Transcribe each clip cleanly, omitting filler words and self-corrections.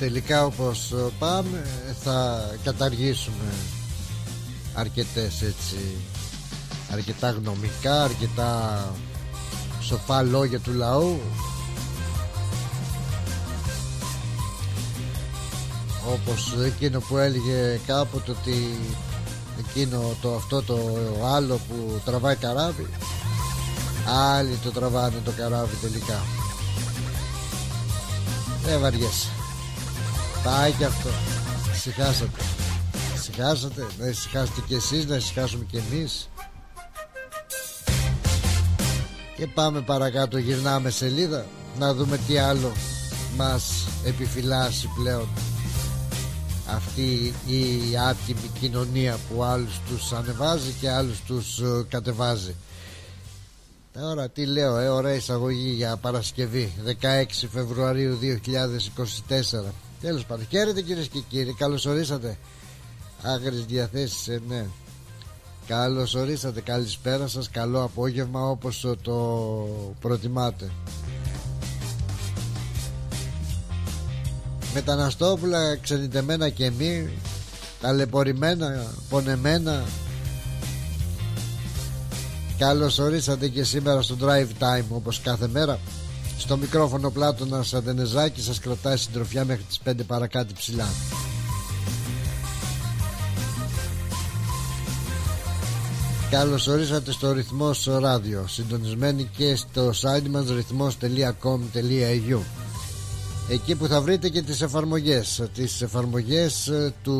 τελικά όπως πάμε θα καταργήσουμε αρκετές έτσι, αρκετά γνωμικά, αρκετά σοφά λόγια του λαού, όπως εκείνο που έλεγε κάποτε ότι εκείνο το αυτό το άλλο που τραβάει καράβι, άλλοι το τραβάνε το καράβι τελικά. Δεν βαριέσαι. Πάει και αυτό. Συχάσατε. Συχάσατε. Να ησυχάσετε κι εσείς, να ησυχάσουμε κι εμείς. Και πάμε παρακάτω, γυρνάμε σελίδα, να δούμε τι άλλο μας επιφυλάσσει πλέον αυτή η άτιμη κοινωνία που άλλους τους ανεβάζει και άλλους τους κατεβάζει. Τώρα τι λέω, ωραία εισαγωγή για Παρασκευή 16 Φεβρουαρίου 2024. Τέλος πάντων, χαίρετε κυρίες και κύριοι, καλώς ορίσατε. Άγριες διαθέσεις, ναι. Καλώς ορίσατε, καλησπέρα σας, καλό απόγευμα, όπως το προτιμάτε. Μεταναστόπουλα, ξενιτεμένα και εμεί, ταλαιπωρημένα, πονεμένα. Καλώς ορίσατε και σήμερα στο Drive Time, όπως κάθε μέρα. Στο μικρόφωνο Πλάτωνας Αντενεζάκης σας κρατάει συντροφιά μέχρι τις 5 παρακάτω ψηλά. Καλώς ορίσατε στο Ρυθμός Ράδιο, συντονισμένοι και στο site μας rythmos.com.au, εκεί που θα βρείτε και τις εφαρμογές του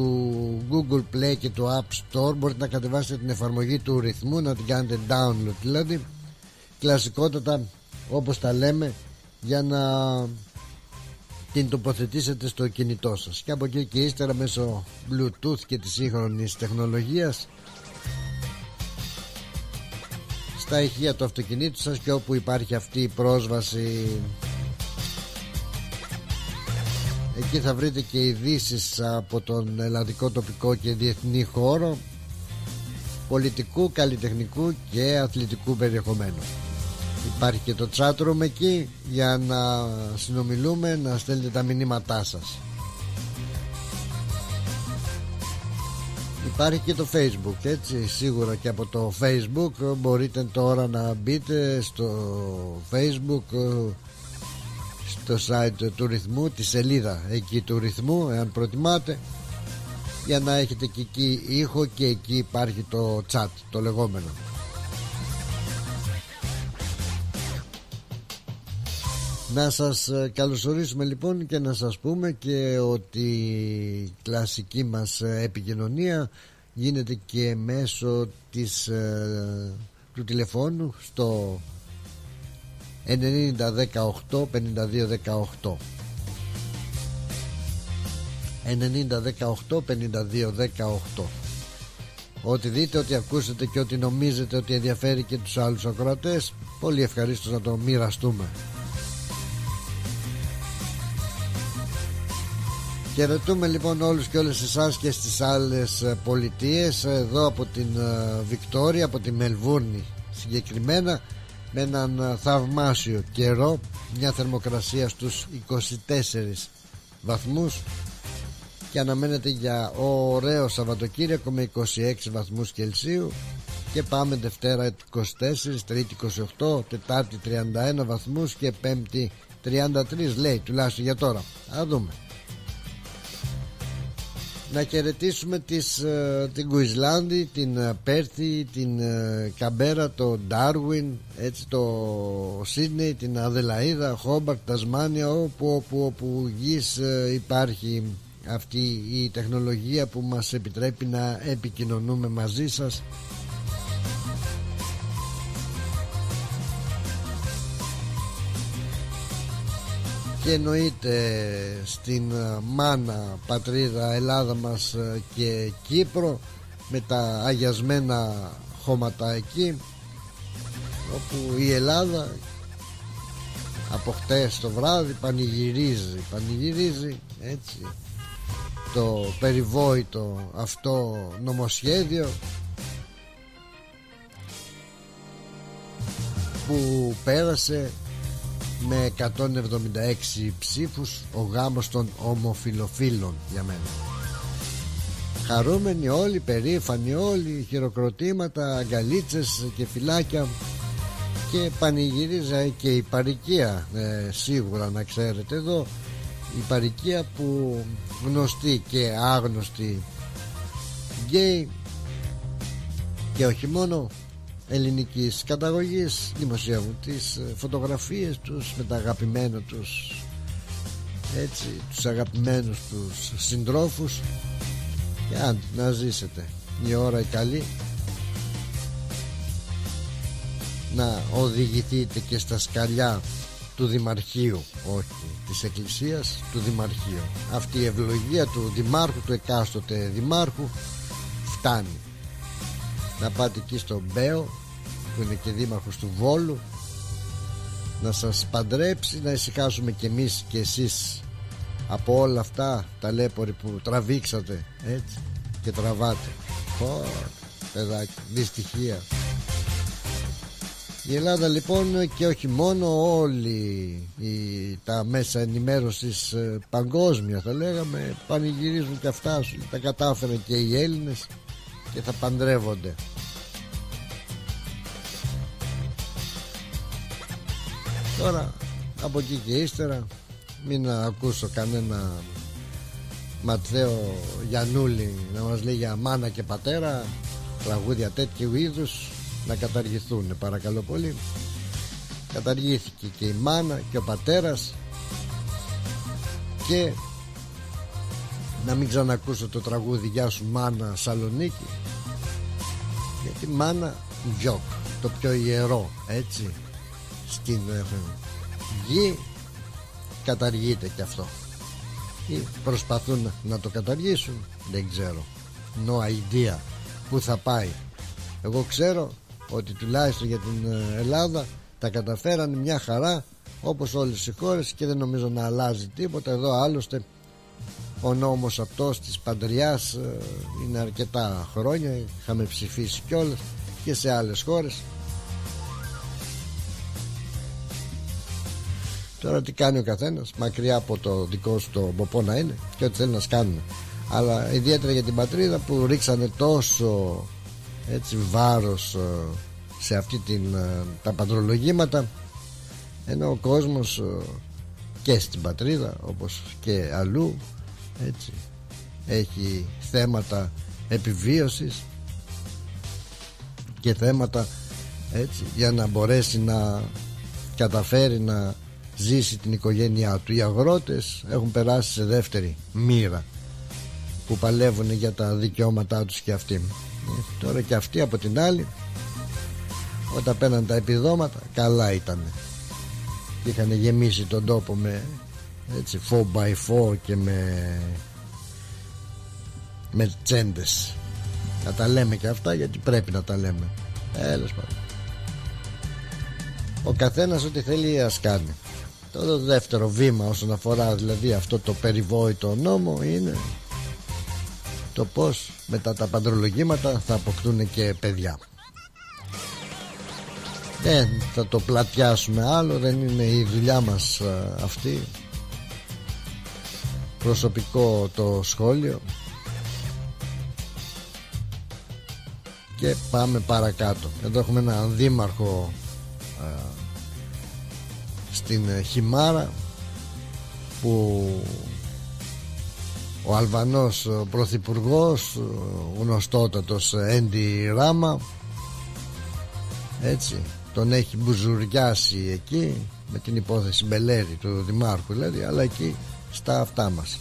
Google Play και του App Store. Μπορείτε να κατεβάσετε την εφαρμογή του ρυθμού, να την κάνετε download δηλαδή, κλασικότατα όπως τα λέμε, για να την τοποθετήσετε στο κινητό σας. Και από εκεί και ύστερα μέσω Bluetooth και της σύγχρονης τεχνολογίας, στα ηχεία του αυτοκινήτου σας και όπου υπάρχει αυτή η πρόσβαση, εκεί θα βρείτε και ειδήσεις από τον ελλαδικό, τοπικό και διεθνή χώρο, πολιτικού, καλλιτεχνικού και αθλητικού περιεχομένου. Υπάρχει και το chat room εκεί για να συνομιλούμε, να στέλνετε τα μηνύματά σας. Υπάρχει και το Facebook, έτσι, σίγουρα και από το Facebook μπορείτε τώρα να μπείτε στο Facebook, στο site του ρυθμού, τη σελίδα εκεί του ρυθμού εάν προτιμάτε, για να έχετε και εκεί ήχο και εκεί υπάρχει το chat το λεγόμενο. Να σας καλωσορίσουμε λοιπόν και να σας πούμε και ότι η κλασική μας επικοινωνία γίνεται και μέσω του τηλεφώνου στο 90 18 52 18, 90 18 52 18. Ό,τι δείτε, ό,τι ακούσετε και ό,τι νομίζετε ότι ενδιαφέρει και τους άλλους ακροατές, πολύ ευχαρίστως να το μοιραστούμε. Χαιρετούμε λοιπόν όλους και όλες εσάς και στις άλλες πολιτείες, εδώ από την Βικτόρια, από τη Μελβούρνη συγκεκριμένα, με έναν θαυμάσιο καιρό, μια θερμοκρασία στους 24 βαθμούς και αναμένεται για ωραίο Σαββατοκύριακο με 26 βαθμούς Κελσίου. Και πάμε Δευτέρα 24, Τρίτη 28, Τετάρτη 31 βαθμούς και Πέμπτη 33, λέει, τουλάχιστον για τώρα. Α δούμε. Να χαιρετήσουμε την Κουισλάνδη, την Πέρθη, την Καμπέρα, το Ντάρουιν, έτσι, το Σίδνεϊ, την Αδελαίδα, Χόμπαρτ, Τασμάνια, όπου γης υπάρχει αυτή η τεχνολογία που μας επιτρέπει να επικοινωνούμε μαζί σας. Και εννοείται στην μάνα πατρίδα Ελλάδα μας και Κύπρο, με τα αγιασμένα χώματα εκεί, όπου η Ελλάδα από χτες το βράδυ πανηγυρίζει έτσι το περιβόητο αυτό νομοσχέδιο που πέρασε με 176 ψήφους ο γάμος των ομοφιλοφίλων για μένα. Χαρούμενοι όλοι, περήφανοι όλοι, χειροκροτήματα, αγκαλίτσες και φυλάκια, και πανηγυρίζα και η παροικία, σίγουρα να ξέρετε εδώ, η παροικία που γνωστή και άγνωστη γκέι και όχι μόνο ελληνικής καταγωγής δημοσιεύουν τις φωτογραφίες τους με τα αγαπημένα τους, έτσι, τους αγαπημένους τους συντρόφους. Και αν να ζήσετε, η ώρα η καλή να οδηγηθείτε και στα σκαλιά του Δημαρχείου, όχι της Εκκλησίας, του Δημαρχείου. Αυτή η ευλογία του Δημάρχου, του εκάστοτε Δημάρχου, φτάνει. Να πάτε εκεί στον Μπέο που είναι και δήμαρχος του Βόλου, να σας παντρέψει, να ησυχάσουμε κι εμείς και εσείς από όλα αυτά τα λέπορη που τραβήξατε, έτσι, και τραβάτε. Ω, παιδάκι, δυστυχία. Η Ελλάδα λοιπόν, και όχι μόνο, όλοι τα μέσα ενημέρωσης παγκόσμια θα λέγαμε, πανηγυρίζουν και αυτά, τα κατάφεραν και οι Έλληνες και θα παντρεύονται. Τώρα από εκεί και ύστερα μην ακούσω κανένα Ματθαίο Γιαννούλη να μας λέει για μάνα και πατέρα, τραγούδια τέτοιου είδους να καταργηθούν, παρακαλώ πολύ. Καταργήθηκε και η μάνα και ο πατέρας, και να μην ξανακούσω το τραγούδι «Γεια σου μάνα Σαλονίκη», γιατί μάνα γιοκ, το πιο ιερό, έτσι, στην γη, καταργείται και αυτό, ή προσπαθούν να το καταργήσουν, δεν ξέρω, no idea που θα πάει. Εγώ ξέρω ότι τουλάχιστον για την Ελλάδα τα καταφέρανε μια χαρά, όπως όλες οι χώρες, και δεν νομίζω να αλλάζει τίποτα εδώ. Άλλωστε ο νόμος αυτός της παντριάς είναι αρκετά χρόνια, είχαμε ψηφίσει κιόλας και σε άλλες χώρες. Τώρα τι κάνει ο καθένας, μακριά από το δικό σου το μποπό να είναι, και ό,τι θέλει να σκάνουν. Αλλά ιδιαίτερα για την πατρίδα που ρίξανε τόσο, έτσι, βάρος σε αυτή τα παντρολογήματα, ενώ ο κόσμος και στην πατρίδα όπως και αλλού, έτσι, έχει θέματα επιβίωσης και θέματα, έτσι, για να μπορέσει να καταφέρει να ζήσει την οικογένειά του. Οι αγρότες έχουν περάσει σε δεύτερη μοίρα που παλεύουν για τα δικαιώματά τους και αυτοί. Τώρα και αυτοί από την άλλη, όταν παίρναν τα επιδόματα, καλά ήταν, είχαν γεμίσει τον τόπο με, έτσι, 4x4 και με τσέντες. Να τα λέμε και αυτά, γιατί πρέπει να τα λέμε. Έλες πάνω, ο καθένας ό,τι θέλει ας κάνει. Το δεύτερο βήμα όσον αφορά δηλαδή αυτό το περιβόητο νόμο είναι το πως μετά τα παντρολογήματα θα αποκτούν και παιδιά. Δεν θα το πλατιάσουμε άλλο, δεν είναι η δουλειά μας αυτή. Προσωπικό το σχόλιο, και πάμε παρακάτω. Εδώ έχουμε έναν δήμαρχο στην Χιμάρα, που ο Αλβανός πρωθυπουργός, γνωστότατος Έντι Ράμα, έτσι, τον έχει μπουζουριάσει εκεί με την υπόθεση Μπελέρι του δημάρχου δηλαδή. Αλλά εκεί στα αυτά μας,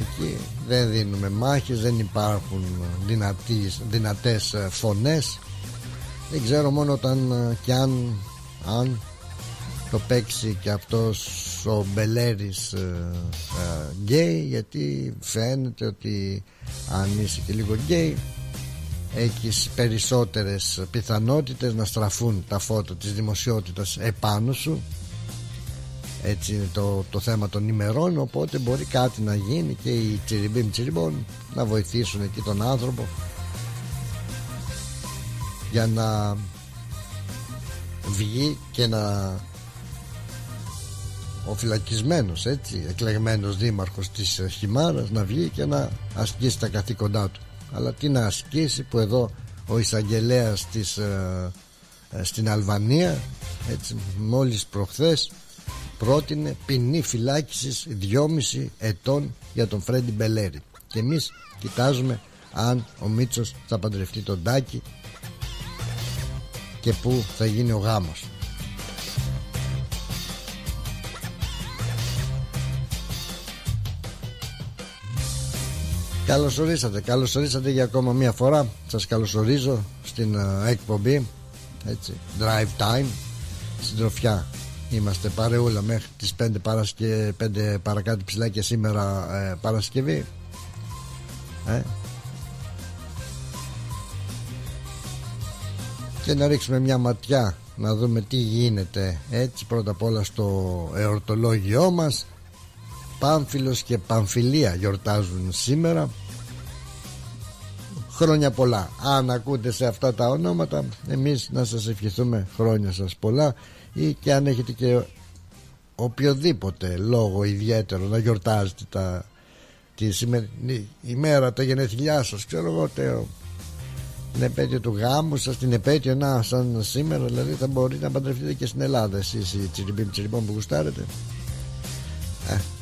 εκεί δεν δίνουμε μάχες, δεν υπάρχουν δυνατές φωνές. Δεν ξέρω, μόνο όταν και αν το παίξει και αυτός ο Μπελέρης γκέι, γιατί φαίνεται ότι αν είσαι και λίγο γκέι έχεις περισσότερες πιθανότητες να στραφούν τα φώτα της δημοσιότητας επάνω σου, έτσι είναι το θέμα των ημερών. Οπότε μπορεί κάτι να γίνει και οι τσιριμπίμ τσιριμπών να βοηθήσουν εκεί τον άνθρωπο για να βγει και να ο φυλακισμένος, έτσι, εκλεγμένος δήμαρχος της Χιμάρας να βγει και να ασκήσει τα καθήκοντά του. Αλλά τι να ασκήσει που εδώ ο εισαγγελέας στην Αλβανία, έτσι, μόλις προχθές πρότεινε ποινή φυλάκισης 2,5 ετών για τον Φρέντι Μπελέρι. Και εμείς κοιτάζουμε αν ο Μίτσος θα παντρευτεί τον Τάκη και πού θα γίνει ο γάμος. Καλώς ορίσατε για ακόμα μια φορά. Σας καλωσορίζω στην εκπομπή, έτσι, Drive Time. Συντροφιά είμαστε, παρεούλα μέχρι τις 5 παρακάτω ψηλά, και σήμερα Παρασκευή. Και να ρίξουμε μια ματιά να δούμε τι γίνεται, έτσι, πρώτα απ' όλα στο εορτολόγιό μας. Πάμφυλος και Παμφυλία γιορτάζουν σήμερα. Χρόνια πολλά. Αν ακούτε σε αυτά τα ονόματα, εμείς να σας ευχηθούμε χρόνια σας πολλά, ή και αν έχετε και οποιοδήποτε λόγο ιδιαίτερο να γιορτάζετε τη σημερινή ημέρα, τα γενέθλιά σας, ξέρω εγώ, την επέτειο του γάμου σας, την επέτειο, να, σαν σήμερα δηλαδή, θα μπορείτε να παντρευτείτε και στην Ελλάδα εσείς, οι τσιριμπών που γουστάρετε.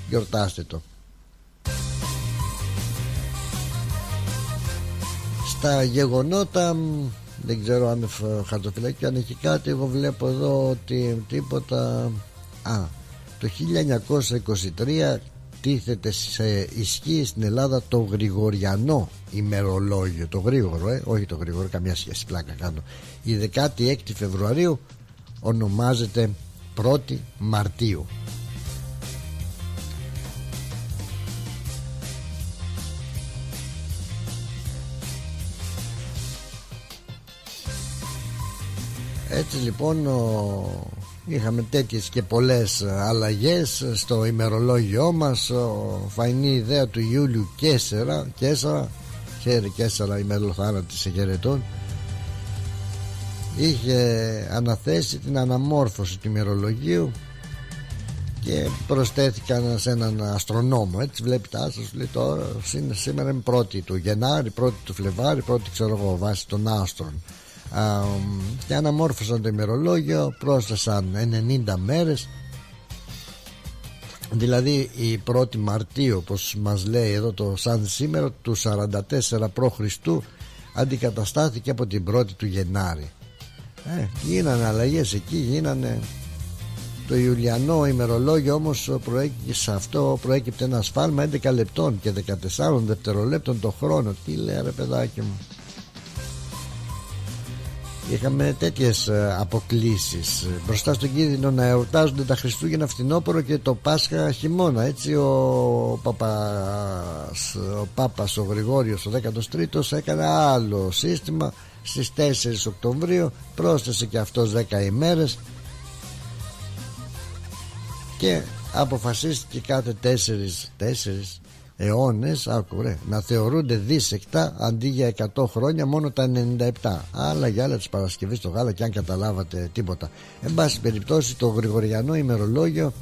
Γιορτάστε το. Στα γεγονότα δεν ξέρω αν χαρτοφυλάκιο αν έχει κάτι. Εγώ βλέπω εδώ ότι τίποτα. Το 1923 τίθεται σε ισχύ στην Ελλάδα το Γρηγοριανό ημερολόγιο. Το γρήγορο, όχι το γρήγορο, καμιά σχέση, πλάκα κάνω. Η 16η Φεβρουαρίου ονομάζεται 1η Μαρτίου. Έτσι λοιπόν είχαμε τέτοιες και πολλές αλλαγές στο ημερολόγιό μας. Φαϊνή ιδέα του Ιούλιου Κέσσαρα, χαίρε Κέσσαρα, ημερολοθάνατη σε χαιρετών, είχε αναθέσει την αναμόρφωση του ημερολογίου και προσθέθηκαν σε έναν αστρονόμο. Έτσι βλέπει τα άστρα, λέει τώρα σήμερα είναι 1η του Γενάρη, 1η του Φλεβάρη, 1η ξέρω εγώ, βάσει των άστρων. Και αναμόρφωσαν το ημερολόγιο, πρόσθεσαν 90 μέρες, δηλαδή η 1η Μαρτίου, όπως μας λέει εδώ το σαν σήμερα, του 44 π.Χ. αντικαταστάθηκε από την 1η του Γενάρη. Γίνανε αλλαγές εκεί, γίνανε. Το Ιουλιανό ημερολόγιο όμως σε αυτό προέκυπτε ένα σφάλμα 11 λεπτών και 14 δευτερολέπτων το χρόνο. Τι λέει ρε παιδάκι μου. Είχαμε τέτοιες αποκλίσεις μπροστά στον κίνδυνο να εορτάζονται τα Χριστούγεννα φθινόπωρο και το Πάσχα χειμώνα. Έτσι ο Πάπας ο Γρηγόριος ο 13ος έκανε άλλο σύστημα. Στις 4 Οκτωβρίου πρόσθεσε και αυτός 10 ημέρες και αποφασίστηκε κάθε 4 αιώνες, να θεωρούνται δίσεκτα αντί για 100 χρόνια μόνο τα 97. Άλλα γυάλα της Παρασκευής στο γάλα, και αν καταλάβατε τίποτα. Εν πάση περιπτώσει, το Γρηγοριανό ημερολόγιο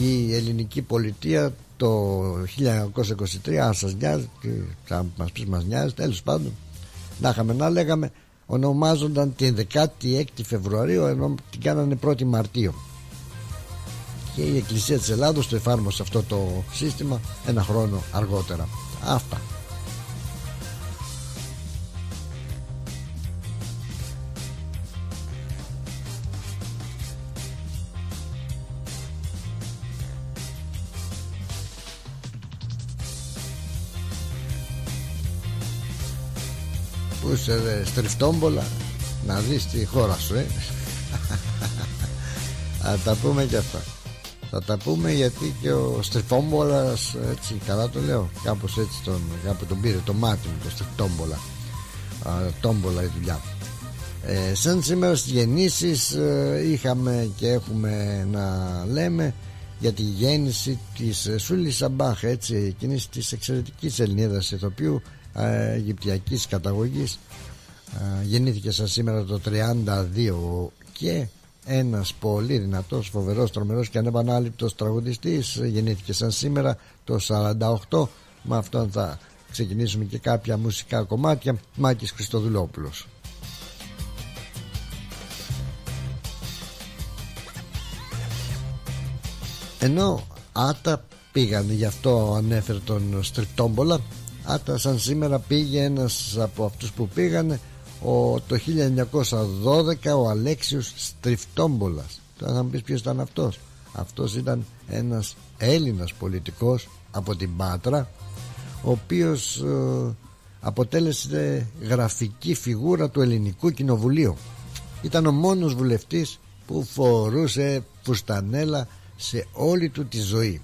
η ελληνική πολιτεία το 1923, αν σας νοιάζει, θα μας πεις μας νοιάζει, τέλος πάντων, να είχαμε να λέγαμε, ονομάζονταν την 16η Φεβρουαρίου ενώ την κάνανε 1η Μαρτίου. Και η Εκκλησία της Ελλάδος το εφάρμοσε αυτό το σύστημα ένα χρόνο αργότερα. Αυτά. Πού είσαι ρε Στριφτόμπολα, να δεις τη χώρα σου, Θα τα πούμε και αυτά. Θα τα πούμε, γιατί και ο Στριφτόμπολας, έτσι, καλά το λέω, κάπως έτσι τον πήρε το μάτι μου το Στριφτόμπολα, τόμπολα η δουλειά. Σαν σήμερα στις γεννήσεις είχαμε και έχουμε να λέμε για τη γέννηση της Σούλη Σαμπάχ, έτσι, εκείνης της εξαιρετικής Ελληνίδας ηθοποιού αιγυπτιακής καταγωγής. Γεννήθηκε σαν σήμερα το 32 και ένας πολύ δυνατός, φοβερός, τρομερός και ανεπανάληπτος τραγουδιστής. Γεννήθηκε σαν σήμερα το 48. Με αυτόν θα ξεκινήσουμε και κάποια μουσικά κομμάτια. Μάκης Χριστοδουλόπουλος. Ενώ άτα πήγανε, γι' αυτό ανέφερε τον Στριφτόμπολα, άτα σαν σήμερα πήγε ένας από αυτούς που πήγανε, το 1912, ο Αλέξιος Στριφτόμπολας. Τώρα θα μου πεις ποιος ήταν αυτός. Αυτός ήταν ένας Έλληνας πολιτικός από την Πάτρα, ο οποίος αποτέλεσε γραφική φιγούρα του Ελληνικού Κοινοβουλίου. Ήταν ο μόνος βουλευτής που φορούσε φουστανέλα σε όλη του τη ζωή,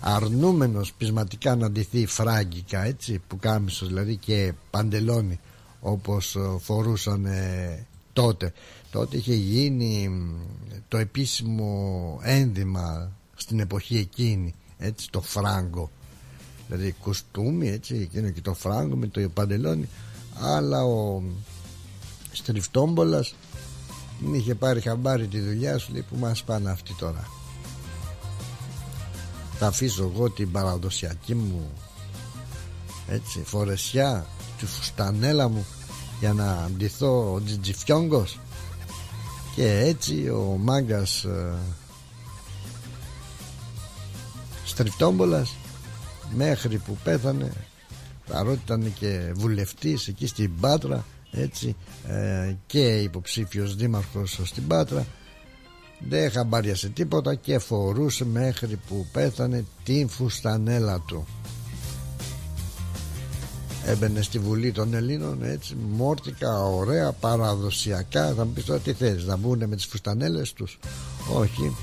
αρνούμενος πεισματικά να ντυθεί φράγκικα, έτσι, πουκάμισος δηλαδή και παντελόνι, όπως φορούσαν τότε. Τότε είχε γίνει το επίσημο ένδυμα στην εποχή εκείνη, έτσι, το φράγκο, δηλαδή κουστούμι, έτσι, εκείνο και το φράγκο με το παντελόνι. Αλλά ο Στριφτόμπολας είχε πάρει χαμπάρι τη δουλειά σου, λέει, που μας πάνε αυτοί τώρα, θα αφήσω εγώ την παραδοσιακή μου, έτσι, φορεσιά, τη φουστανέλα μου, για να ντυθώ ο τζιτζιφιόγκος. Και έτσι ο μάγκας Στριφτόμπολας, μέχρι που πέθανε, παρότι ήταν και βουλευτής εκεί στην Πάτρα, έτσι, και υποψήφιος δήμαρχος στην Πάτρα, δεν χαμπάριασε τίποτα και φορούσε μέχρι που πέθανε την φουστανέλα του. Έμπαινε στη Βουλή των Ελλήνων, έτσι, μόρτικα, ωραία, παραδοσιακά. Θα μου πεις τώρα τι θέλεις, να μπουν με τις φουστανέλες τους? Όχι,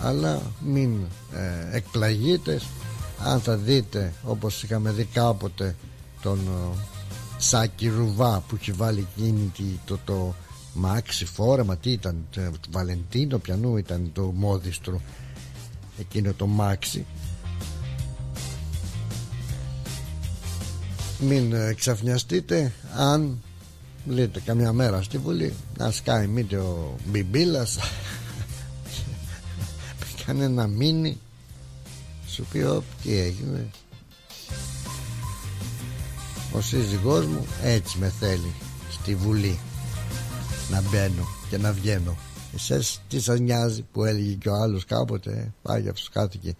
αλλά μην εκπλαγείτε αν θα δείτε, όπως είχαμε δει κάποτε τον Σάκη Ρουβά, που είχε βάλει εκείνη το μάξι φόρεμα, τι ήταν, του Βαλεντίνο, πιανού ήταν το μόδιστρο εκείνο το μάξι. Μην εξαφνιαστείτε αν λέτε καμιά μέρα στη Βουλή να σκάει μήτε ο Μπιμπίλας με κανένα μήνυ, σου πει τι έγινε, ο σύζυγός μου έτσι με θέλει στη Βουλή, να μπαίνω και να βγαίνω. Εσείς τι σας νοιάζει, που έλεγε και ο άλλος κάποτε, πάει αυτός κάθηκε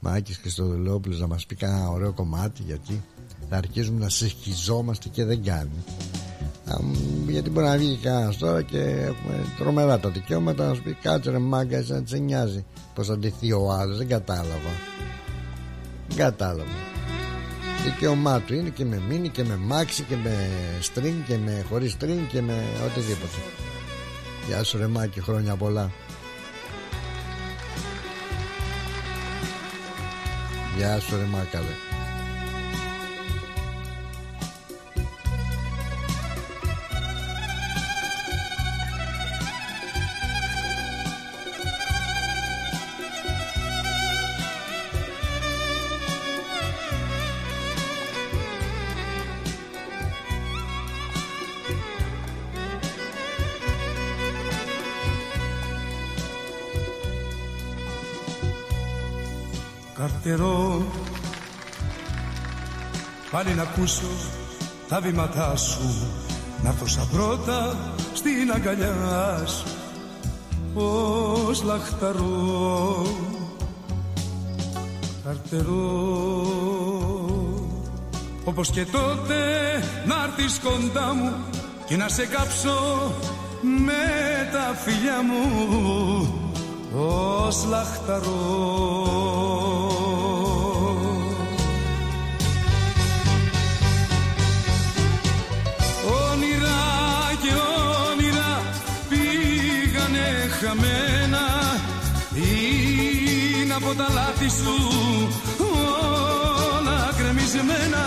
Μάκης Χριστοδουλόπουλος να μας πει κανένα ωραίο κομμάτι, γιατί θα αρχίζουμε να συχιζόμαστε και δεν κάνει. Γιατί μπορεί να βγει κανένας τώρα και έχουμε τρομερά τα δικαιώματα, να σου πει κάτσε ρε μάγκα, εσείς να σε νοιάζει πως θα ντυθεί ο άλλος, δεν κατάλαβα. Δικαίωμά του είναι και με μίνι και με μάξι και με στριν και με χωρίς στριν και με οτιδήποτε. Γεια σου ρε Μάκη, χρόνια πολλά. Γεια σου ρε Μάκαλε. Καιρό πάλι να ακούσω τα βήματά σου, να έρθω σαν πρώτα στην αγκαλιά σου ως λαχταρό καρτερό, όπως και τότε να έρθεις κοντά μου και να σε κάψω με τα φιλιά μου ως λαχταρό. Χαμένα είναι από τα λάθη σου όλα κρεμισμένα.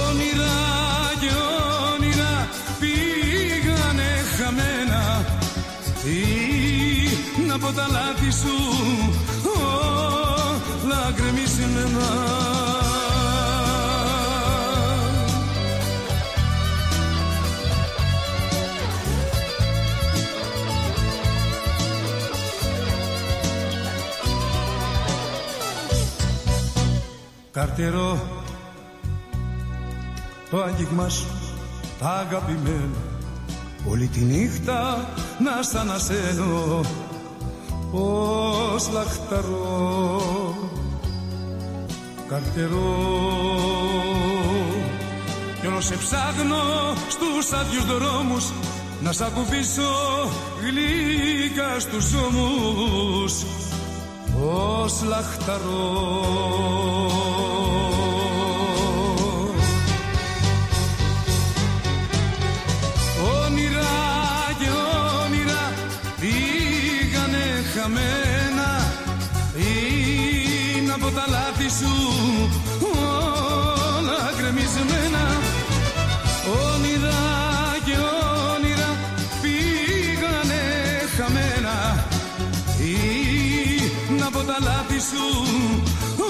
Όνειρα και όνειρα πήγανε χαμένα, είναι από τα λάθη σου όλα κρεμισμένα. Καρτερό το άγγιγμα σου, τα αγαπημένα. Όλη τη νύχτα να σ' ανασένω ως λαχταρό. Καρτερό κι όλο σε ψάχνω στους άδειους δρόμους, να σ' ακουμπήσω γλύκα στους ώμους ως λαχταρό. Είναι από τα λάθη σου όλα κρεμισμένα. Όνειρα και όνειρα πήγανε χαμένα. Είναι από τα λάθη σου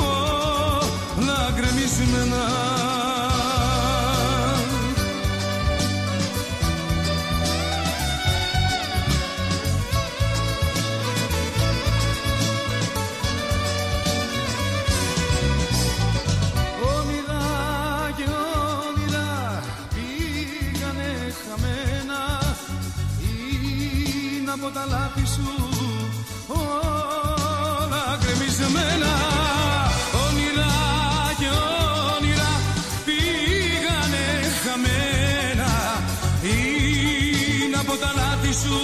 όλα κρεμισμένα. Τα λάθη σου όλα κρεμισμένα. Όνειρα και όνειρα πήγανε χαμένα. Είναι από τα λάθη σου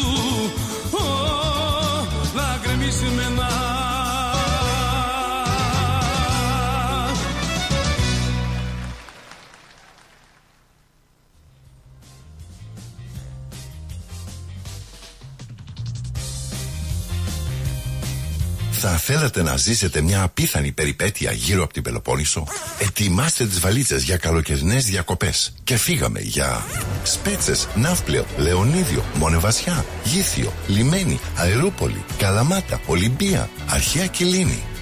όλα κρεμισμένα. Αν θέλετε να ζήσετε μια απίθανη περιπέτεια γύρω από την Πελοπόννησο, ετοιμάστε τις βαλίτσες για καλοκαιρινές διακοπές. Και φύγαμε για Σπέτσες, Ναύπλαιο, Λεωνίδιο, Μονεβασιά, Γήθιο, Λιμένη, Αερούπολη, Καλαμάτα, Ολυμπία, Αρχαία Κιλίνη.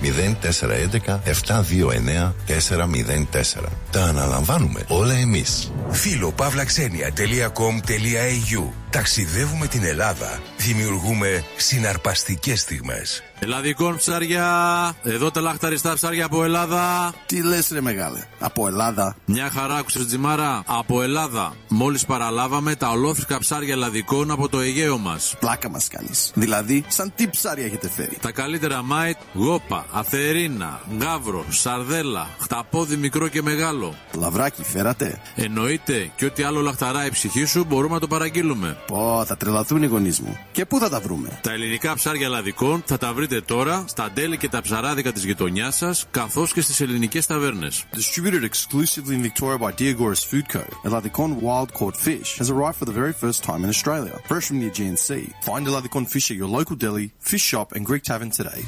0411 729 404. Τα αναλαμβάνουμε όλα εμείς. philo@xenia.com.au. Ταξιδεύουμε την Ελλάδα. Δημιουργούμε συναρπαστικές στιγμές. Ελλαδικών ψάρια. Εδώ τα λαχταριστά ψάρια από Ελλάδα. Τι λες ρε μεγάλε, από Ελλάδα? Μια χαρά άκουσες Τζιμάρα, από Ελλάδα. Μόλις παραλάβαμε τα ολόφρυκα ψάρια Ελλαδικών από το Αιγαίο μας. Πλάκα μας κάνεις? Δηλαδή σαν τι ψάρια έχετε φέρει? Τα καλύτερα μάιτ, γόπα, αθερίνα, γάβρο, σαρδέλα, χταπόδι μικρό και μεγάλο. Λαβράκι φέρατε? Εννοείται, και ό,τι άλλο λαχταρά η ψυχή σου μπορούμε να το παραγγείλουμε. Πω, θα τρελαθούν οι γονείς μου. Και πού θα τα βρούμε? Τα ελληνικά ψάρια Ελλαδικών θα τα βρείτε τώρα στα ντέλη και τα ψαράδικα της γειτονιάς σας, καθώς και στις ελληνικές ταβέρνες. Distributed exclusively in Victoria by Diagoras Food Co., Eladikon wild caught fish has arrived for the very first time in Australia, fresh from the Aegean Sea. Find Eladikon fish at your local deli, fish shop and Greek tavern today.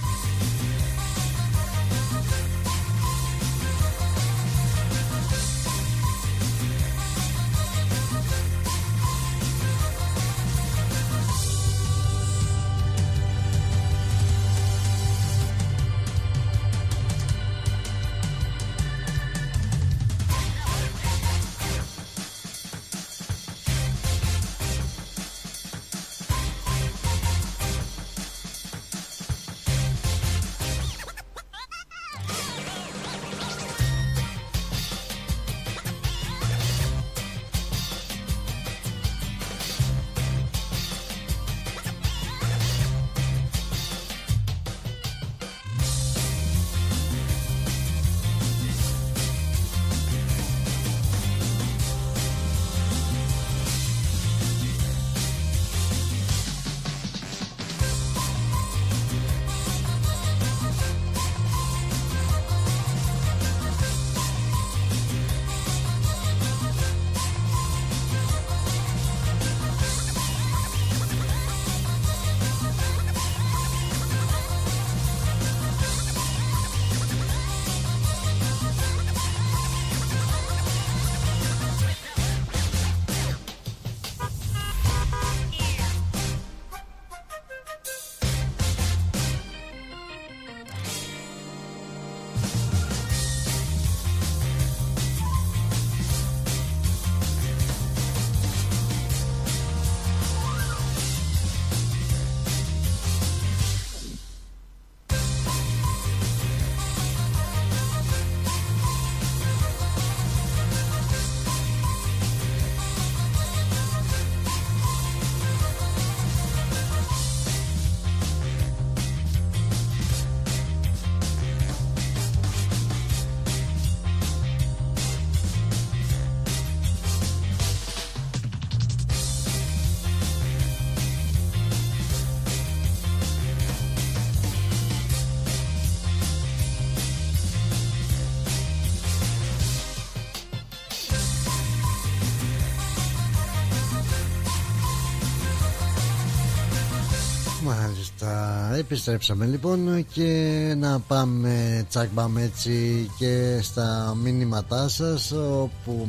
Επιστρέψαμε λοιπόν και να πάμε τσακ-μπαμ έτσι και στα μήνυματά σας, όπου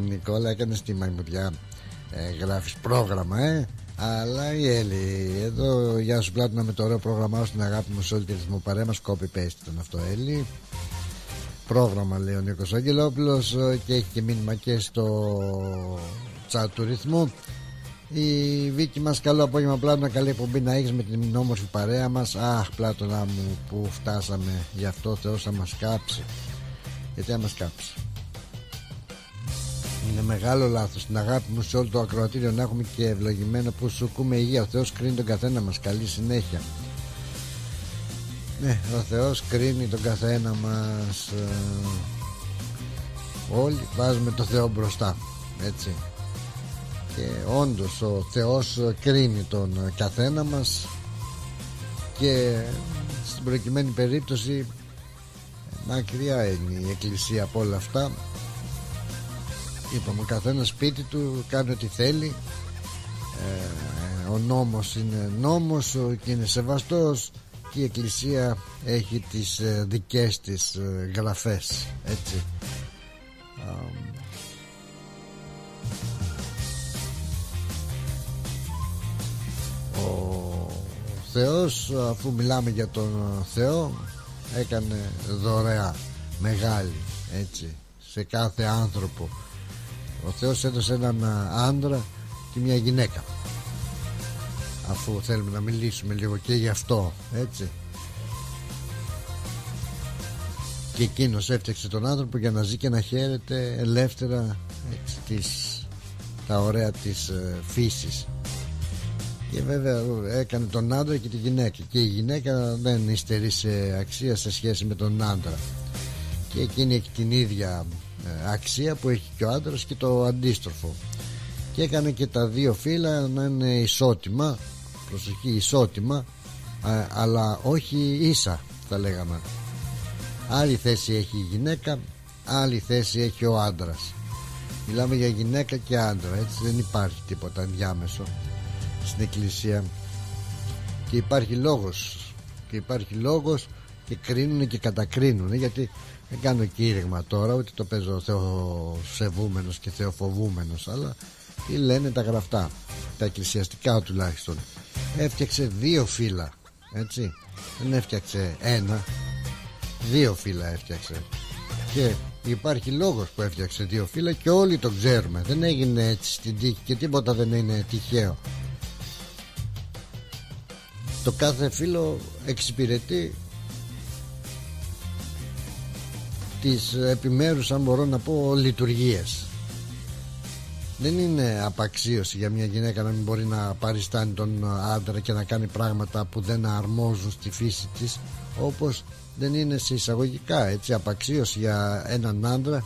Νικόλα έκανες τη μαϊμουδιά, γράφεις πρόγραμμα αλλά η Έλλη εδώ, γεια σου Πλάτωνα με το ωραίο πρόγραμμά στην αγάπη μου σε όλη τη ρυθμοπαρέα μας, copy-paste τον αυτό Έλλη. Πρόγραμμα λέει ο Νίκος Αγγελόπουλος και έχει και μήνυμα και στο chat του ρυθμού. Η Βίκη μας, καλό απόγευμα Πλάτωνα, καλή εκπομπή να έχεις με την όμορφη παρέα μας. Αχ Πλάτωνα μου που φτάσαμε, γι' αυτό Θεός θα μας κάψει. Γιατί θα μας κάψει? Είναι μεγάλο λάθος την αγάπη μου σε όλο το ακροατήριο να έχουμε και ευλογημένο που σου ακούμε υγεία. Ο Θεός κρίνει τον καθένα μας, καλή συνέχεια. Ναι, ο Θεός κρίνει τον καθένα μας. Όλοι βάζουμε το Θεό μπροστά, έτσι. Και όντως ο Θεός κρίνει τον καθένα μας και στην προκειμένη περίπτωση μακριά είναι η Εκκλησία από όλα αυτά. Είπαμε, ο καθένας σπίτι του κάνει ό,τι θέλει, ο νόμος είναι νόμος και είναι σεβαστός και η Εκκλησία έχει τις δικές της γραφές, έτσι. Ο Θεός, αφού μιλάμε για τον Θεό, έκανε δωρεά μεγάλη, έτσι, σε κάθε άνθρωπο. Ο Θεός έδωσε έναν άντρα και μια γυναίκα, αφού θέλουμε να μιλήσουμε λίγο και γι' αυτό, έτσι. Και εκείνος έφτιαξε τον άνθρωπο για να ζει και να χαίρεται ελεύθερα, έτσι, τα ωραία της φύσης. Και βέβαια έκανε τον άντρα και τη γυναίκα, και η γυναίκα δεν υστερεί σε αξία σε σχέση με τον άντρα, και εκείνη έχει την ίδια αξία που έχει και ο άντρας και το αντίστροφο, και έκανε και τα δύο φύλλα να είναι ισότιμα, προσοχή ισότιμα, αλλά όχι ίσα θα λέγαμε. Άλλη θέση έχει η γυναίκα, άλλη θέση έχει ο άντρας. Μιλάμε για γυναίκα και άντρα, έτσι, δεν υπάρχει τίποτα ενδιάμεσο στην Εκκλησία, και υπάρχει λόγος, και υπάρχει λόγος, και κρίνουν και κατακρίνουν, γιατί δεν κάνω κήρυγμα τώρα, ούτε το παίζω θεοσεβούμενος και θεοφοβούμενος, αλλά τι λένε τα γραφτά, τα εκκλησιαστικά τουλάχιστον. Έφτιαξε δύο φύλλα, έτσι, δεν έφτιαξε ένα, δύο φύλλα έφτιαξε, και υπάρχει λόγος που έφτιαξε δύο φύλλα και όλοι το ξέρουμε, δεν έγινε έτσι στην τύχη και τίποτα δεν είναι τυχαίο. Το κάθε φύλλο εξυπηρετεί τις επιμέρους, αν μπορώ να πω, λειτουργίες. Δεν είναι απαξίωση για μια γυναίκα να μην μπορεί να παριστάνει τον άντρα και να κάνει πράγματα που δεν αρμόζουν στη φύση της, όπως δεν είναι σε εισαγωγικά, έτσι, απαξίωση για έναν άντρα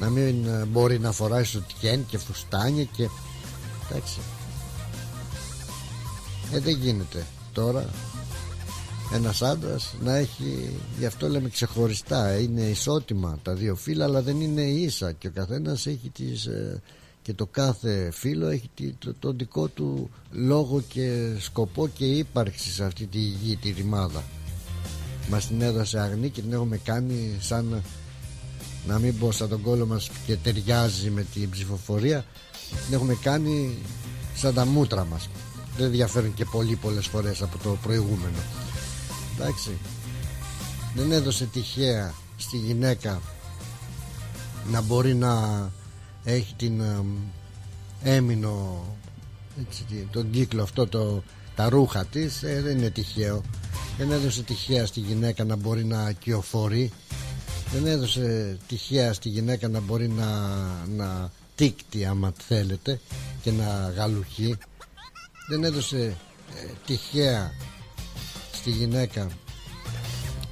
να μην μπορεί να φοράει σουτιέν και φουστάνια και εντάξει. Δεν γίνεται τώρα ένας άντρας να έχει, γι' αυτό λέμε ξεχωριστά, είναι ισότιμα τα δύο φύλλα, αλλά δεν είναι ίσα, και ο καθένας έχει τις, και το κάθε φύλλο έχει το δικό του λόγο και σκοπό και ύπαρξη σε αυτή τη γη, τη ρημάδα. Μας την έδωσε αγνή και την έχουμε κάνει σαν, να μην πω σαν τον κόλο μας και ταιριάζει με την ψηφοφορία, την έχουμε κάνει σαν τα μούτρα μας. Δεν διαφέρουν και πολλές φορές από το προηγούμενο. Εντάξει. Δεν έδωσε τυχαία στη γυναίκα να μπορεί να έχει την έμεινο, έτσι, τον κύκλο αυτό, τα ρούχα της, δεν είναι τυχαίο. Δεν έδωσε τυχαία στη γυναίκα να μπορεί να κυοφορεί. Δεν έδωσε τυχαία στη γυναίκα να μπορεί να τίκτη άμα θέλετε και να γαλουχεί. Δεν έδωσε τυχαία στη γυναίκα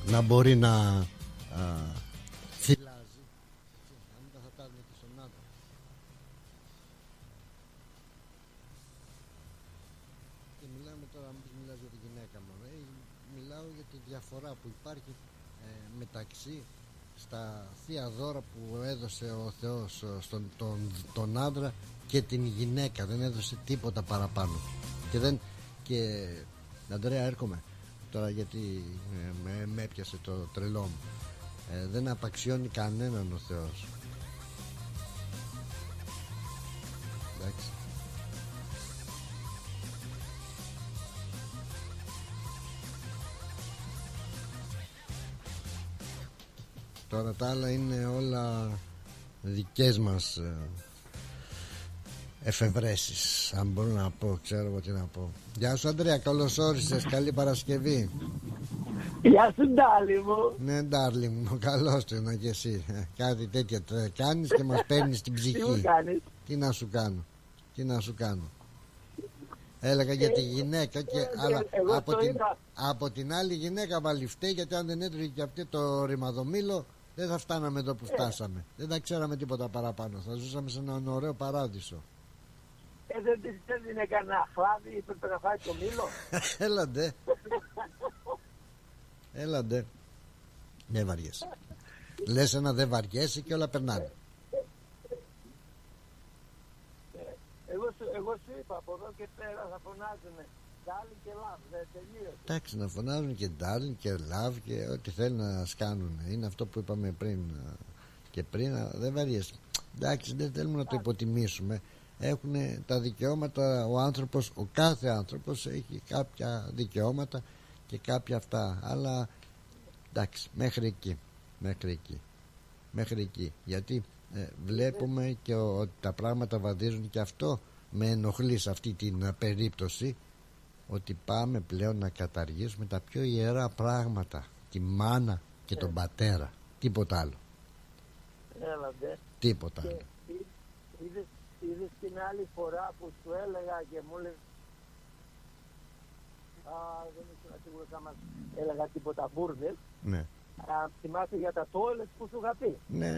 να μπορεί να θυλάζει. Και μιλάμε τώρα, αν πεις μιλάς για τη γυναίκα μου, μιλάω για τη διαφορά που υπάρχει μεταξύ στα θεία δώρα που έδωσε ο Θεός στον άντρα και την γυναίκα, δεν έδωσε τίποτα παραπάνω. Και Αντρέα, έρχομαι τώρα γιατί με έπιασε το τρελό μου. Δεν απαξιώνει κανέναν ο Θεός. Εντάξει. Τώρα τα άλλα είναι όλα δικές μας εφευρέσεις, αν μπορώ να πω, ξέρω εγώ τι να πω. Γεια σου Αντρέα, καλώς όρισες, καλή Παρασκευή. Γεια σου ντάρλι μου. Ναι ντάρλι μου, καλώς το να και εσύ. Κάτι τέτοια κάνεις και μας παίρνεις την ψυχή. Τι μου κάνεις? Τι να σου κάνω, τι να σου κάνω. Έλεγα για τη γυναίκα και αλλά από την άλλη γυναίκα βαλιφτέ, γιατί αν δεν έτρωγε και αυτή το ρημαδομήλο δεν θα φτάναμε εδώ που φτάσαμε. Δεν θα ξέραμε τίποτα παραπάνω. Θα ζούσαμε σε έναν ωραίο παράδεισο. Δεν την έκανα φάβη, είπε να φάει το μήλο. Έλαντε. Έλαντε. Δεν βαριέσαι. Λες ένα δεν βαριέσαι και όλα περνάνε. Εγώ σου είπα, από εδώ και πέρα θα φωνάζουνε Ντάλιν και Λαβ, δεν τελείωσε. Εντάξει, να φωνάζουν και Ντάλιν και Λαβ και ό,τι θέλουν να σκάνουν. Είναι αυτό που είπαμε πριν, δεν βαριέσαι. Εντάξει, δεν θέλουμε να το υποτιμήσουμε. Έχουν τα δικαιώματα ο άνθρωπος, ο κάθε άνθρωπος έχει κάποια δικαιώματα και κάποια αυτά. Αλλά εντάξει, μέχρι εκεί. Γιατί βλέπουμε και ότι τα πράγματα βαδίζουν και αυτό με ενοχλεί σε αυτή την περίπτωση, ότι πάμε πλέον να καταργήσουμε τα πιο ιερά πράγματα, τη μάνα και τον πατέρα, τίποτα άλλο. Τίποτα άλλο. Είδες την άλλη φορά που σου έλεγα και μου έλεγε δεν ήσουν σίγουρος άμα έλεγα τίποτα μπουρδες. Ναι. Θυμάσαι για τα τόλες που σου είχα πει. Ναι.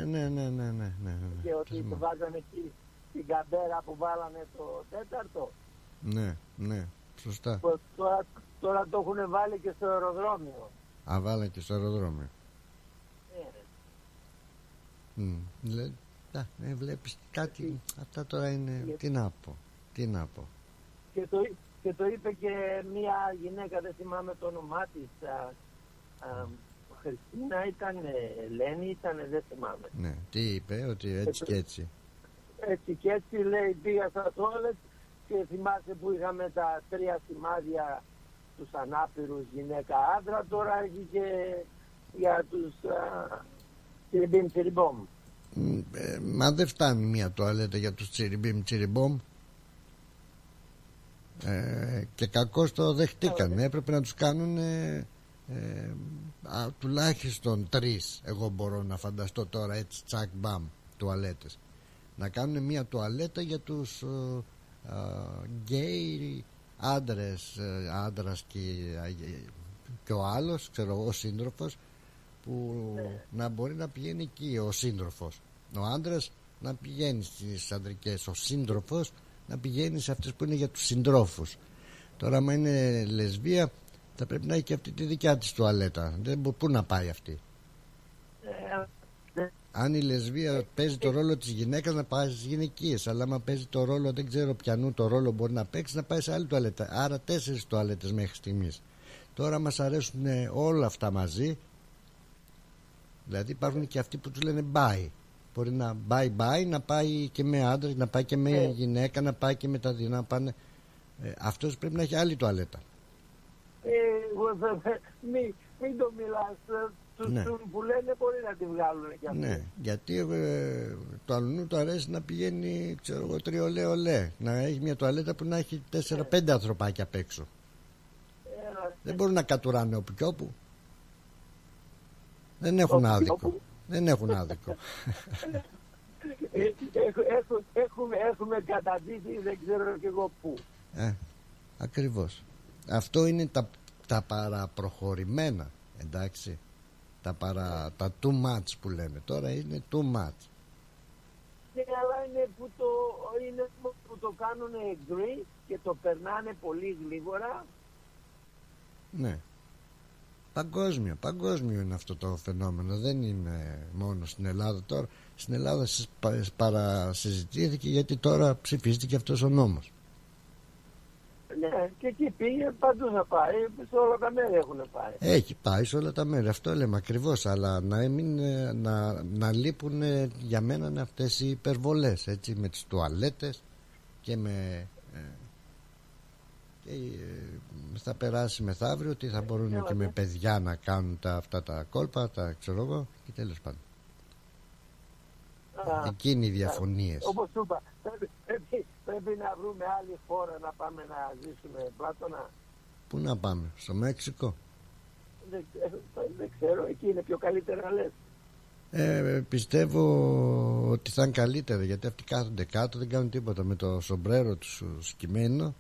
Και ότι το βάζανε εκεί την καμπέρα που βάλανε το τέταρτο. Ναι, σωστά. Τώρα το έχουν βάλει και στο αεροδρόμιο. Α, βάλανε και στο αεροδρόμιο. Ναι, βλέπεις κάτι, αυτά τώρα είναι, τι να πω. Και το είπε και μια γυναίκα, δεν θυμάμαι το όνομά της, Χριστίνα, ήταν Ελένη, δεν θυμάμαι. Ναι, τι είπε, ότι έτσι και έτσι. Έτσι και έτσι λέει, πήγα στα τόλες και θυμάσαι που είχαμε τα τρία σημάδια τους ανάπηρους γυναίκα άντρα, τώρα έχει και για τους τσιριμπιμ-τσιριμπόμ. Μα δεν φτάνει μια τουαλέτα για τους τσιριμπιμ-τσιριμπόμ. Και κακώς το δεχτήκανε. Έπρεπε να τους κάνουν τουλάχιστον τρεις. Εγώ μπορώ να φανταστώ τώρα έτσι τσακ μπαμ τουαλέτες. Να κάνουν μια τουαλέτα για τους γκέι άντρες, άντρας και ο άλλος, ξέρω, ο σύντροφος, που να μπορεί να πηγαίνει εκεί ο σύντροφος. Ο άντρας να πηγαίνει στις αντρικές, ο σύντροφος να πηγαίνει σε αυτές που είναι για τους συντρόφους. Τώρα άμα είναι λεσβία θα πρέπει να έχει και αυτή τη δικιά της τουαλέτα. Πού να πάει αυτή? Αν η λεσβία παίζει το ρόλο της γυναίκας να πάει στις γυναικείες, αλλά άμα παίζει το ρόλο, δεν ξέρω πιανού το ρόλο μπορεί να παίξει, να πάει σε άλλη τουαλέτα. Άρα 4 τουαλέτες μέχρι στιγμής. Τώρα μας αρέσουν όλα αυτά μαζί. Δηλαδή υπάρχουν και αυτοί που τους λένε bye. Μπορεί να bye, να πάει και με άντρες, να πάει και με γυναίκα, να πάει και με τα δεινά πάνε. Αυτός πρέπει να έχει άλλη τουαλέτα. Μην το μιλάς. Τους που λένε μπορεί να τη βγάλουν και αυτοί. Ναι, γιατί το αλλού του αρέσει να πηγαίνει, ξέρω εγώ, τριολέ-ολέ. Να έχει μια τουαλέτα που να έχει 4-5 ανθρωπάκια απ' έξω. Δεν μπορούν να κατουράνε όπου και όπου. Δεν έχουν άδικο. Έχουμε καταδείξει δεν ξέρω και εγώ πού. Ακριβώς. Αυτό είναι τα παραπροχωρημένα, εντάξει. Τα too much που λέμε. Τώρα είναι too much. Ναι, αλλά είναι που το κάνουν agree και το περνάνε πολύ γλίγορα. Ναι. Παγκόσμιο είναι αυτό το φαινόμενο, δεν είναι μόνο στην Ελλάδα τώρα. Στην Ελλάδα παρασυζητήθηκε γιατί τώρα ψηφίστηκε αυτός ο νόμος. Ναι, και εκεί πήγε, παντού θα πάει, σε όλα τα μέρη έχουν πάει. Έχει πάει σε όλα τα μέρη, αυτό λέμε ακριβώς, αλλά να λείπουν για μένα αυτές οι υπερβολές, έτσι, με τις τουαλέτες και με... Και θα περάσει μεθαύριο ότι θα μπορούν και με παιδιά να κάνουν αυτά τα κόλπα, τα ξέρω εγώ, και τέλος πάντων. Εκείνοι οι διαφωνίες. Όπως σου είπα, πρέπει να βρούμε άλλη χώρα να πάμε να ζήσουμε, Πλάτωνα. Πού να πάμε, στο Μέξικο? Δεν ξέρω, εκεί είναι πιο καλύτερα λες. Πιστεύω ότι θα είναι καλύτερα, γιατί αυτοί κάθονται κάτω, δεν κάνουν τίποτα, με το σομπρέρο τους σκυμμένο.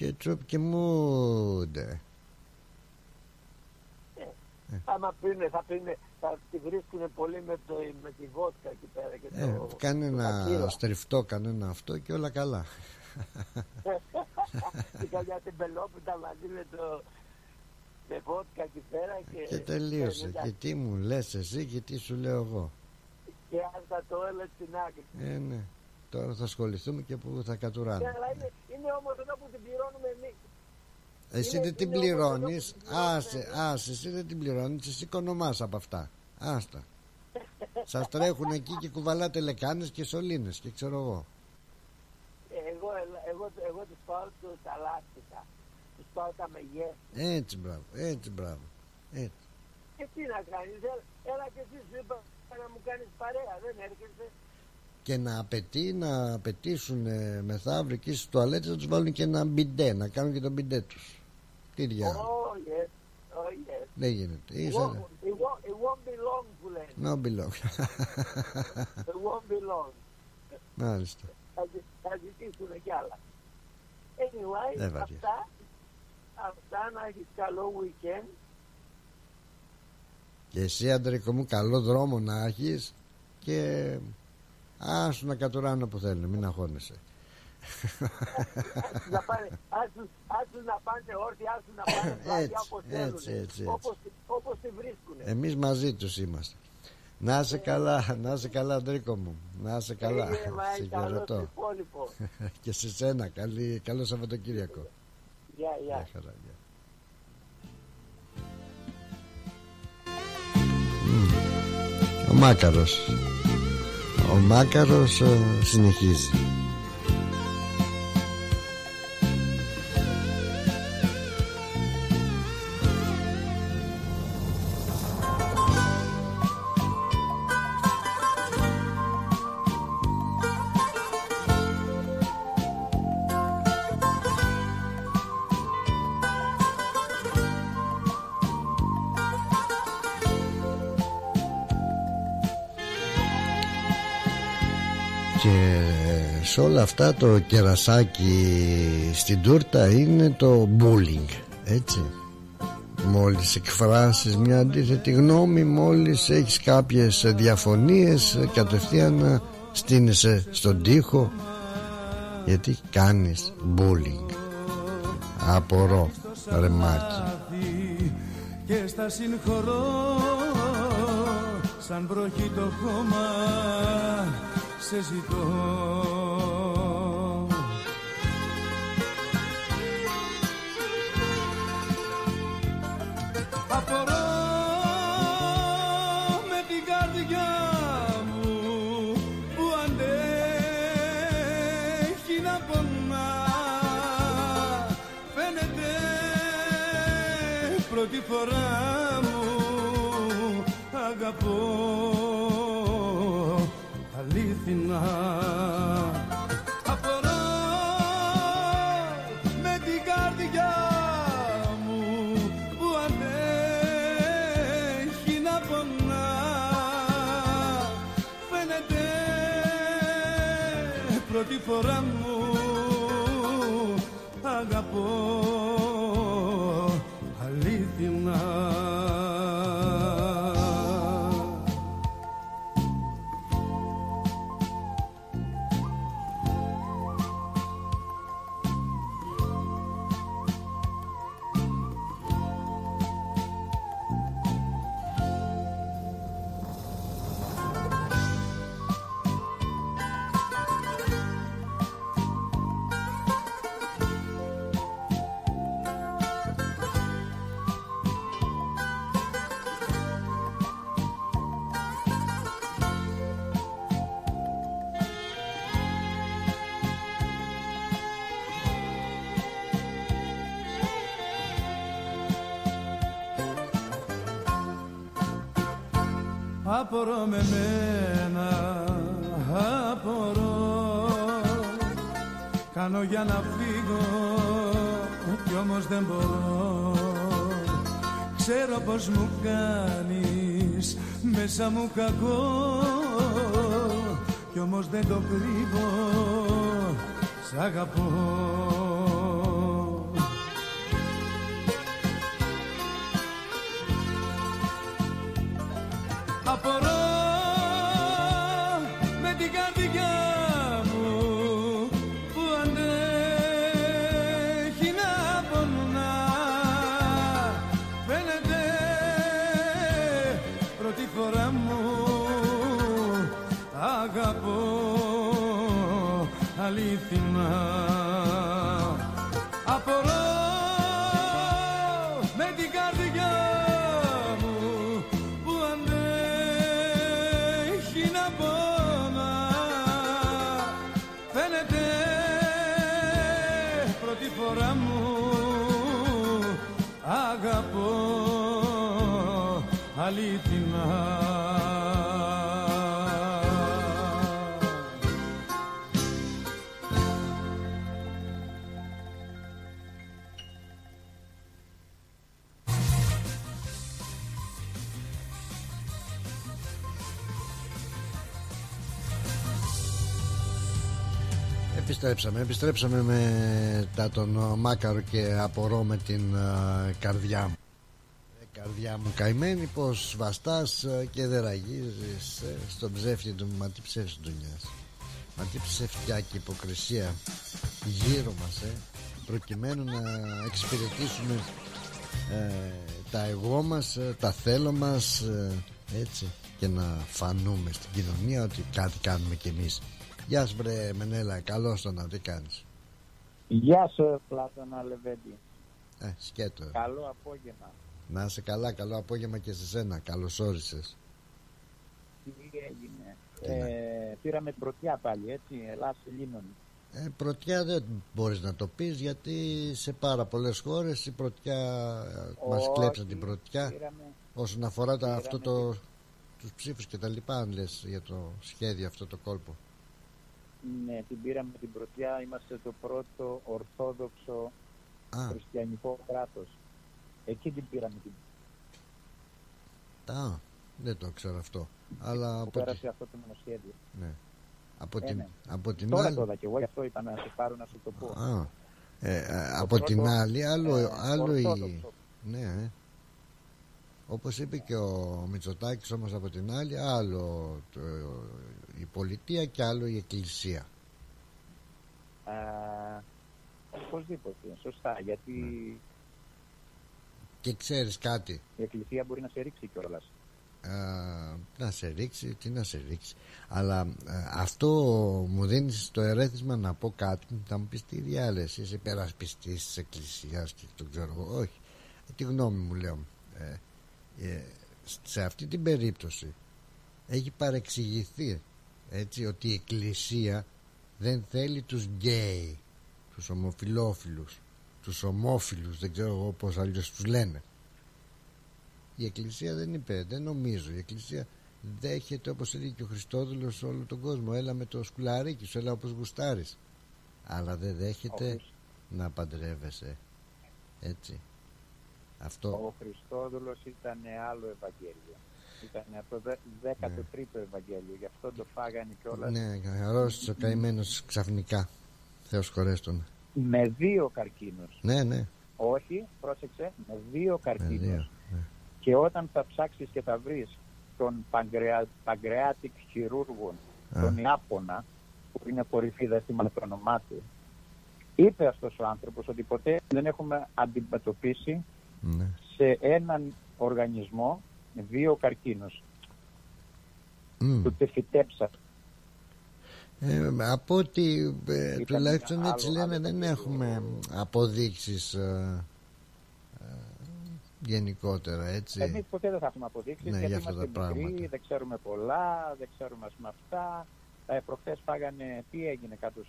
Και τσουπ και μούντε. Άμα πίνε, θα τη βρίσκουν πολύ με τη βότκα εκεί πέρα. Και κάνε ένα στριφτό, κάνε ένα αυτό και όλα καλά. Πήγα για την Πελόπιτα μαζί με βότκα εκεί πέρα. Και τελείωσε. Και τι μου λες εσύ και τι σου λέω εγώ. Και αν θα το έλεγε στην άκρη. Ναι. Τώρα θα ασχοληθούμε και που θα κατουράνουμε. Είναι όμως εδώ που την πληρώνουμε εμείς. Εσύ δεν την πληρώνεις. Άσε, εσύ δεν την πληρώνεις. Εσύ οικονομάς από αυτά. Άστα. Σας τρέχουν εκεί και κουβαλάτε λεκάνες και σωλήνες και ξέρω εγώ. Εγώ τους πάω τα λάστιχα. Τους πάω τα μεγέθη. Έτσι μπράβο. Και τι να κάνεις. Έλα και εσύ σου είπα να μου κάνεις παρέα. Δεν έρχεσαι. Και να απαιτήσουν μεθαύριο εκεί στις τουαλέτες να τους βάλουν και ένα μπιντέ, να κάνουν και τον μπιντέ τους. Τι διάλογο. Oh yes. Δεν γίνεται. It won't be long που λένε. It won't be long. Μάλιστα. Θα ζητήσουν κι άλλα. Anyway, αυτά να έχεις καλό weekend. Και εσύ, Αντρίκο μου, καλό δρόμο να έχεις και... Άσου να κατουράνω που θέλουν, μην αγχώνεσαι. Άσου να πάνε όρθιοι όπως θέλουν, όπως τη βρίσκουν. Εμείς μαζί τους είμαστε. Να είσαι καλά Αντρίκο μου. Να είσαι καλά. Συγκρατώ. Και σε σένα, καλό Σαββατοκύριακο. Γεια χαρά. Ο Μάκαρος συνεχίζει. Σε όλα αυτά το κερασάκι στην τούρτα είναι το bullying, έτσι. Μόλις εκφράσεις μια αντίθετη γνώμη, μόλις έχεις κάποιες διαφωνίες, κατευθείαν στείνεσαι στον τοίχο, γιατί κάνεις bullying. Απορώ, ρε Μάκη. Και στα συγχωρώ σαν βροχή το χώμα. Σε ζητώ. Απορώ με την καρδιά μου που αντέχει να πονά. Φαίνεται πρώτη φορά μου αγαπώ. Απορώ με την καρδιά μου που αντέχει να πονά. Φαίνεται πρώτη φορά μου αγαπώ αλήθινα. απορώ με μένα, απορώ. Κάνω για να φύγω κι όμως δεν μπορώ. Ξέρω πως μου κάνεις μέσα μου κακό, κι όμως δεν το κρύβω, σ' αγαπώ. Απορώ με την καρδιά μου που αντέχει να πονά. Φαίνεται πρώτη φορά μου αγαπώ αληθινά. Απορώ με την καρδιά μου που αντέχει να πονά. Φαίνεται πρώτη φορά μου αγαπώ αληθινά. Επιστρέψαμε με τον Μάκαρο και απορώ με την καρδιά μου. Καρδιά μου καημένη, πως βαστάς και δεν ραγίζεις στον ψεύτη του. Μα τι ψεύτη δουλειάς, μα τι ψευτιά και υποκρισία γύρω μας, προκειμένου να εξυπηρετήσουμε τα εγώ μας, τα θέλω μας, έτσι, και να φανούμε στην κοινωνία ότι κάτι κάνουμε κι εμείς. Γεια σου βρε Μενέλα, καλώς το να, τι κάνεις? Γεια σου Πλάτωνα Λεβέντη. Σκέτο. Καλό απόγευμα. Να είσαι καλά, καλό απόγευμα και σε σένα, καλώς όρισες. Τι έγινε? Πήραμε πρωτιά πάλι, έτσι, Ελλάς Ελλήνων. Πρωτιά δεν μπορείς να το πεις, γιατί σε πάρα πολλές χώρες η πρωτιά, μας κλέψαν την πρωτιά. Όσον αφορά αυτό τους ψήφους και τα λοιπά, αν λες για το σχέδιο αυτό το κόλπο. Ναι, την πήραμε την πρωτιά, είμαστε το πρώτο ορθόδοξο χριστιανικό κράτος. Εκεί την πήραμε την πρωτιά. Δεν το ξέρω αυτό. Αλλά από πέρασε αυτό το μονοσχέδιο. Ναι. Από την τώρα άλλη... Τώρα και εγώ γι' αυτό είπα να σε πάρω να σου το πω. Από την άλλη, άλλο η... Ναι. Όπως είπε και ο Μητσοτάκης όμως, από την άλλη, άλλο η πολιτεία και άλλο η εκκλησία. Οπωσδήποτε, σωστά, γιατί... Ναι. Και ξέρεις κάτι, η εκκλησία μπορεί να σε ρίξει κιόλας. Να σε ρίξει, τι να σε ρίξει. Αλλά αυτό μου δίνει το ερέθισμα να πω κάτι. Θα μου πεις τι διάλεση, είσαι υπερασπιστής της εκκλησίας και τον ξέρω εγώ. Όχι, τη γνώμη μου λέω. Σε αυτή την περίπτωση έχει παρεξηγηθεί, έτσι, ότι η εκκλησία δεν θέλει τους γκέι, τους ομοφυλόφιλους, τους ομόφιλους, δεν ξέρω εγώ πως αλλιώς τους λένε. Η εκκλησία δεν είπε, δεν νομίζω. Η εκκλησία δέχεται, όπως έλεγε και ο Χριστόδουλος, όλο τον κόσμο. Έλα με το σκουλαρίκι σου, έλα όπως γουστάρεις. Αλλά δεν δέχεται να παντρεύεσαι, έτσι. Αυτό. Ο Χριστόδουλος ήταν άλλο Ευαγγέλιο. Ήταν από το 13ο Ευαγγέλιο. Γι' αυτό το φάγανε κιόλας. Ναι, αρρώστησε ο καημένος ξαφνικά. Θεός χωρέστον. Με δύο καρκίνους. Ναι. Όχι, πρόσεξε, με δύο καρκίνους. Και όταν θα ψάξεις και θα βρεις τον παγκρεάτικ χειρούργο, τον Ιάπωνα, που είναι κορυφή, δεν θυμάμαι το όνομά του, είπε αυτός ο άνθρωπος ότι ποτέ δεν έχουμε αντιμετωπίσει σε έναν οργανισμό δύο καρκίνους που τη φυτέψα. Από ό,τι τουλάχιστον έτσι λένε, δεν έχουμε αποδείξεις γενικότερα, έτσι. Εμείς ποτέ δεν θα έχουμε αποδείξεις, γιατί είμαστε μικροί, δεν ξέρουμε πολλά, δεν ξέρουμε αυτά. Προχθές φάγανε, τι έγινε κάτω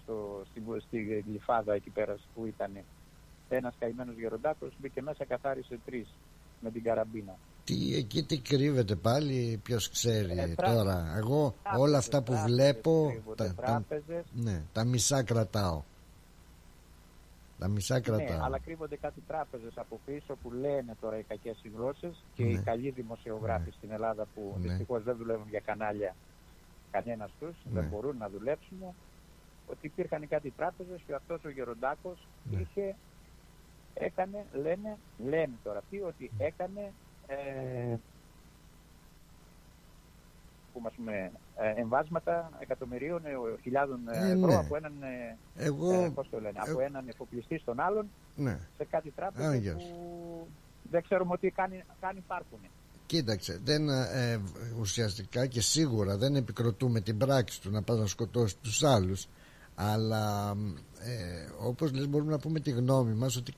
στη Γλυφάδα εκεί πέρα που ήτανε. Ένας καημένος γεροντάκος μπήκε μέσα, καθάρισε 3 με την καραμπίνα. εκεί τι κρύβεται πάλι, ποιος ξέρει τώρα. Εγώ τράπεζες, όλα αυτά που βλέπω τα μισά κρατάω. Αλλά κρύβονται κάτι τράπεζες από πίσω που λένε τώρα οι κακές γλώσσες και οι καλοί δημοσιογράφοι στην Ελλάδα που δυστυχώς δεν δουλεύουν για κανάλια κανένας τους, δεν μπορούν να δουλέψουν, ότι υπήρχαν κάτι τράπεζες και αυτός ο γεροντάκος είχε, έκανε, λένε τώρα αυτοί ότι έκανε εμβάσματα εκατομμυρίων χιλιάδων ευρώ από έναν, από έναν εφοπλιστή στον άλλον σε κάτι τράπεζα που δεν ξέρουμε ότι κάνει υπάρχουν. Κοίταξε, δεν, ουσιαστικά και σίγουρα δεν επικροτούμε την πράξη του να πας να σκοτώσεις τους άλλους, αλλά όπως λες μπορούμε να πούμε τη γνώμη μας ότι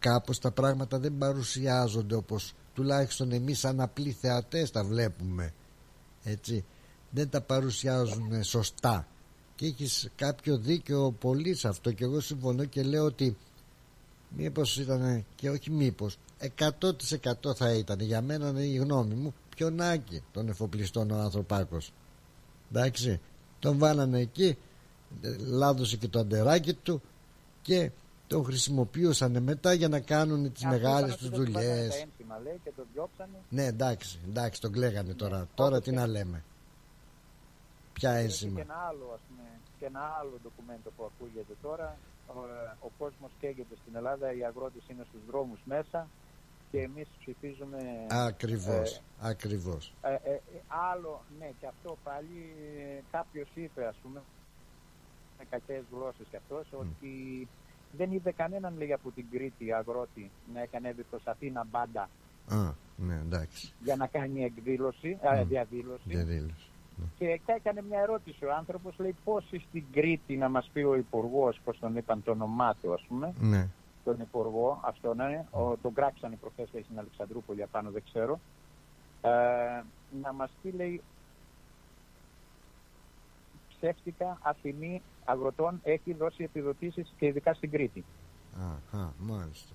κάπως τα πράγματα δεν παρουσιάζονται όπως τουλάχιστον εμείς σαν απλοί θεατές τα βλέπουμε. Έτσι, δεν τα παρουσιάζουν σωστά και έχεις κάποιο δίκιο πολύ σε αυτό και εγώ συμφωνώ και λέω ότι μήπως ήταν και όχι μήπως 100% θα ήταν για μένα η γνώμη μου Πιονάκι τον εφοπλιστών ο ανθρωπάκος, εντάξει, τον βάλανε εκεί, λάδωσε και το αντεράκι του και τον χρησιμοποιούσαν μετά για να κάνουν τις μεγάλες τους δουλειές. Ναι, εντάξει, τον κλαίγανε τώρα. Ναι, τώρα τι να λέμε. Ποια ένσημα. Και ένα άλλο ντοκουμέντο που ακούγεται τώρα. Ο κόσμος καίγεται στην Ελλάδα, οι αγρότες είναι στους δρόμους μέσα και εμείς ψηφίζουμε. Ακριβώς. Άλλο, ναι, και αυτό πάλι κάποιος είπε, ας πούμε, με κακές γλώσσες κι αυτός, ότι δεν είδε κανέναν, λέει, από την Κρήτη αγρότη να έχει ανέβει προς Αθήνα μπάντα για να κάνει εκδήλωση, διαδήλωση. Και έκανε μια ερώτηση ο άνθρωπος, λέει, πόσοι στην Κρήτη, να μας πει ο υπουργός, πώς τον είπαν το όνομά του, ας πούμε, τον υπουργό, αυτόν, τον κράξανε προχθές στην Αλεξανδρούπολη απάνω, δεν ξέρω, να μας πει, λέει, ψεύτικα Αθηνή αγροτών έχει δώσει επιδοτήσεις και ειδικά στην Κρήτη. Μάλιστα.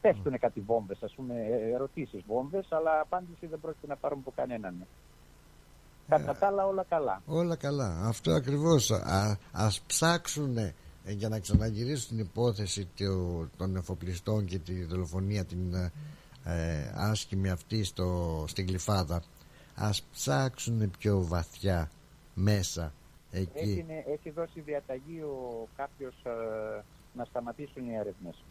Πέφτουνε κάτι βόμβες, ας πούμε, ερωτήσεις βόμβες, αλλά απάντηση δεν πρόκειται να πάρουμε από κανέναν. Κατά τα άλλα όλα καλά. Όλα καλά. Αυτό ακριβώς. Ας ψάξουνε για να ξαναγυρίσουν την υπόθεση των εφοπλιστών και τη δολοφονία την άσχημη αυτή στην Γλυφάδα. Ας ψάξουνε πιο βαθιά μέσα. Έχει δώσει διαταγή κάποιος να σταματήσουν οι έρευνες.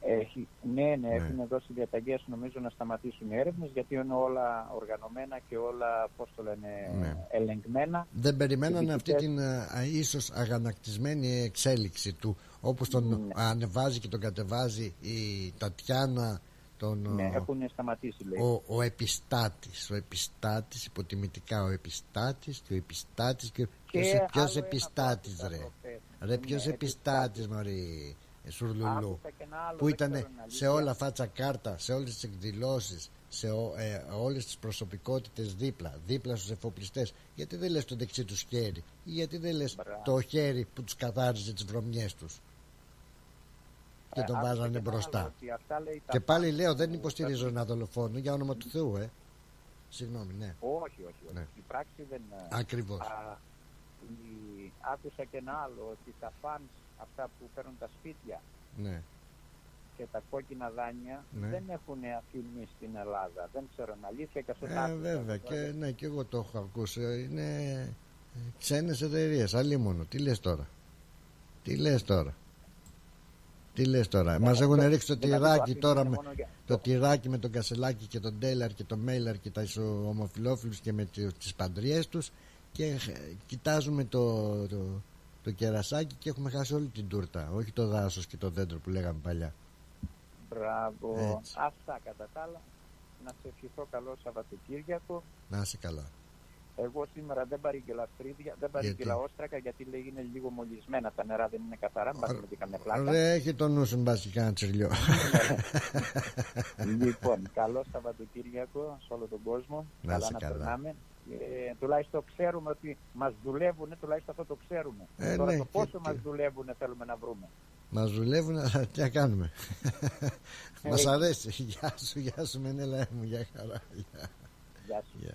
Έχουν δώσει διαταγές, νομίζω, να σταματήσουν οι έρευνες, γιατί είναι όλα οργανωμένα και όλα, πώς το λένε, ελεγμένα. Δεν περιμένανε αυτή την ίσως αγανακτισμένη εξέλιξη του, όπως τον ανεβάζει και τον κατεβάζει η Τατιάνα. Έχουν σταματήσει, λέει. Ο επιστάτης, υποτιμητικά ο επιστάτης. Ποιος επιστάτης, ρε, ποιος επιστάτης, μωρί, σουρλουλού, που ήταν σε όλα φάτσα κάρτα, σε όλες τις εκδηλώσεις, σε όλες τις προσωπικότητες δίπλα στους εφοπλιστές. Γιατί δεν λες το δεξί τους χέρι, γιατί δεν λες το χέρι που τους καθάριζε τις βρωμιές τους και τον βάζανε μπροστά. Και πάλι λέω, δεν υποστηρίζω ένα δολοφόνο, για όνομα του Θεού, Συγγνώμη, Όχι. Ναι. Η πράξη δεν... Ακριβώς. Άκουσα και ένα άλλο, ότι τα φανς, αυτά που παίρνουν τα σπίτια και τα κόκκινα δάνεια, δεν έχουν αφήνει στην Ελλάδα. Δεν ξέρω, είναι αλήθεια και αυτό τα βέβαια, και εγώ το έχω ακούσει. Είναι ξένες εταιρείες, αλλήμονο. Τι λες τώρα. Μας έχουν ρίξει το τυράκι τώρα με τον Κασσελάκη και τον Τέλαρ και τον Μέιλαρ και τα ομοφυλόφιλους και με τις παντριές τους και κοιτάζουμε το κερασάκι και έχουμε χάσει όλη την τούρτα, όχι το δάσος και το δέντρο που λέγαμε παλιά. Μπράβο. Έτσι. Αυτά κατά τα άλλα. Να σε ευχηθώ καλό Σαββατοκύριακο. Να είσαι καλά. Εγώ σήμερα δεν παρήγγελα φρύδια, δεν παρήγγελα όστρακα, γιατί λέει είναι λίγο μολυσμένα τα νερά, δεν είναι καθαρά. Ρε, έχει το νου σου μπασικά να τσιρλιώ. Λοιπόν, καλό Σαββατοκύριακο σε όλο τον κόσμο. Να περνάμε. Τουλάχιστον ξέρουμε ότι μας δουλεύουν, τουλάχιστον αυτό το ξέρουμε. Τώρα το πόσο μας δουλεύουν θέλουμε να βρούμε. Μας δουλεύουν, αλλά τι να κάνουμε. Μας αρέσει. Γεια σου, γεια σου Μενέλα μου, γεια χαρά. Γεια σου. Yeah.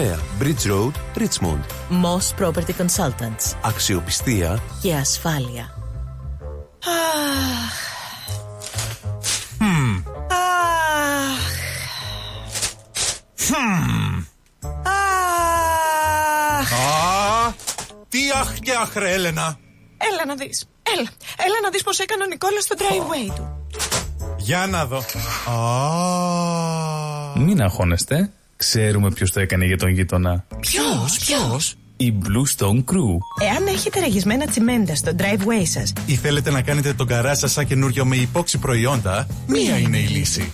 Bridge Road, Richmond. Most Property Consultants. Αξιοπιστία και ασφάλεια. Τι αχ, ρε Έλενα. Έλα να δεις. Έλα να δεις πως έκανε ο Νικόλας στο driveway του. Για να δω. Μην αγχώνεστε. Ξέρουμε ποιος το έκανε για τον γείτονα. Ποιος? Η Blue Stone Crew. Εάν έχετε ραγισμένα τσιμέντα στο driveway σας ή θέλετε να κάνετε τον καράζ σας σαν καινούριο με υπόξι προϊόντα, μία είναι η λύση.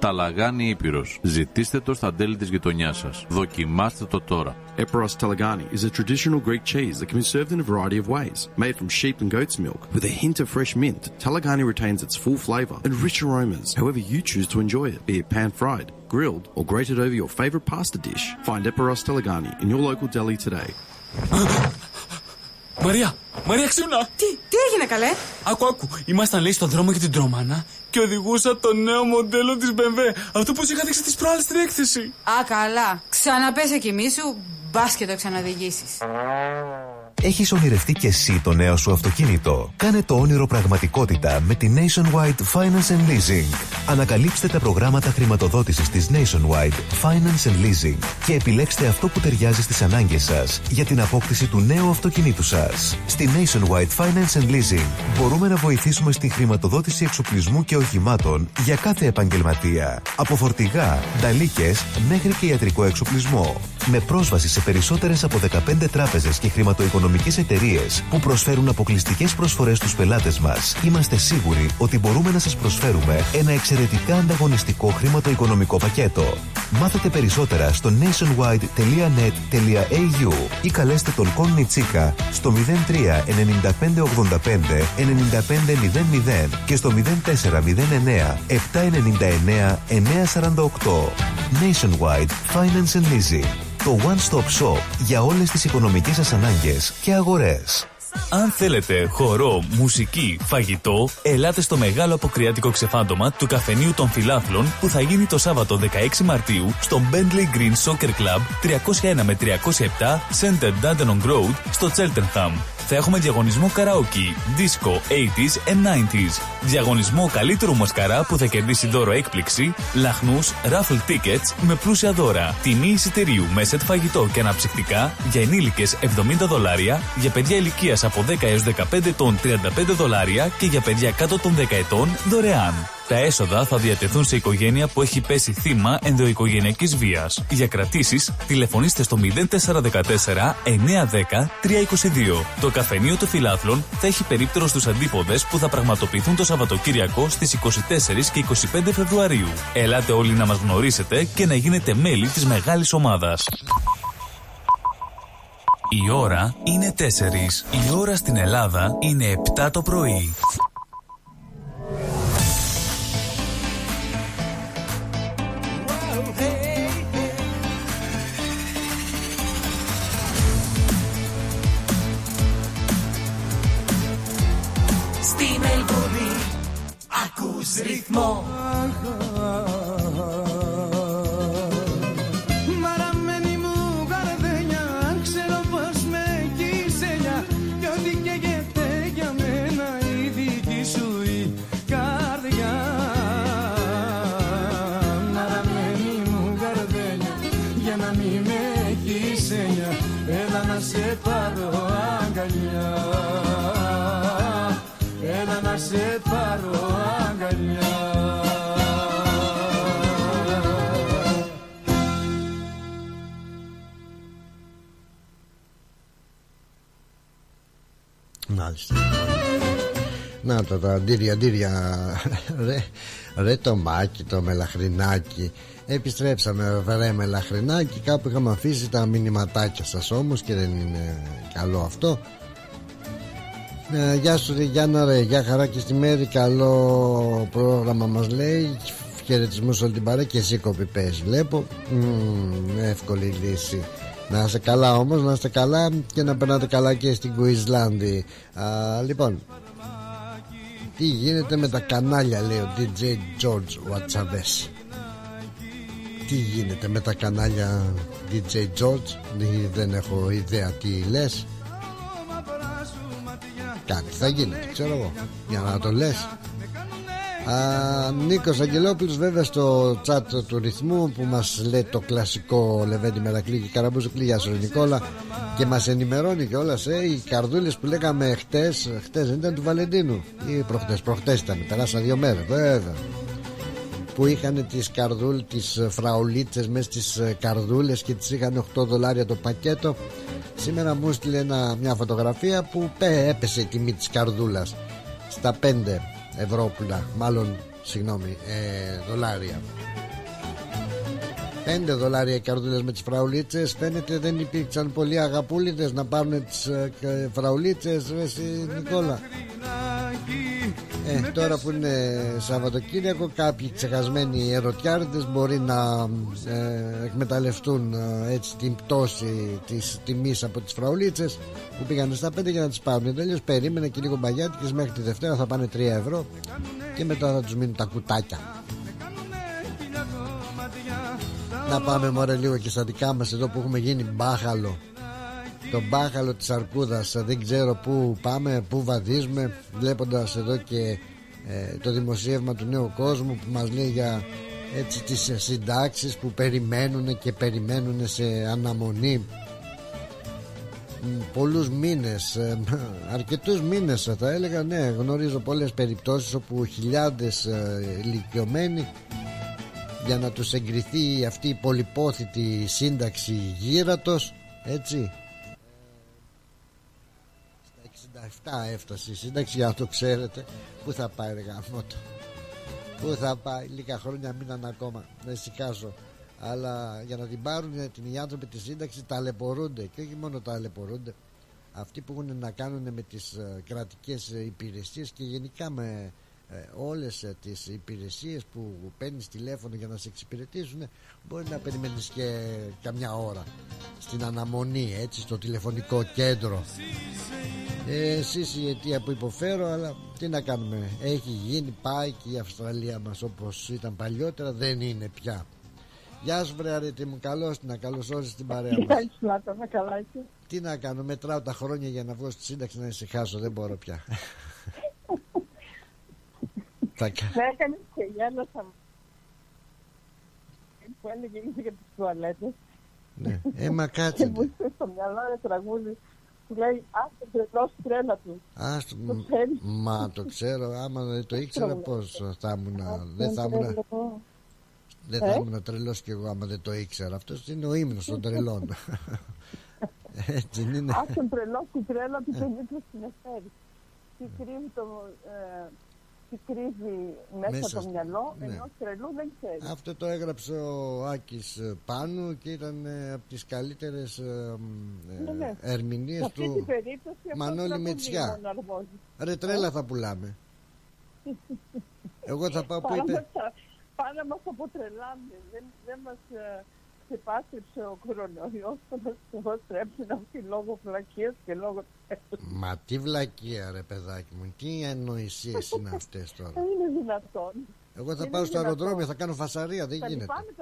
Talagani Epirus. Ζητήστε το στα τέλη της γειτονιάς σας. Δοκιμάστε το τώρα. Epiros Talagani is a traditional Greek cheese that can be served in a variety of ways. Made from sheep and goat's milk with a hint of fresh mint, Talagani retains its full flavor and rich aromas, however you choose to enjoy it, be it pan-fried, grilled or grated over your favorite pasta dish. Find Epiros Talagani in your local deli today. Μαρία, ξύπνα! Τι έγινε, καλέ? Άκου. Ήμασταν λέει στον δρόμο για την Τρομάνα και οδηγούσα το νέο μοντέλο της BMW. Αυτό που σου είχα δείξει της προάλλης στην έκθεση. Α, καλά. Ξαναπέσε κοιμή σου, μπας και το ξαναδηγήσεις. Έχεις ονειρευτεί και εσύ το νέο σου αυτοκίνητο? Κάνε το όνειρο πραγματικότητα με τη Nationwide Finance and Leasing. Ανακαλύψτε τα προγράμματα χρηματοδότησης της Nationwide Finance and Leasing και επιλέξτε αυτό που ταιριάζει στις ανάγκες σας για την απόκτηση του νέου αυτοκινήτου σας. Στη Nationwide Finance and Leasing μπορούμε να βοηθήσουμε στη χρηματοδότηση εξοπλισμού και οχημάτων για κάθε επαγγελματία. Από φορτηγά, νταλίκες μέχρι και ιατρικό εξοπλισμό. Με πρόσβαση σε περισσότερες από 15 τράπεζες και χρηματοοικονομικές εταιρείες που προσφέρουν αποκλειστικές προσφορές στους πελάτες μας, είμαστε σίγουροι ότι μπορούμε να σας προσφέρουμε ένα εξαιρετικά ανταγωνιστικό χρηματοοικονομικό πακέτο. Μάθετε περισσότερα στο nationwide.net.au ή καλέστε τον Κόνι Τσίκα στο 03 95 85 95 00 και στο 0409 799 948. Nationwide Finance and Leasing. Το One Stop Shop για όλες τις οικονομικές σας ανάγκες και αγορές. Αν θέλετε χορό, μουσική, φαγητό, ελάτε στο μεγάλο αποκριάτικο ξεφάντωμα του Καφενείου των Φιλάθλων που θα γίνει το Σάββατο 16 Μαρτίου στο Bentley Green Soccer Club 301 με 307 Center Dandenong Road στο Cheltenham. Θα έχουμε διαγωνισμό καραόκι, disco 80s and 90s, διαγωνισμό καλύτερου μασκαρά που θα κερδίσει δώρο έκπληξη, λαχνούς, raffle tickets με πλούσια δώρα, τιμή εισιτηρίου με σετ φαγητό και αναψυκτικά για ενήλικες $70, για παιδιά ηλικία ηλικίας από 10 έως 15 ετών $35 και για παιδιά κάτω των 10 ετών δωρεάν. Τα έσοδα θα διατεθούν σε οικογένεια που έχει πέσει θύμα ενδοοικογενειακής βίας. Για κρατήσεις, τηλεφωνήστε στο 0414 910 322. Το Καφενείο των Φιλάθλων θα έχει περίπτερο στους αντίποδες που θα πραγματοποιηθούν το Σαββατοκύριακο στις 24 και 25 Φεβρουαρίου. Ελάτε όλοι να μας γνωρίσετε και να γίνετε μέλη της μεγάλης ομάδας. Η ώρα είναι 4. Η ώρα στην Ελλάδα είναι 7 το πρωί. Στη Μελβούνη ακούς ρυθμό. Σε πάρω αγκαλιά. Μάλιστα. Να τα αντίρια ρε το Μάκι, το μελαχρινάκι. Επιστρέψαμε ρε μελαχρινάκι. Κάπου είχαμε αφήσει τα μηνυματάκια σας όμως και δεν είναι καλό αυτό. Γεια σου ρε Γιάννα ρε, γεια χαρά και στη Μέρη, καλό πρόγραμμα μας λέει, χαιρετισμούς όλη την παρέα και εσύ κοπιπές βλέπω. Εύκολη λύση. Να είστε καλά όμως, να είστε καλά και να περνάτε καλά και στην Κουισλάνδη. Λοιπόν, τι γίνεται με τα κανάλια λέει ο DJ George Watsaves. Τι γίνεται με τα κανάλια DJ George, δεν έχω ιδέα τι λες. Κάτι θα γίνεται, ξέρω εγώ, για να το λες. Νίκος Αγγελόπουλος βέβαια στο chat του ρυθμού που μας λέει το κλασικό Λεβέντη Μερακλή και Καραμπούζοκλή. Γεια σου Νικόλα. Και μας ενημερώνει κιόλας οι καρδούλες που λέγαμε χτες, δεν ήταν του Βαλεντίνου ή προχτές ήταν, περάσαν 2 μέρες βέβαια, που είχαν τις φραουλίτσες μέσα στις καρδούλες και τις είχαν $8 το πακέτο. Σήμερα μου έστειλε μια φωτογραφία που έπεσε η τιμή της καρδούλας στα $5. $5 οι καρδούλες με τις φραουλίτσες. Φαίνεται δεν υπήρξαν πολλοί αγαπούλιδες να πάρουν τις φραουλίτσες. Εσύ Νικόλα, τώρα που είναι Σαββατοκύριακο, κάποιοι ξεχασμένοι ερωτιάρδες μπορεί να εκμεταλλευτούν έτσι την πτώση της τιμής από τις φραουλίτσες που πήγαν στα 5 για να τις πάρουν. Τέλειως περίμενα και λίγο μπαγιάτικες, μέχρι τη Δευτέρα θα πάνε €3 και μετά θα τους μείνουν τα κουτάκια. Να πάμε μωρέ λίγο και στα δικά μας εδώ που έχουμε γίνει μπάχαλο. Το μπάχαλο της Αρκούδας, δεν ξέρω πού πάμε, πού βαδίζουμε, βλέποντας εδώ και το δημοσίευμα του Νέου Κόσμου που μας λέει για έτσι τις συντάξεις που περιμένουν και περιμένουν σε αναμονή πολλούς μήνες, αρκετούς μήνες θα έλεγα. Ναι, γνωρίζω πολλές περιπτώσεις όπου χιλιάδες ηλικιωμένοι, για να τους εγκριθεί αυτή η πολυπόθητη σύνταξη γύρατος, έτσι, στα 67 έφτασε η σύνταξη, για να το ξέρετε. Πού θα πάει ρε γαμότο, πού θα πάει, λίγα χρόνια μείναν ακόμα, να ησυχάσω. Αλλά για να την πάρουν οι άνθρωποι τη σύνταξη ταλαιπωρούνται, και όχι μόνο ταλαιπωρούνται, αυτοί που έχουν να κάνουν με τις κρατικές υπηρεσίες και γενικά με όλες τις υπηρεσίες που παίρνεις τηλέφωνο για να σε εξυπηρετήσουν, μπορεί να περιμένεις και καμιά ώρα στην αναμονή, έτσι, στο τηλεφωνικό κέντρο. Εσείς η αιτία που υποφέρω, αλλά τι να κάνουμε, έχει γίνει, πάει και η Αυστραλία μας όπως ήταν παλιότερα δεν είναι πια. Γεια σου βρε αρετή μου, καλώς να καλωσόρισες την παρέα μας. Τι να κάνω, μετράω τα χρόνια για να βγω στη σύνταξη να ησυχάσω, δεν μπορώ πια. Με έκανες και γέλασα που έλεγε για τις τουαλέτες. Ναι, μα κάτσε. Και μου ήρθε στο μυαλό ένα τραγούδι του λέει «Άστε τρελό τρέλα του». Μα το ξέρω, άμα δεν το ήξερα πώς θα ήμουν. Δεν θα ήμουν τρελός κι εγώ άμα δεν το ήξερα. Αυτός είναι ο ύμνος των τρελών. Έτσι είναι. «Άστε τρελό του τρέλα του» δεν ήξερα στην ευθέρη. Τι κρύβει το... κρύβει μέσα στο μυαλό, ναι, ενός τρελού δεν ξέρει. Αυτό το έγραψε ο Άκης Πάνου και ήταν από τις καλύτερες ερμηνείες του Μανώλη Μετσιά. Ρε τρέλα θα πουλάμε. Εγώ θα πάω που είπε. Πάρα μας αποτρελάμε. Δεν μας ξεπάστρεψε ο κορονοϊός. Θα μας τρέψει όχι λόγω φλακίας και λόγω... Μα τι βλακεία ρε παιδάκι μου, τι ανοησίες είναι αυτές τώρα. Δεν είναι δυνατόν. Εγώ θα πάω στο αεροδρόμιο, θα κάνω φασαρία, δεν γίνεται. Θα λυπάμαι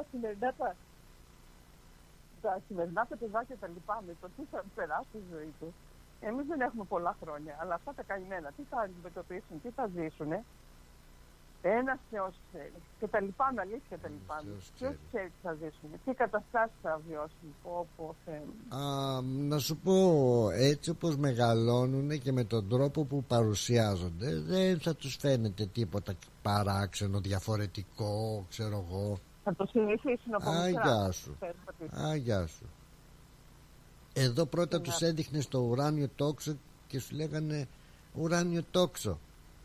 τα σημερινά τα παιδάκια, θα λυπάμαι το τι θα περάσει η ζωή του. Εμείς δεν έχουμε πολλά χρόνια, αλλά αυτά τα καημένα, τι θα αντιμετωπίσουν, τι θα ζήσουνε. Ένας Θεός ξέρει. Και τα λυπάμαι, αλήθεια τα λυπάμαι. Ποιος ξέρει τι θα ζήσουμε, τι καταστάσεις θα βιώσουμε, όπου να σου πω, έτσι όπως μεγαλώνουν και με τον τρόπο που παρουσιάζονται, δεν θα τους φαίνεται τίποτα παράξενο, διαφορετικό, ξέρω εγώ. Θα το συνηθίσουν από μικρά. Αγιά σου. Εδώ πρώτα τους έδειχνε το ουράνιο τόξο και σου λέγανε ουράνιο τόξο.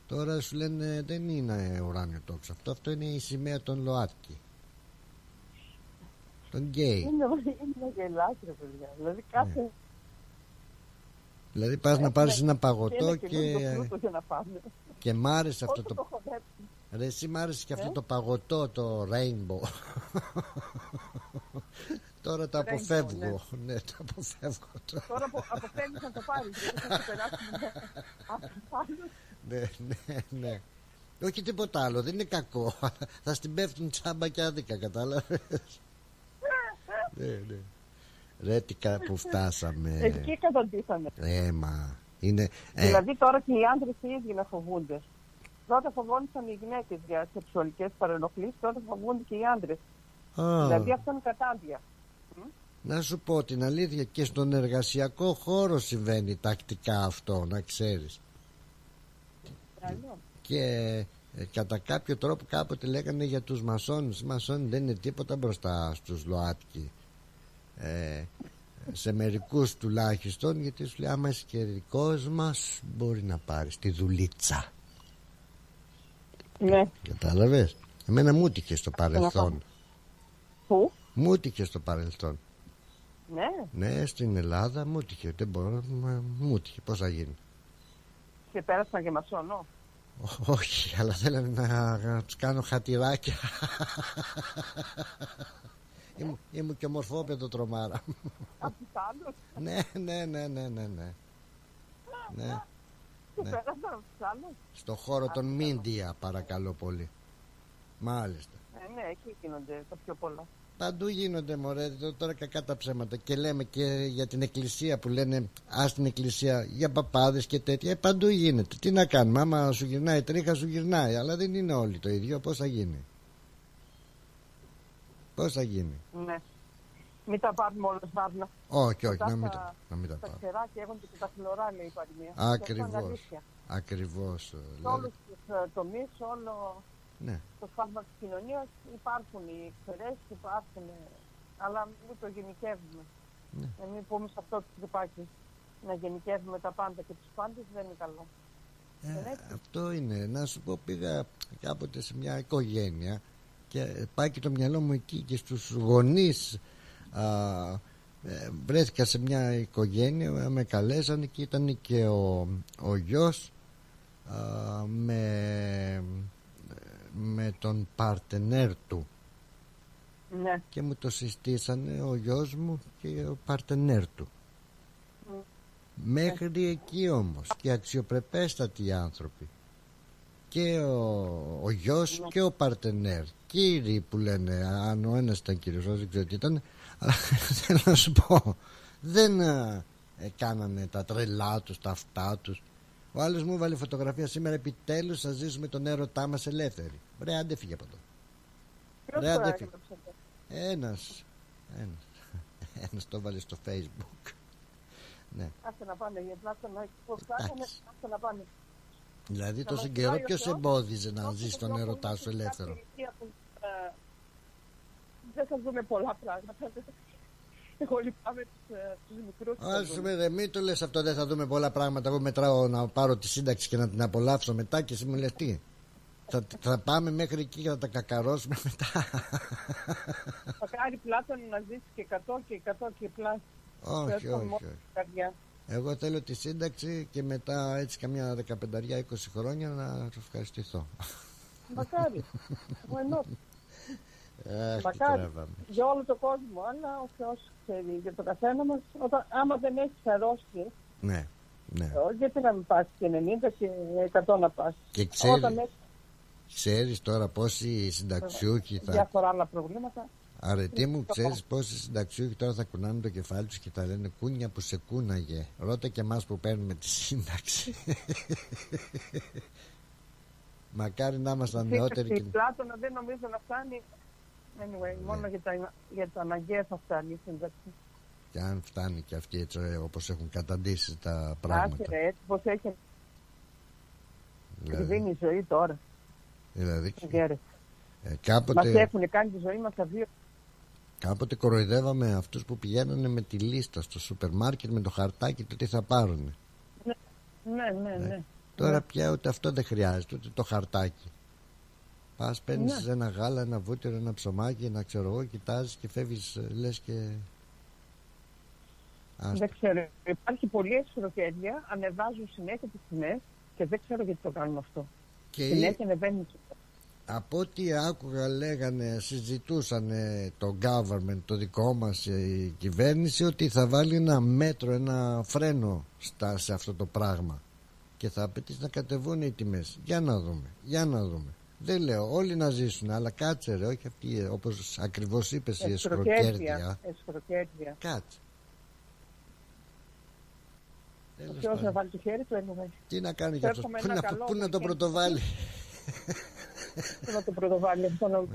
Τώρα σου λένε δεν είναι ουράνιο τόξο. Αυτό είναι η σημαία των ΛΟΑΤΚΙ. Τον γκέι. Είναι γελάτρια παιδιά. Δηλαδή κάθε... Δηλαδή πας να πάρεις ένα παγωτό και μ' άρεσε αυτό το... Ρε εσύ μ' άρεσε και αυτό το παγωτό, το rainbow. Τώρα τα αποφεύγω. Ναι, τα αποφεύγω. Τώρα αποφεύγεις να το πάρεις. Θα το περάσουμε ναι. Όχι τίποτα άλλο, δεν είναι κακό. Θα στην πέφτουν τσάμπα και άδικα, κατάλαβες. Ναι. Ρε τι που φτάσαμε. Εκεί καταντήσαμε. Μα είναι... Δηλαδή τώρα και οι άντρες οι ίδιοι να φοβούνται. Πρώτα φοβόντουσαν οι γυναίκες για σεξουαλικές παρενοχλήσεις, τώρα φοβούνται και οι άντρες. Δηλαδή αυτό είναι κατάντια. Να σου πω την αλήθεια, και στον εργασιακό χώρο συμβαίνει τακτικά αυτό, να ξέρεις. Και κατά κάποιο τρόπο κάποτε λέγανε για τους μασόνες. Οι μασόνοι δεν είναι τίποτα μπροστά στους ΛΟΑΤΚΙ. Σε μερικούς τουλάχιστον, γιατί σου λέει άμα είσαι και δικός μας μπορεί να πάρεις τη δουλίτσα. Ναι. Κατάλαβες. Εμένα μου τύχε στο παρελθόν. Πού? Μου τύχε στο παρελθόν. Ναι. Ναι, στην Ελλάδα μου τύχε. Δεν μπορώ να μου τύχε. Πώς θα γίνει. Και πέρασαν και μασόνο. Όχι, αλλά θέλανε να τους κάνω χατηράκια. Ήμουν και μορφόπεδο τρομάρα. Από τους άλλους. Ναι. Και πέρασαν από τους άλλους. Στον χώρο των μίντια, παρακαλώ πολύ. Μάλιστα. Ναι, εκεί γίνονται τα πιο πολλά. Παντού γίνονται μωρέ, τώρα κακά τα ψέματα. Και λέμε και για την εκκλησία που λένε ας την εκκλησία για παπάδες και τέτοια. Παντού γίνεται. Τι να κάνουμε, άμα σου γυρνάει τρίχα σου γυρνάει. Αλλά δεν είναι όλοι το ίδιο, πώς θα γίνει. Πώς θα γίνει. Ναι. Μην τα πάρουμε όλες βάρνα. Όχι, να μην τα πάρουμε. Τα ξεράκια έχουν και τα χλωρά λέει η παροιμία. Ακριβώς. Σε όλους τους τομείς, όλο... Ναι. Το φάσμα της κοινωνίας υπάρχουν οι εξαιρέσεις, υπάρχουν, αλλά μην το γενικεύουμε. Ναι. Μην πούμε σε αυτό το τρυπάκι να γενικεύουμε τα πάντα και τους πάντες, δεν είναι καλό. Αυτό είναι. Να σου πω, πήγα κάποτε σε μια οικογένεια και πάει και το μυαλό μου εκεί και στους γονείς. Βρέθηκα σε μια οικογένεια, με καλέσανε και ήταν και ο γιος με τον παρτενέρ του. Ναι. Και μου το συστήσανε ο γιος μου και ο παρτενέρ του. Μέχρι εκεί όμως και αξιοπρεπέστατοι άνθρωποι. Και ο γιος και ο παρτενέρ. Κύριοι που λένε, αν ο ένας ήταν κύριος, δεν ξέρω τι ήταν, αλλά θέλω να σου πω, δεν κάνανε τα τρελά τους, τα αυτά τους. Ο άλλος μου βάλει φωτογραφία σήμερα, επιτέλους θα ζήσουμε τον έρωτά μας ελεύθερη. Ρε άντε φύγε από εδώ. Ποιος το έκανε το ψεύδι? Ένας το βάλει στο Facebook. Ναι. Άστε να πάνε για Πλάτωνα, πώς κάνανε, άστε να πάνε. Δηλαδή τόσο καιρό ποιος εμπόδιζε να ζεις τον ερωτά σου ελεύθερο? Δεν θα δούμε πολλά πράγματα. Εγώ λυπάμαι τους μικρούς. Ας πούμε, μην το λες αυτό, δεν θα δούμε πολλά πράγματα. Εγώ μετράω να πάρω τη σύνταξη και να την απολαύσω μετά και εσύ μου λες τι? Θα πάμε μέχρι εκεί και θα τα κακαρώσουμε μετά. Θα κάνει Πλάτωνα να ζήσει και 100 και 100 και πλάσι. Όχι, όχι. Εγώ θέλω τη σύνταξη και μετά έτσι καμιά 15-20 χρόνια να το ευχαριστηθώ. Μακάρι. Μακάρι για όλο τον κόσμο, αλλά ο Θεός ξέρει για τον καθένα μας. Όταν, άμα δεν έχεις αρρώστιες, ναι, ναι, γιατί να μην πας και 90 και 100 να πας. Και ξέρεις τώρα πόσοι συνταξιούχοι θα... Διάφορα άλλα προβλήματα. Αρετή μου, ξέρεις πόσοι συνταξιούχοι τώρα θα κουνάνε το κεφάλι τους και θα λένε κούνια που σε κούναγε. Ρώτα και εμάς που παίρνουμε τη σύνταξη. Μακάρι να ήμασταν νεότεροι. Και... Πλάτωνα δεν νομίζω να φτάνει. Anyway, ναι. Μόνο για τα αναγκαία θα φτάνει η σύνταξη. Και αν φτάνει και αυτοί έτσι όπως έχουν καταντήσει τα πράγματα. Άχερα έτσι πως έχει. Δηλαδή... Δίνει η ζωή τώρα. Δηλαδή... κάποτε... Μας έχουν κάνει τη ζωή μας αδύο. Κάποτε κοροϊδεύαμε αυτούς που πηγαίνανε με τη λίστα στο σούπερ μάρκετ, με το χαρτάκι του τι θα πάρουν. Ναι, ναι, ναι, ναι. Τώρα ναι, πια ούτε αυτό δεν χρειάζεται, ούτε το χαρτάκι. Πας, παίρνεις ναι, ένα γάλα, ένα βούτυρο, ένα ψωμάκι, ένα ξέρω εγώ, κοιτάζεις και φεύγεις, λες και... Άστα. Δεν ξέρω, υπάρχει πολλή εξωτεροκέρδεια, ανεβάζουν συνέχεια τις τιμές και δεν ξέρω γιατί το κάνουν αυτό. Και... συνέχεια ανεβαίνουν. Από ό,τι άκουγα λέγανε, συζητούσανε το government, το δικό μας η κυβέρνηση, ότι θα βάλει ένα μέτρο, ένα φρένο σε αυτό το πράγμα και θα απαιτήσει να κατεβούν οι τιμές. Για να δούμε, για να δούμε. Δεν λέω όλοι να ζήσουν, αλλά κάτσε ρε, όχι αυτή, όπως ακριβώς είπες, η εσχροκέρδεια. Κάτσε. Ποιος να βάλει το χέρι του, εννοώ. Τι να κάνει για αυτό, πού να το πρωτοβάλει. Να το πρωτοβάλλει αυτό.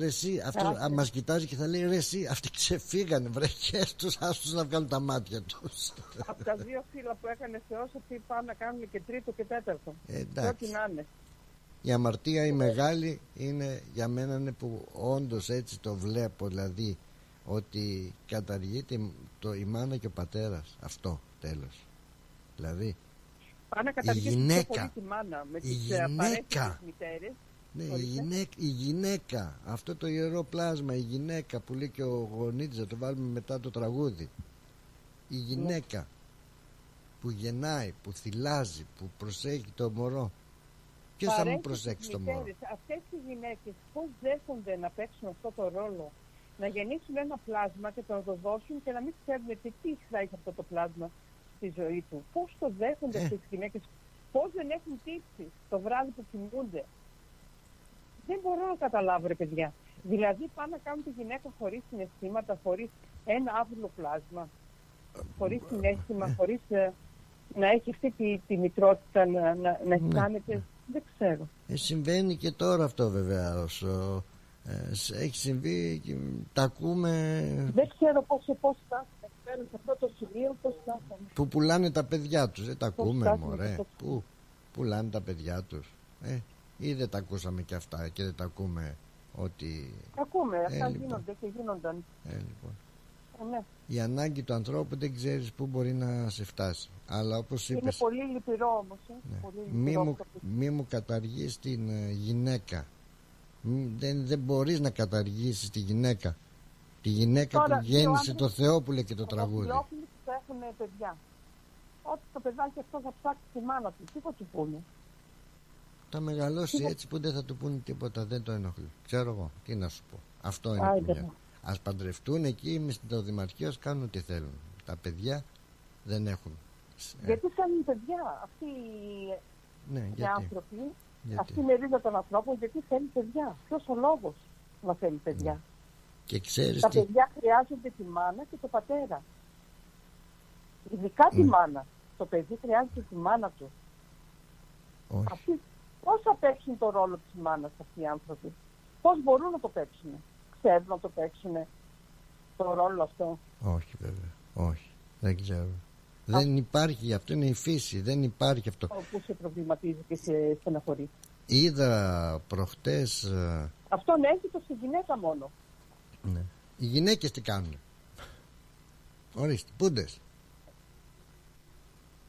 Εσύ, αυτό μας κοιτάζει και θα λέει ρε εσύ, αυτοί ξεφύγανε βρεχές τους, άστους να βγάλουν τα μάτια τους. Από τα δύο φύλλα που έκανε Θεός, αυτοί πάνε να κάνουν και τρίτο και τέταρτο. Εντάξει. Η αμαρτία η μεγάλη είναι για μένα είναι που όντως έτσι το βλέπω, δηλαδή ότι καταργείται η μάνα και ο πατέρας. Αυτό τέλος. Δηλαδή πάνε να η γυναίκα, τη μάνα, με τις γυναίκα. Ναι, η γυναίκα, αυτό το ιερό πλάσμα, η γυναίκα που λέει και ο Γονίδης, θα το βάλουμε μετά το τραγούδι. Η γυναίκα που γεννάει, που θυλάζει, που προσέχει το μωρό. Ποιος θα μου προσέξει το μωρό? Αυτές οι γυναίκες πώς δέχονται να παίξουν αυτό το ρόλο, να γεννήσουν ένα πλάσμα και να το δώσουν και να μην ξέρουν τι θα έχει αυτό το πλάσμα στη ζωή του? Πώς το δέχονται αυτές οι γυναίκες, πώς δεν έχουν τύψει το βράδυ που κοιμούνται? Δεν μπορώ να καταλάβω, ρε παιδιά. Δηλαδή πάνε να κάνουν τη γυναίκα χωρίς συναισθήματα, χωρίς ένα άβουλο πλάσμα, χωρίς συναίσθημα, χωρίς να έχει αυτή τη μητρότητα, να αισθάνεται. Δεν ξέρω. Συμβαίνει και τώρα αυτό βέβαια. Έχει συμβεί, τα ακούμε. Δεν ξέρω πώς φτάσαμε. Σε αυτό το σημείο πώς φτάσαμε. Που πουλάνε τα παιδιά τους. Δεν τα ακούμε, μωρέ. Πού πουλάνε τα παιδιά τους. Ή δεν τα ακούσαμε και αυτά και δεν τα ακούμε ότι... Τα ακούμε, αυτά λοιπόν γίνονται και γίνονταν. Λοιπόν. Ναι. Η ανάγκη του ανθρώπου δεν ξέρεις πού μπορεί να σε φτάσει. Αλλά όπως είπες... Είναι πολύ λυπηρό όμως. Ναι. Πολύ λυπηρό μη μου καταργείς την γυναίκα. Δεν μπορείς να καταργήσεις τη γυναίκα. Τη γυναίκα τώρα, που γέννησε το Θεόπουλε και το τραγούδι. Το Θεόπουλε που έχουν παιδιά. Ότι το παιδάκι αυτό θα ψάξει τη μάνα του. Τι θα του πούνε? Θα μεγαλώσει έτσι που δεν θα του πούνε τίποτα, δεν το ενοχλεί. Ξέρω εγώ, τι να σου πω. Αυτό είναι η δουλειά. Ας παντρευτούν εκεί, εμείς το Δημαρχείο κάνουν ό,τι θέλουν. Τα παιδιά δεν έχουν. Γιατί θέλουν παιδιά, αυτοί οι άνθρωποι, αυτή η μερίδα των ανθρώπων, γιατί θέλουν παιδιά? Ποιος ο λόγος να θέλει παιδιά? Ναι. Και ξέρεις τα παιδιά χρειάζονται τη μάνα και τον πατέρα. Ειδικά τη μάνα. Το παιδί χρειάζεται τη μάνα του. Αυτή πώς θα παίξουν το ρόλο της μάνας αυτοί οι άνθρωποι? Πώς μπορούν να το παίξουν? Ξέρουν να το παίξουν το ρόλο αυτό? Όχι βέβαια, όχι. Δεν ξέρω. Δεν υπάρχει, αυτό είναι η φύση, δεν υπάρχει αυτό. Πού σε προβληματίζει και σε στεναχωρεί? Είδα προχτές... Αυτό να έχει το στη γυναίκα μόνο. Ναι. Οι γυναίκες τι κάνουν? Ορίστε, πούντες.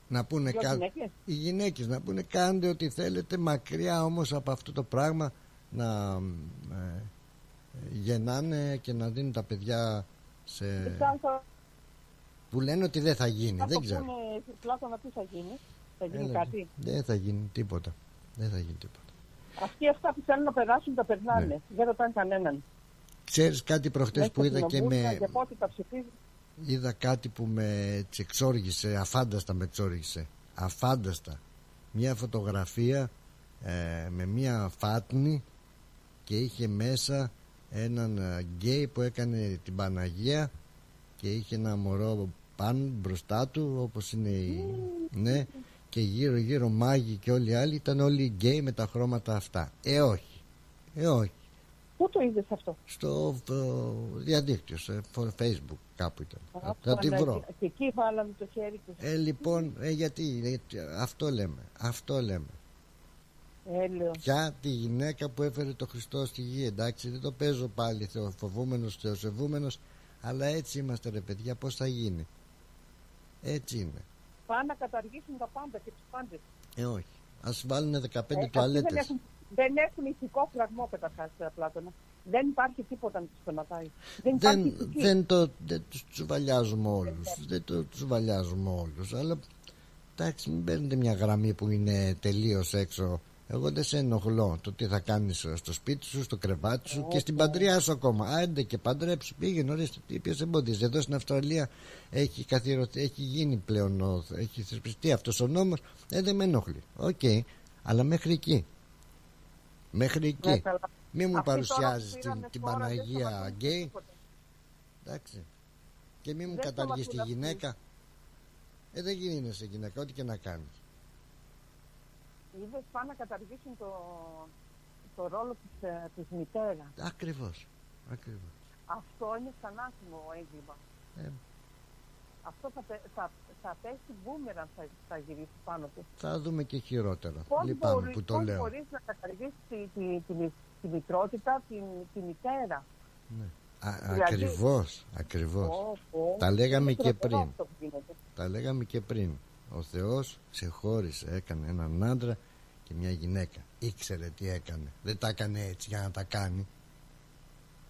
Να πούνε οι γυναίκες να πούνε κάντε ό,τι θέλετε, μακριά όμως από αυτό το πράγμα να γεννάνε και να δίνουν τα παιδιά σε... που λένε ότι δεν θα γίνει, δεν ξέρω. Πλάτωνα, τι θα γίνει, θα γίνει κάτι? Δεν θα γίνει τίποτα, δεν θα γίνει τίποτα. Αυτοί αυτά που θέλουν να περάσουν τα περνάνε, ναι. Δεν ρωτάνε κανέναν. Ξέρεις κάτι προχτές που είδα και με... Είδα κάτι που με εξόργησε, αφάνταστα με εξόργησε. Αφάνταστα. Μια φωτογραφία με μια φάτνη και είχε μέσα έναν γκέι που έκανε την Παναγία και είχε ένα μωρό πάνω μπροστά του, όπως είναι η... ναι, και γύρω γύρω μάγοι και όλοι οι άλλοι, ήταν όλοι γκέι με τα χρώματα αυτά. Όχι. Όχι. Πού το είδες αυτό? Στο διαδίκτυο, στο Facebook κάπου ήταν. Θα τη βρω. Και εκεί βάλαμε το χέρι και... λοιπόν, γιατί αυτό λέμε. Αυτό λέμε. Πια τη γυναίκα που έφερε το Χριστό στη γη, εντάξει, δεν το παίζω πάλι θεοφοβούμενος, θεοσεβούμενος, αλλά έτσι είμαστε ρε παιδιά, πώς θα γίνει. Έτσι είναι. Πάνε να καταργήσουν τα πάντα και τους πάντες. Όχι. Ας βάλουν 15 τουαλέτες. Δεν έχουν ηθικό φραγμό καταρχάς, Πλάτωνα. Δεν υπάρχει τίποτα να τους φωνατάει. Δεν τους τσουβαλιάζουμε όλους. Δεν το τσουβαλιάζουμε όλους. Αλλά εντάξει, μην παίρνετε μια γραμμή που είναι τελείως έξω. Εγώ δεν σε ενοχλώ το τι θα κάνεις στο σπίτι σου, στο κρεβάτι σου και στην παντριά σου ακόμα. Άντε και παντρέψου, πήγαινε, ορίστε, ποιος εμποδίζει. Εδώ στην Αυστραλία έχει καθιερωθεί, έχει γίνει πλέον, έχει θεσπιστεί αυτός ο νόμος. Δεν με ενοχλεί. Okay. Αλλά μέχρι εκεί. Μέχρι εκεί. Ναι, μην μου παρουσιάζεις την Παναγία γκέι. Εντάξει. Και μην μου καταργείς τη γυναίκα. Δεν γίνεται σε γυναίκα, ό,τι και να κάνεις. Είδες, πάνε να καταργήσουν το ρόλο της μητέρας. Ακριβώς. Ακριβώς. Αυτό είναι θανάσιμο έγκλημα. Αυτό θα πέσει μπούμεραν, θα γυρίσει πάνω του. Θα δούμε και χειρότερα. Λυπάμαι που το λέω. Πώς μπορείς να καταργήσεις τη μητρότητα, τη μητέρα? Ναι. Ακριβώς, ακριβώς. Τα λέγαμε και πριν. Ο Θεός ξεχώρισε, έκανε έναν άντρα και μια γυναίκα. Ήξερε τι έκανε. Δεν τα έκανε έτσι για να τα κάνει.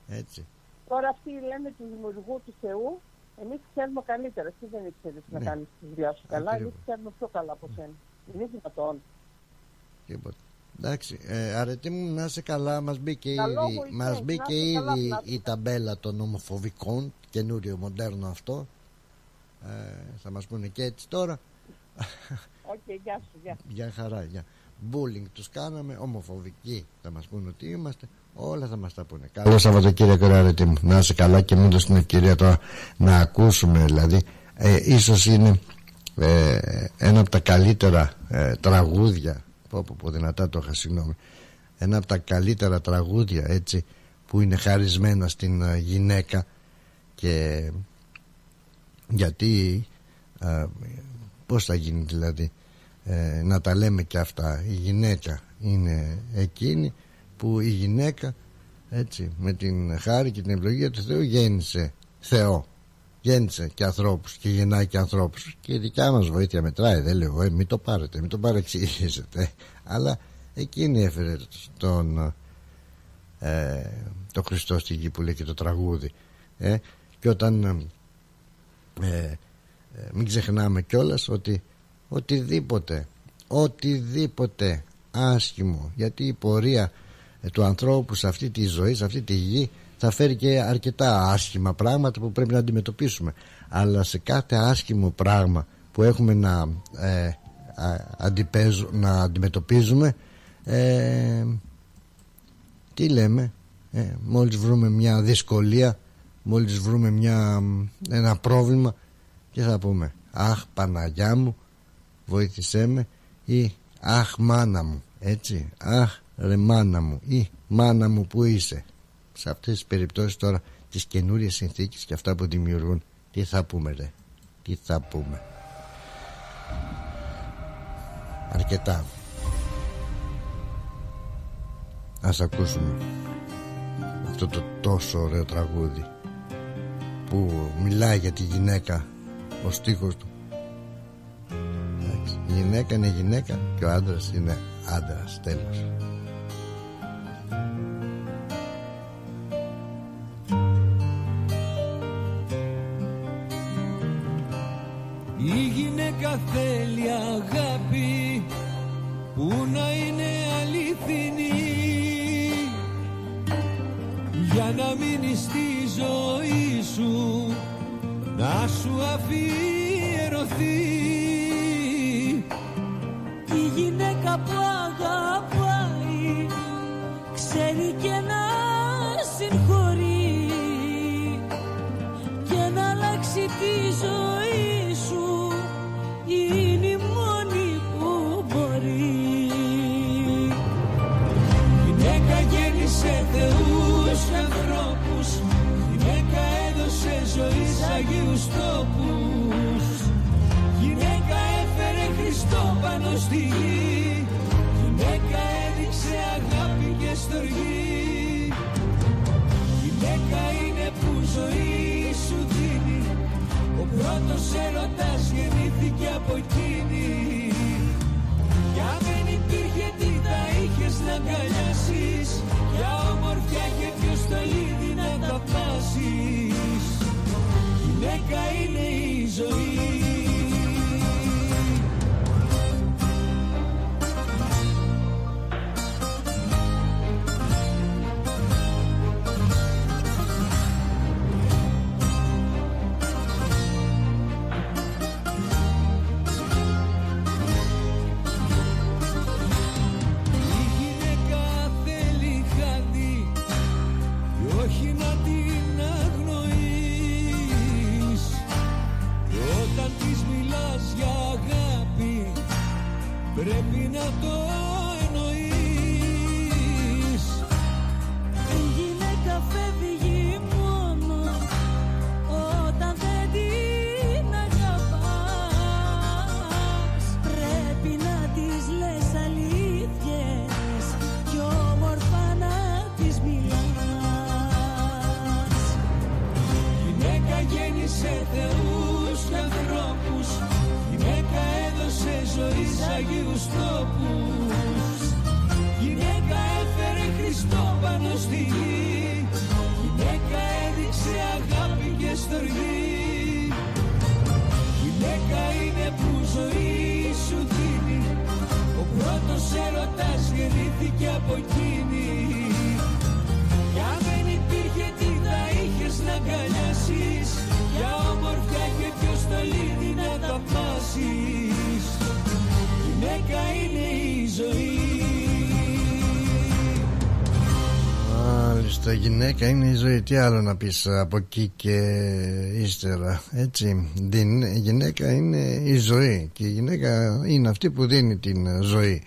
Έτσι. Τώρα αυτοί λένε του δημιουργού του Θεού. Εμείς ξέρουμε καλύτερα. Εσύ δεν ήξερες να κάνεις τη δουλειά σου καλά. Εμείς ξέρουμε πιο καλά από σένα. Είναι δυνατόν? Τίποτα. Εντάξει. Αρετή μου, να είσαι καλά. Μας μπήκε ήδη η ταμπέλα των ομοφοβικών. Καινούριο μοντέρνο αυτό. Θα μας πούνε και έτσι τώρα. Γεια σου, γεια. Γεια χαρά, γεια. Μπούλινγκ τους κάναμε, ομοφοβικοί. Θα μας πούνε ότι είμαστε. Όλα θα μας τα πούνε. Καλό Σαββατοκύριακο, Αρετή μου. Να είσαι καλά και μην δώσεις την ευκαιρία τώρα να ακούσουμε. Δηλαδή, ίσως είναι ένα από τα καλύτερα τραγούδια. Πω, δυνατά το είχα, συγγνώμη. Ένα από τα καλύτερα τραγούδια, έτσι, που είναι χαρισμένα στην γυναίκα. Και γιατί πώς θα γίνει δηλαδή να τα λέμε και αυτά? Η γυναίκα είναι εκείνη που η γυναίκα, έτσι, με την χάρη και την ευλογία του Θεού γέννησε Θεό, γέννησε και ανθρώπους και γεννάει και ανθρώπους, και η δικιά μας βοήθεια μετράει, δεν λέω μην το πάρετε, μην το παρεξηγήσετε, αλλά εκείνη έφερε τον Χριστό στη γη που λέει και το τραγούδι, και όταν μην ξεχνάμε κιόλας ότι οτιδήποτε άσχημο, γιατί η πορεία του ανθρώπου σε αυτή τη ζωή, σε αυτή τη γη, θα φέρει και αρκετά άσχημα πράγματα που πρέπει να αντιμετωπίσουμε, αλλά σε κάθε άσχημο πράγμα που έχουμε να αντιμετωπίζουμε, τι λέμε, μόλις βρούμε μια δυσκολία, μόλις βρούμε ένα πρόβλημα, και θα πούμε «Αχ Παναγιά μου, βοήθησέ με» ή «Αχ μάνα μου», έτσι, «Αχ ρε μάνα μου» ή «Μάνα μου που είσαι». Σε αυτές τις περιπτώσεις τώρα, τις καινούριες συνθήκες και αυτά που δημιουργούν, τι θα πούμε ρε, τι θα πούμε. αρκετά. Ας ακούσουμε αυτό το τόσο ωραίο τραγούδι που μιλάει για τη γυναίκα, ο στίχος του. Η γυναίκα είναι γυναίκα και ο άντρας είναι άντρας, τέλος. Η γυναίκα θέλει αγάπη που να είναι αληθινή, για να μείνει στη ζωή σου, να σου αφιερωθεί. Η γυναίκα που αγαπάει ξέρει και να συγχωρεί και να αλλάξει τη ζωή σου, είναι η μόνη που μπορεί. Γυναίκα γέννησε θεούς και ανθρώπους, γυναίκα έδωσε ζωή σ' αγίους τόπους, γυναίκα έφερε Χριστό πάνω στη γη, γυναίκα έδειξε αγάπη και στοργή. Γυναίκα είναι που ζωή σου δίνει, ο πρώτος έρωτας γεννήθηκε από εκείνη. Κι αν δεν υπήρχε τι θα είχες να αγκαλιάσεις, για ομορφιά και πιο στολίδι να τα πάσεις. Γυναίκα είναι η ζωή. Μάλιστα, γυναίκα είναι η ζωή. Τι άλλο να πεις από εκεί και ύστερα, έτσι? Η γυναίκα είναι η ζωή και η γυναίκα είναι αυτή που δίνει την ζωή.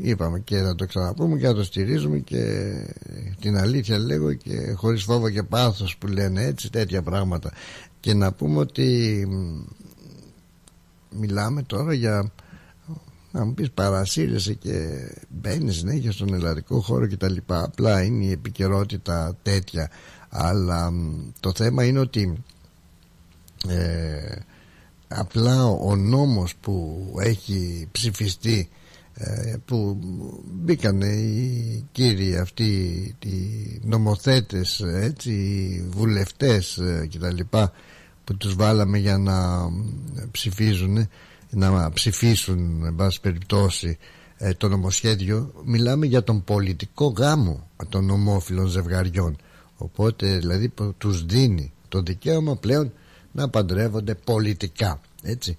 Είπαμε και θα το ξαναπούμε και θα το στηρίζουμε και την αλήθεια λέγω και χωρίς φόβο και πάθος που λένε, έτσι, τέτοια πράγματα. Και να πούμε ότι μιλάμε τώρα για, να μου πεις, παρασύρεσαι και μπαίνεις συνέχεια στον ελλαδικό χώρο και τα λοιπά. Απλά είναι η επικαιρότητα τέτοια. Αλλά το θέμα είναι ότι απλά ο νόμος που έχει ψηφιστεί, που μπήκαν οι κύριοι αυτοί, οι νομοθέτες, έτσι, οι βουλευτές και τα λοιπά, που τους βάλαμε για να ψηφίζουν, να ψηφίσουν εν πάση περιπτώσει το νομοσχέδιο. Μιλάμε για τον πολιτικό γάμο των ομόφυλων ζευγαριών. Οπότε δηλαδή τους δίνει το δικαίωμα πλέον να παντρεύονται πολιτικά, έτσι.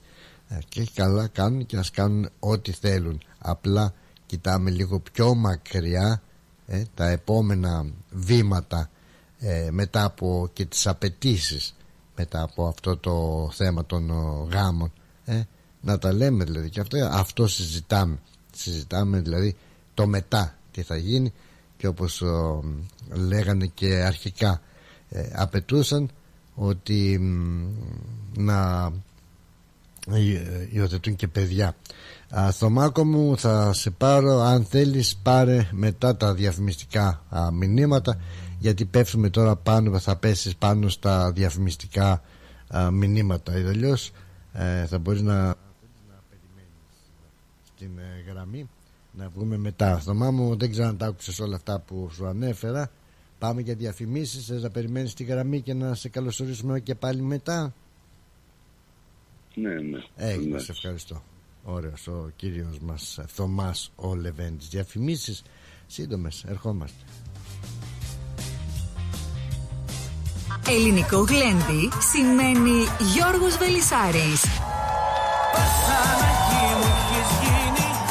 Και καλά κάνουν και ας κάνουν ό,τι θέλουν. Απλά κοιτάμε λίγο πιο μακριά τα επόμενα βήματα, μετά από και τις απαιτήσεις, μετά από αυτό το θέμα των γάμων, να τα λέμε δηλαδή και αυτό συζητάμε. Συζητάμε δηλαδή το μετά τι θα γίνει. Και όπως λέγανε και αρχικά, απαιτούσαν ότι να υιοθετούν και παιδιά. Στο Μάκο μου θα σε πάρω, αν θέλεις πάρε μετά τα διαφημιστικά μηνύματα, γιατί πέφτουμε τώρα πάνω, θα πέσεις πάνω στα διαφημιστικά μηνύματα. Αλλιώς θα μπορείς να περιμένεις στην γραμμή να βγούμε μετά. Στο Μάμο δεν ξέρω αν τα άκουσες όλα αυτά που σου ανέφερα. Πάμε για διαφημίσεις, θες να περιμένεις τη γραμμή και να σε καλωσορίσουμε και πάλι μετά? Ναι, ναι. Έγινε, σε ευχαριστώ. Ωραίος ο κύριος μας Θωμάς ο Λεβέντης. Διαφημίσεις σύντομες, ερχόμαστε. Ελληνικό γλέντι σημαίνει Γιώργος Βελισάρης.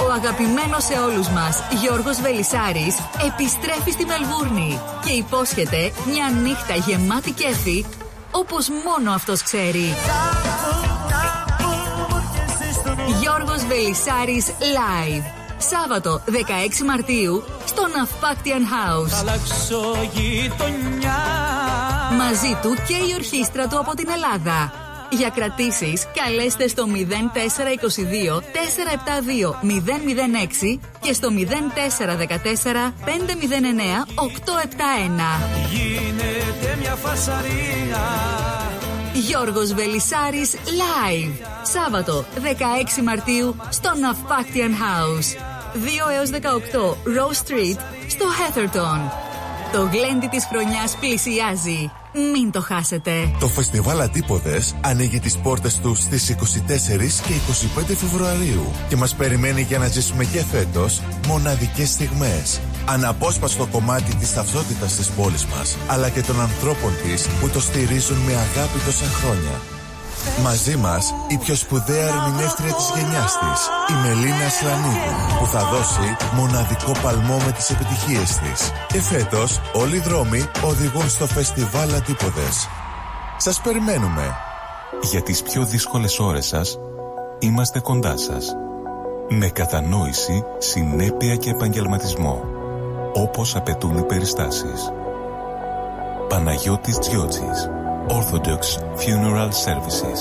Ο αγαπημένος σε όλους μας Γιώργος Βελισάρης επιστρέφει στη Μελβούρνη και υπόσχεται μια νύχτα γεμάτη κέφι, όπως μόνο αυτός ξέρει. Γιώργος Βελισάρης Live, Σάββατο 16 Μαρτίου στο Aphakian House. Μαζί του και η ορχήστρα του από την Ελλάδα. Για κρατήσεις καλέστε στο 0422 472 006 και στο 0414 509 871. Γιώργος Βελισάρης Live, Σάββατο 16 Μαρτίου στο Aphakian House, 2-18 Row Street στο Heatherton. Το γλέντι της χρονιάς πλησιάζει. Μην το χάσετε. Το Φεστιβάλ Αντίποδες ανοίγει τις πόρτες του στις 24 και 25 Φεβρουαρίου και μας περιμένει για να ζήσουμε και φέτος μοναδικές στιγμές. Αναπόσπαστο κομμάτι της ταυτότητας της πόλης μας, αλλά και των ανθρώπων της που το στηρίζουν με αγάπη τόσα χρόνια. Μαζί μας η πιο σπουδαία ερμηνεύτρια της γενιάς της, η Μελίνα Ασλανίδου, που θα δώσει μοναδικό παλμό με τις επιτυχίες της. Και φέτος όλοι οι δρόμοι οδηγούν στο Φεστιβάλ Αντίποδες. Σας περιμένουμε. Για τις πιο δύσκολες ώρες σας είμαστε κοντά σας, με κατανόηση, συνέπεια και επαγγελματισμό, όπως απαιτούν οι περιστάσεις. Παναγιώτης Τζιώτζης, Orthodox Funeral Services.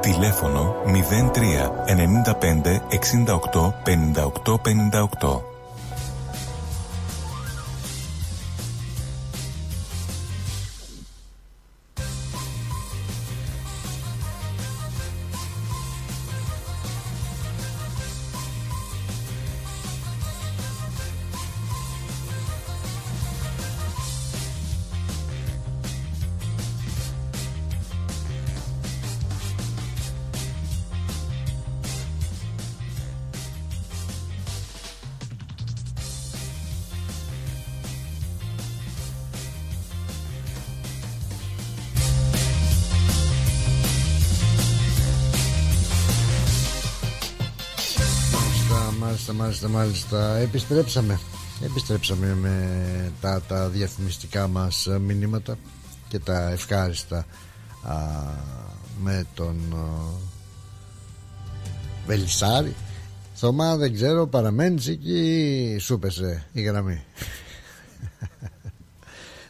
Τηλέφωνο 03 95 68 58 58. Μάλιστα, επιστρέψαμε με τα διαφημιστικά μας μηνύματα και τα ευχάριστα με τον Βελισάρη. Θωμά, δεν ξέρω, παραμένεις εκεί? Σου πέσε η γραμμή.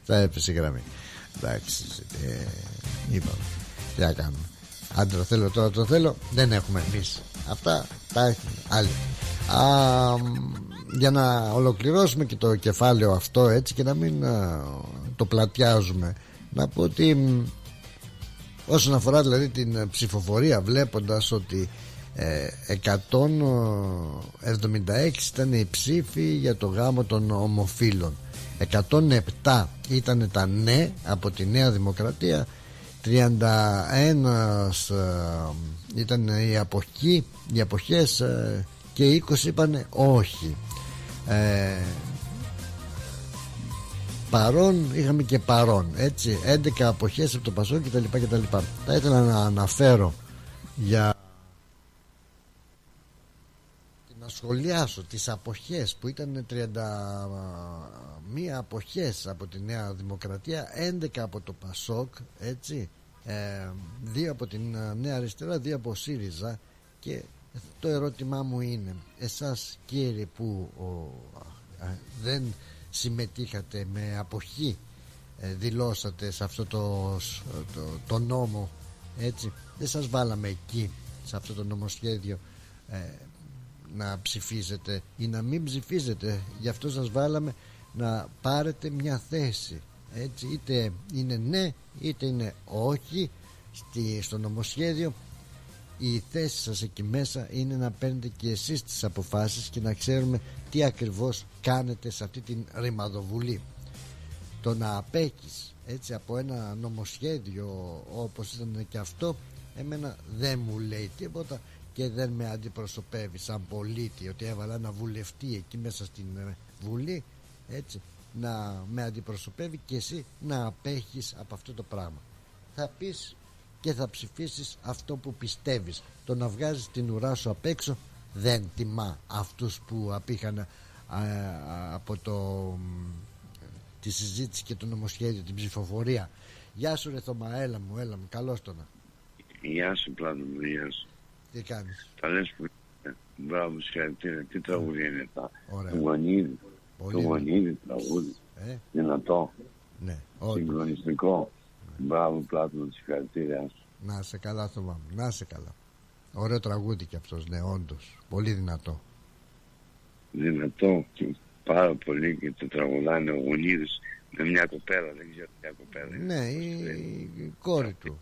Θα έπεσε η γραμμή. Εντάξει, είπαμε, τι να κάνουμε. Αν το θέλω τώρα, το θέλω, δεν έχουμε εμείς. Αυτά τα έχουμε άλλοι. Για να ολοκληρώσουμε και το κεφάλαιο αυτό, έτσι, και να μην το πλατιάζουμε, να πω ότι όσον αφορά δηλαδή την ψηφοφορία, βλέποντας ότι 176 ήταν οι ψήφοι για το γάμο των ομοφύλων, 107 ήταν τα ναι από τη Νέα Δημοκρατία, 31 ήταν οι αποχές και 20 είπανε όχι. Παρόν είχαμε και παρόν, έτσι, 11 αποχές από το Πασό και τα λοιπά και τα λοιπά. Θα ήθελα να αναφέρω, για να σχολιάσω τις αποχές που ήταν 31 αποχές από τη Νέα Δημοκρατία, 11 από το Πασόκ, έτσι, 2 από την Νέα Αριστερά, 2 από ΣΥΡΙΖΑ. Και το ερώτημά μου είναι, εσάς κύριε που δεν συμμετείχατε, με αποχή δηλώσατε σε αυτό το νόμο έτσι. Δεν σας βάλαμε εκεί σε αυτό το νομοσχέδιο να ψηφίζετε ή να μην ψηφίζετε, γι' αυτό σας βάλαμε να πάρετε μια θέση, έτσι, είτε είναι ναι είτε είναι όχι στο νομοσχέδιο. Η θέση σας εκεί μέσα είναι να παίρνετε και εσείς τις αποφάσεις και να ξέρουμε τι ακριβώς κάνετε σε αυτή την ρημαδοβουλή. Το να απέκεις έτσι από ένα νομοσχέδιο όπως ήταν και αυτό, εμένα δεν μου λέει τίποτα και δεν με αντιπροσωπεύει σαν πολίτη, ότι έβαλα ένα βουλευτή εκεί μέσα στην Βουλή, έτσι, να με αντιπροσωπεύει και εσύ να απέχεις από αυτό το πράγμα. Θα πεις και θα ψηφίσεις αυτό που πιστεύεις. Το να βγάζεις την ουρά σου απ' έξω δεν τιμά αυτούς που απήχαν από τη συζήτηση και το νομοσχέδιο, την ψηφοφορία. Γεια σου ρε Θωμά, έλα μου, καλώς το να. Γεια σου Πλάτο μου, γεια σου. Τι κάνεις? Τα λες που είναι, μπράβο, συγχαρητήρια. Τι τραγούδια είναι τα? Το Γονίδη τραγούδι, δυνατό, συγκλονιστικό. Μπράβο Πλάτο μου, συγχαρητήρια. Να σε καλά Θωμά μου, να σε καλά. Ωραίο τραγούδι και αυτός, ναι, όντως. Πολύ δυνατό. Δυνατό και πάρα πολύ, και το τραγουδάνε ο Γονίδης με μια κοπέλα, δεν ξέρω ποια κοπέλα. Ναι, η κόρη του.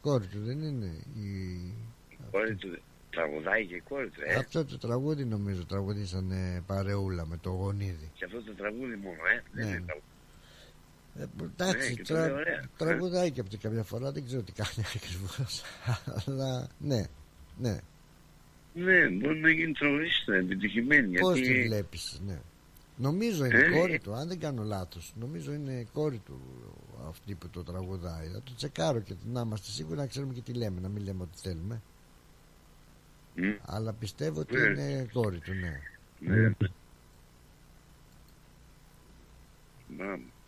Κόρη του δεν είναι? Κόρη του τραγουδάει και η κόρη του. Αυτό το τραγούδι νομίζω τραγουδήσανε παρεούλα με το Γονίδη. Και αυτό το τραγούδι μόνο, ναι. Δεν είναι τραγούδι. Εντάξει, τραγουδάει και αυτή καμιά φορά, δεν ξέρω τι κάνει ακριβώς. Αλλά ναι. Ναι, μπορεί να γίνει τραγουδίστρια επιτυχημένη. Πώς γιατί... τη βλέπεις, ναι. Νομίζω είναι η κόρη του, αν δεν κάνω λάθος. Νομίζω είναι η κόρη του αυτή που το τραγουδάει. Θα το τσεκάρω και να είμαστε σίγουροι, να ξέρουμε και τι λέμε, να μην λέμε ό,τι θέλουμε. Αλλά πιστεύω ότι είναι η κόρη του, ναι.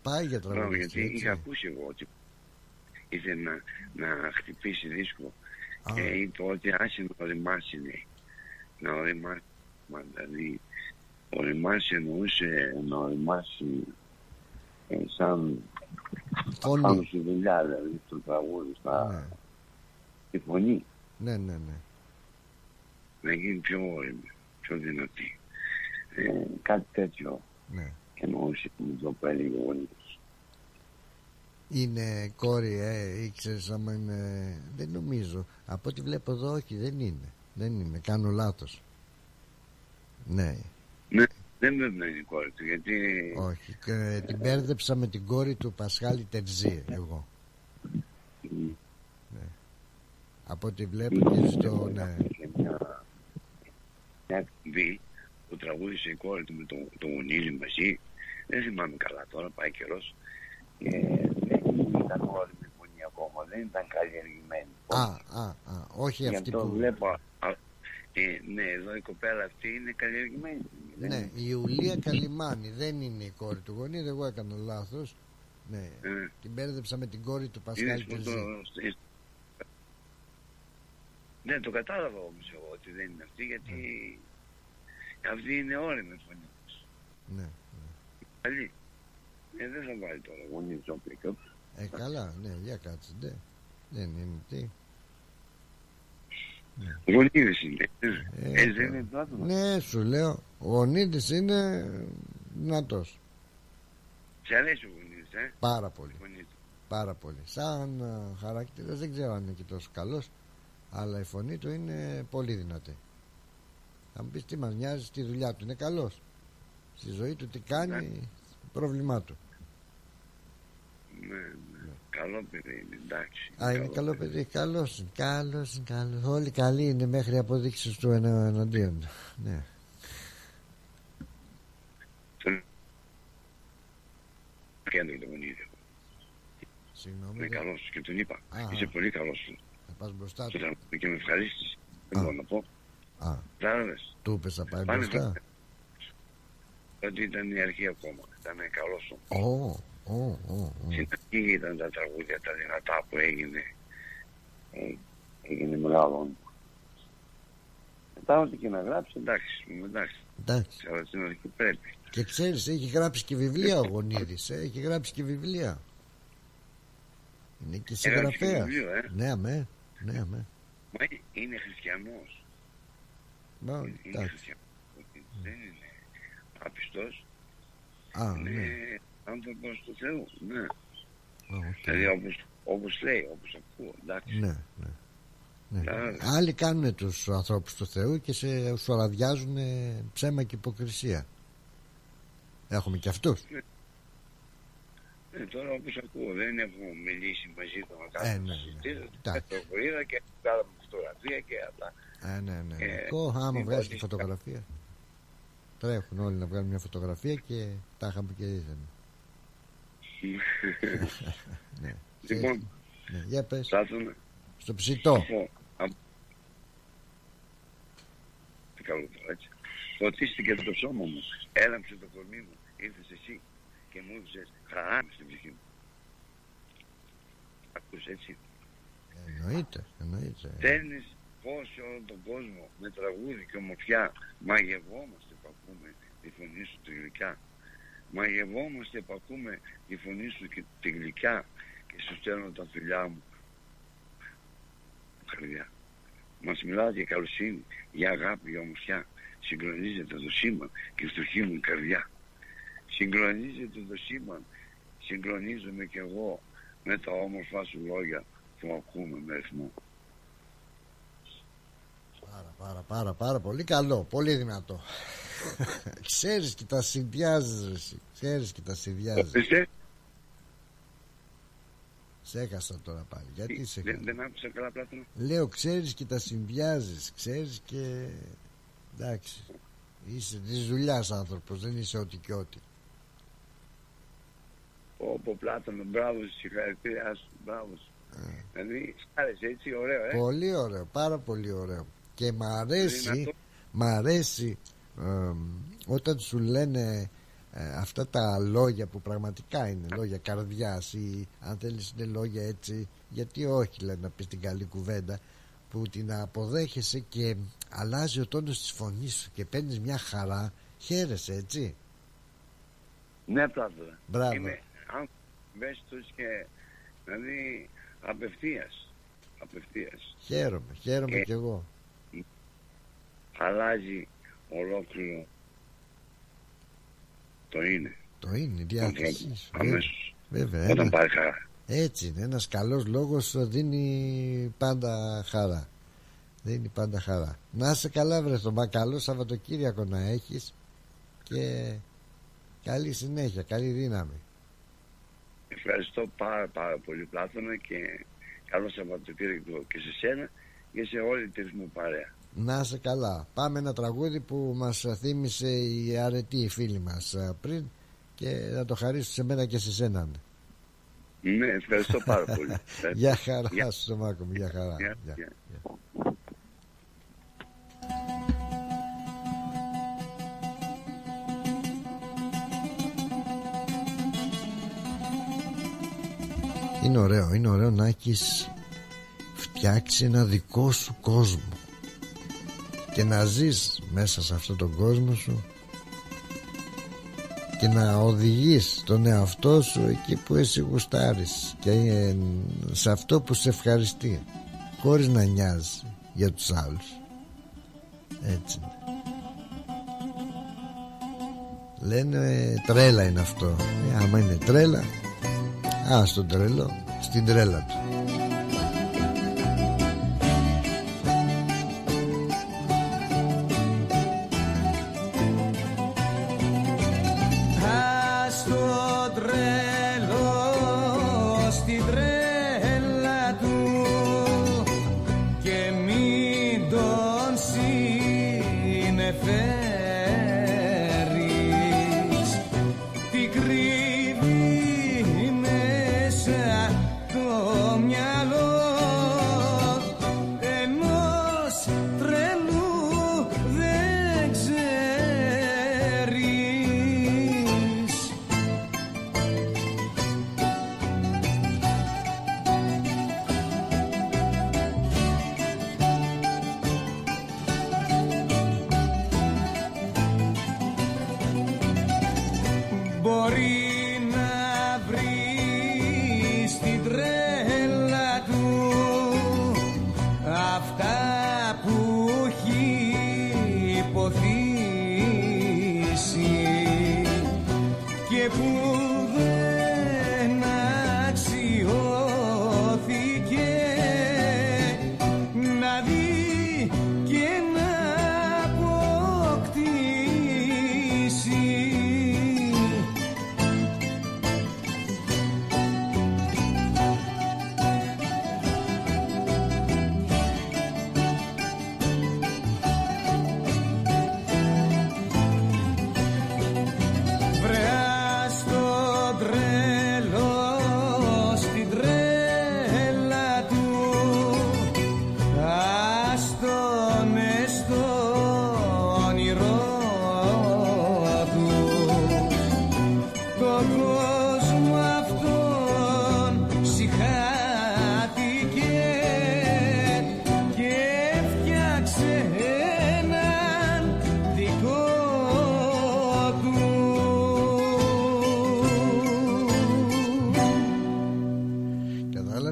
Πάει για τραγουδιστή. Γιατί είχα ακούσει εγώ ότι ήθελε να χτυπήσει δίσκο. Και είπε ότι άσε να οριμάσει, να οριμάσει, δηλαδή οριμάσει εννοούσε να οριμάσει σαν πάνω στη δουλειά, δηλαδή στο τραγούδι, στα τη φωνή. Ναι. Να γίνει πιο όριμη, πιο δυνατή. Κάτι τέτοιο εννοούσε με το περιγόνι. Είναι κόρη, ήξερες άμα είναι? Δεν νομίζω. Από ό,τι βλέπω εδώ, όχι, δεν είναι, κάνω λάθος. Ναι, δεν πρέπει να είναι η κόρη του, γιατί... Όχι, την μπέρδεψα με την κόρη του Πασχάλη Τερζή, εγώ. Ναι. Από ό,τι βλέπω και στο... Μια εκπομπή που τραγούδισε η κόρη του με το Γονίδι μαζί, δεν θυμάμαι καλά τώρα, πάει καιρός. Ήταν όλη τη φωνή ακόμα, δεν ήταν καλλιεργημένη. Όχι αυτή που... Βλέπω, ναι, εδώ η κοπέλα αυτή είναι καλλιεργημένη. Ναι, η Ιουλία Καλυμάνη δεν είναι η κόρη του Γονίδη, εγώ έκανα λάθος. Ναι, την μπέρδεψα με την κόρη του Πασχάλη Τερζή. Ναι, το κατάλαβα όμως εγώ ότι δεν είναι αυτή, γιατί αυτή είναι όριμη φωνή. Ναι. Καλή. Δεν θα βάλει τώρα Γονίδη στο pick-up. Καλά, ναι, για κάτσε, δεν είναι τι. Γονίδης είναι, δεν είναι το άτομο. Ναι, σου λέω, ο Γονίδης είναι δυνατός. Σε αρέσει ο Γονίδης, Πάρα πολύ, πάρα πολύ. Σαν χαρακτήρας δεν ξέρω αν είναι και τόσο καλός, αλλά η φωνή του είναι πολύ δυνατή. Θα μου πεις τι μας νοιάζει στη δουλειά του, είναι καλός. Στη ζωή του τι κάνει, πρόβλημά του. Ναι. Καλό παιδί είναι, εντάξει. Είναι καλό παιδί, καλός. Όλοι καλοί είναι μέχρι αποδείξεις του εναντίον. Ναι. Κέντρο το Γονίδι. Συγγνώμη. Είναι καλός και τον είπα. Είσαι πολύ καλός. Θα πας μπροστά του. Και με ευχαρίστησε. Δεν μπορώ να πω. Του είπες να πάει μπροστά. Ότι ήταν η αρχή ακόμα. Ήταν καλός όμως. Στην αρχή ήταν τα τραγούδια τα δυνατά που έγινε μεγάλο όνομα. Μετά ό,τι και να γράψει, εντάξει. Αλλά στην αρχή πρέπει. Και ξέρεις, έχει γράψει και βιβλία ο Γονίδης. Είναι και συγγραφέας. Ναι, αμέ. Ναι, αμέ. Μα είναι χριστιανός. Είναι χριστιανός. Δεν είναι απιστός. Είναι άνθρωπος του Θεού. Ναι. Δηλαδή όπως λέει, όπως ακούω. Ναι, ναι. Άλλοι κάνουν τους ανθρώπους του Θεού και σε σοραδιάζουν ψέμα και υποκρισία. Έχουμε και αυτούς. Τώρα όπως ακούω, δεν έχουμε μιλήσει μαζί του να κάνουμε το είδα και κάναμε φωτογραφία και αυτά. Άμα βγάζεις τη φωτογραφία, τρέχουν όλοι να βγάλουν μια φωτογραφία και τα είχαμε και είδαμε. Λοιπόν, για πες. Στο ψητό. Τι καλό τώρα, έτσι. Φωτίστηκε το σώμα μου, έλαμψε το κορμί μου, ήρθες εσύ και μου έδωσες χαρά στην ψυχή μου. Ακούς έτσι. Εννοείται. Τένεις φως σε όλο τον κόσμο με τραγούδι και ομορφιά. Μαγευόμαστε που ακούμε τη φωνή σου τη γλυκιά. Μαγευόμαστε που ακούμε τη φωνή σου τη γλυκιά και σου στέλνω τα φιλιά μου. Καρδιά. Μας μιλάτε για καλοσύνη, για αγάπη, για ομορφιά. Συγκλονίζεται το σήμα και φτωχή μου η καρδιά. Συγκλονίζεται το σήμα, συγκλονίζομαι κι εγώ με τα όμορφα σου λόγια που ακούμε με ρυθμό. Πάρα πολύ καλό, πολύ δυνατό. Ξέρεις και τα συνδυάζεις. Σε έχασα τώρα πάλι. Γιατί σε έχασα. Δεν άκουσα καλά Πλάτωνα. Λέω ξέρεις και τα συνδυάζεις. Ξέρεις και... Εντάξει. Είσαι της δουλειάς άνθρωπος, δεν είσαι ό,τι και ό,τι. Όπο Πλάτωνα, μπράβο σου, συγχαρητήριά σου, μπράβο σου. Δηλαδή, άρεσε έτσι, ωραίο, Πολύ ωραίο, πάρα πολύ ωραίο. Και μ' αρέσει όταν σου λένε αυτά τα λόγια που πραγματικά είναι λόγια καρδιάς ή αν θέλεις είναι λόγια έτσι, γιατί όχι λένε να πεις την καλή κουβέντα, που την αποδέχεσαι και αλλάζει ο τόνος της φωνής σου και παίρνεις μια χαρά, χαίρεσαι έτσι. Ναι, Πλάτωνα. Μπράβο. Αν μπες τους και δηλαδή απευθείας. Χαίρομαι κι εγώ. Αλλάζει ολόκληρο το είναι, διάθεση. Αμέσως. Βέβαια. Όταν πάρει χαρά. Έτσι είναι, ένας καλός λόγος δίνει πάντα χαρά. Να είσαι καλά βρε Θωμά, καλό Σαββατοκύριακο να έχεις και καλή συνέχεια, καλή δύναμη. Ευχαριστώ πάρα πολύ Πλάτωνα και καλό Σαββατοκύριακο και σε σένα και σε όλη τη μου παρέα. Να είσαι καλά. Πάμε ένα τραγούδι που μας θύμισε η αρετή η φίλη μας πριν και να το χαρίσω σε μένα και σε σένα. Ναι, ευχαριστώ πάρα πολύ. Για χαρά σου Μάκο μου, για χαρά. Είναι ωραίο να έχεις φτιάξει ένα δικό σου κόσμο και να ζεις μέσα σε αυτόν τον κόσμο σου και να οδηγείς τον εαυτό σου εκεί που εσύ γουστάρεις και σε αυτό που σε ευχαριστεί χωρίς να νοιάζει για τους άλλους. Έτσι λένε τρέλα είναι αυτό. Άμα είναι τρέλα, ας τον τρελό στην τρέλα του.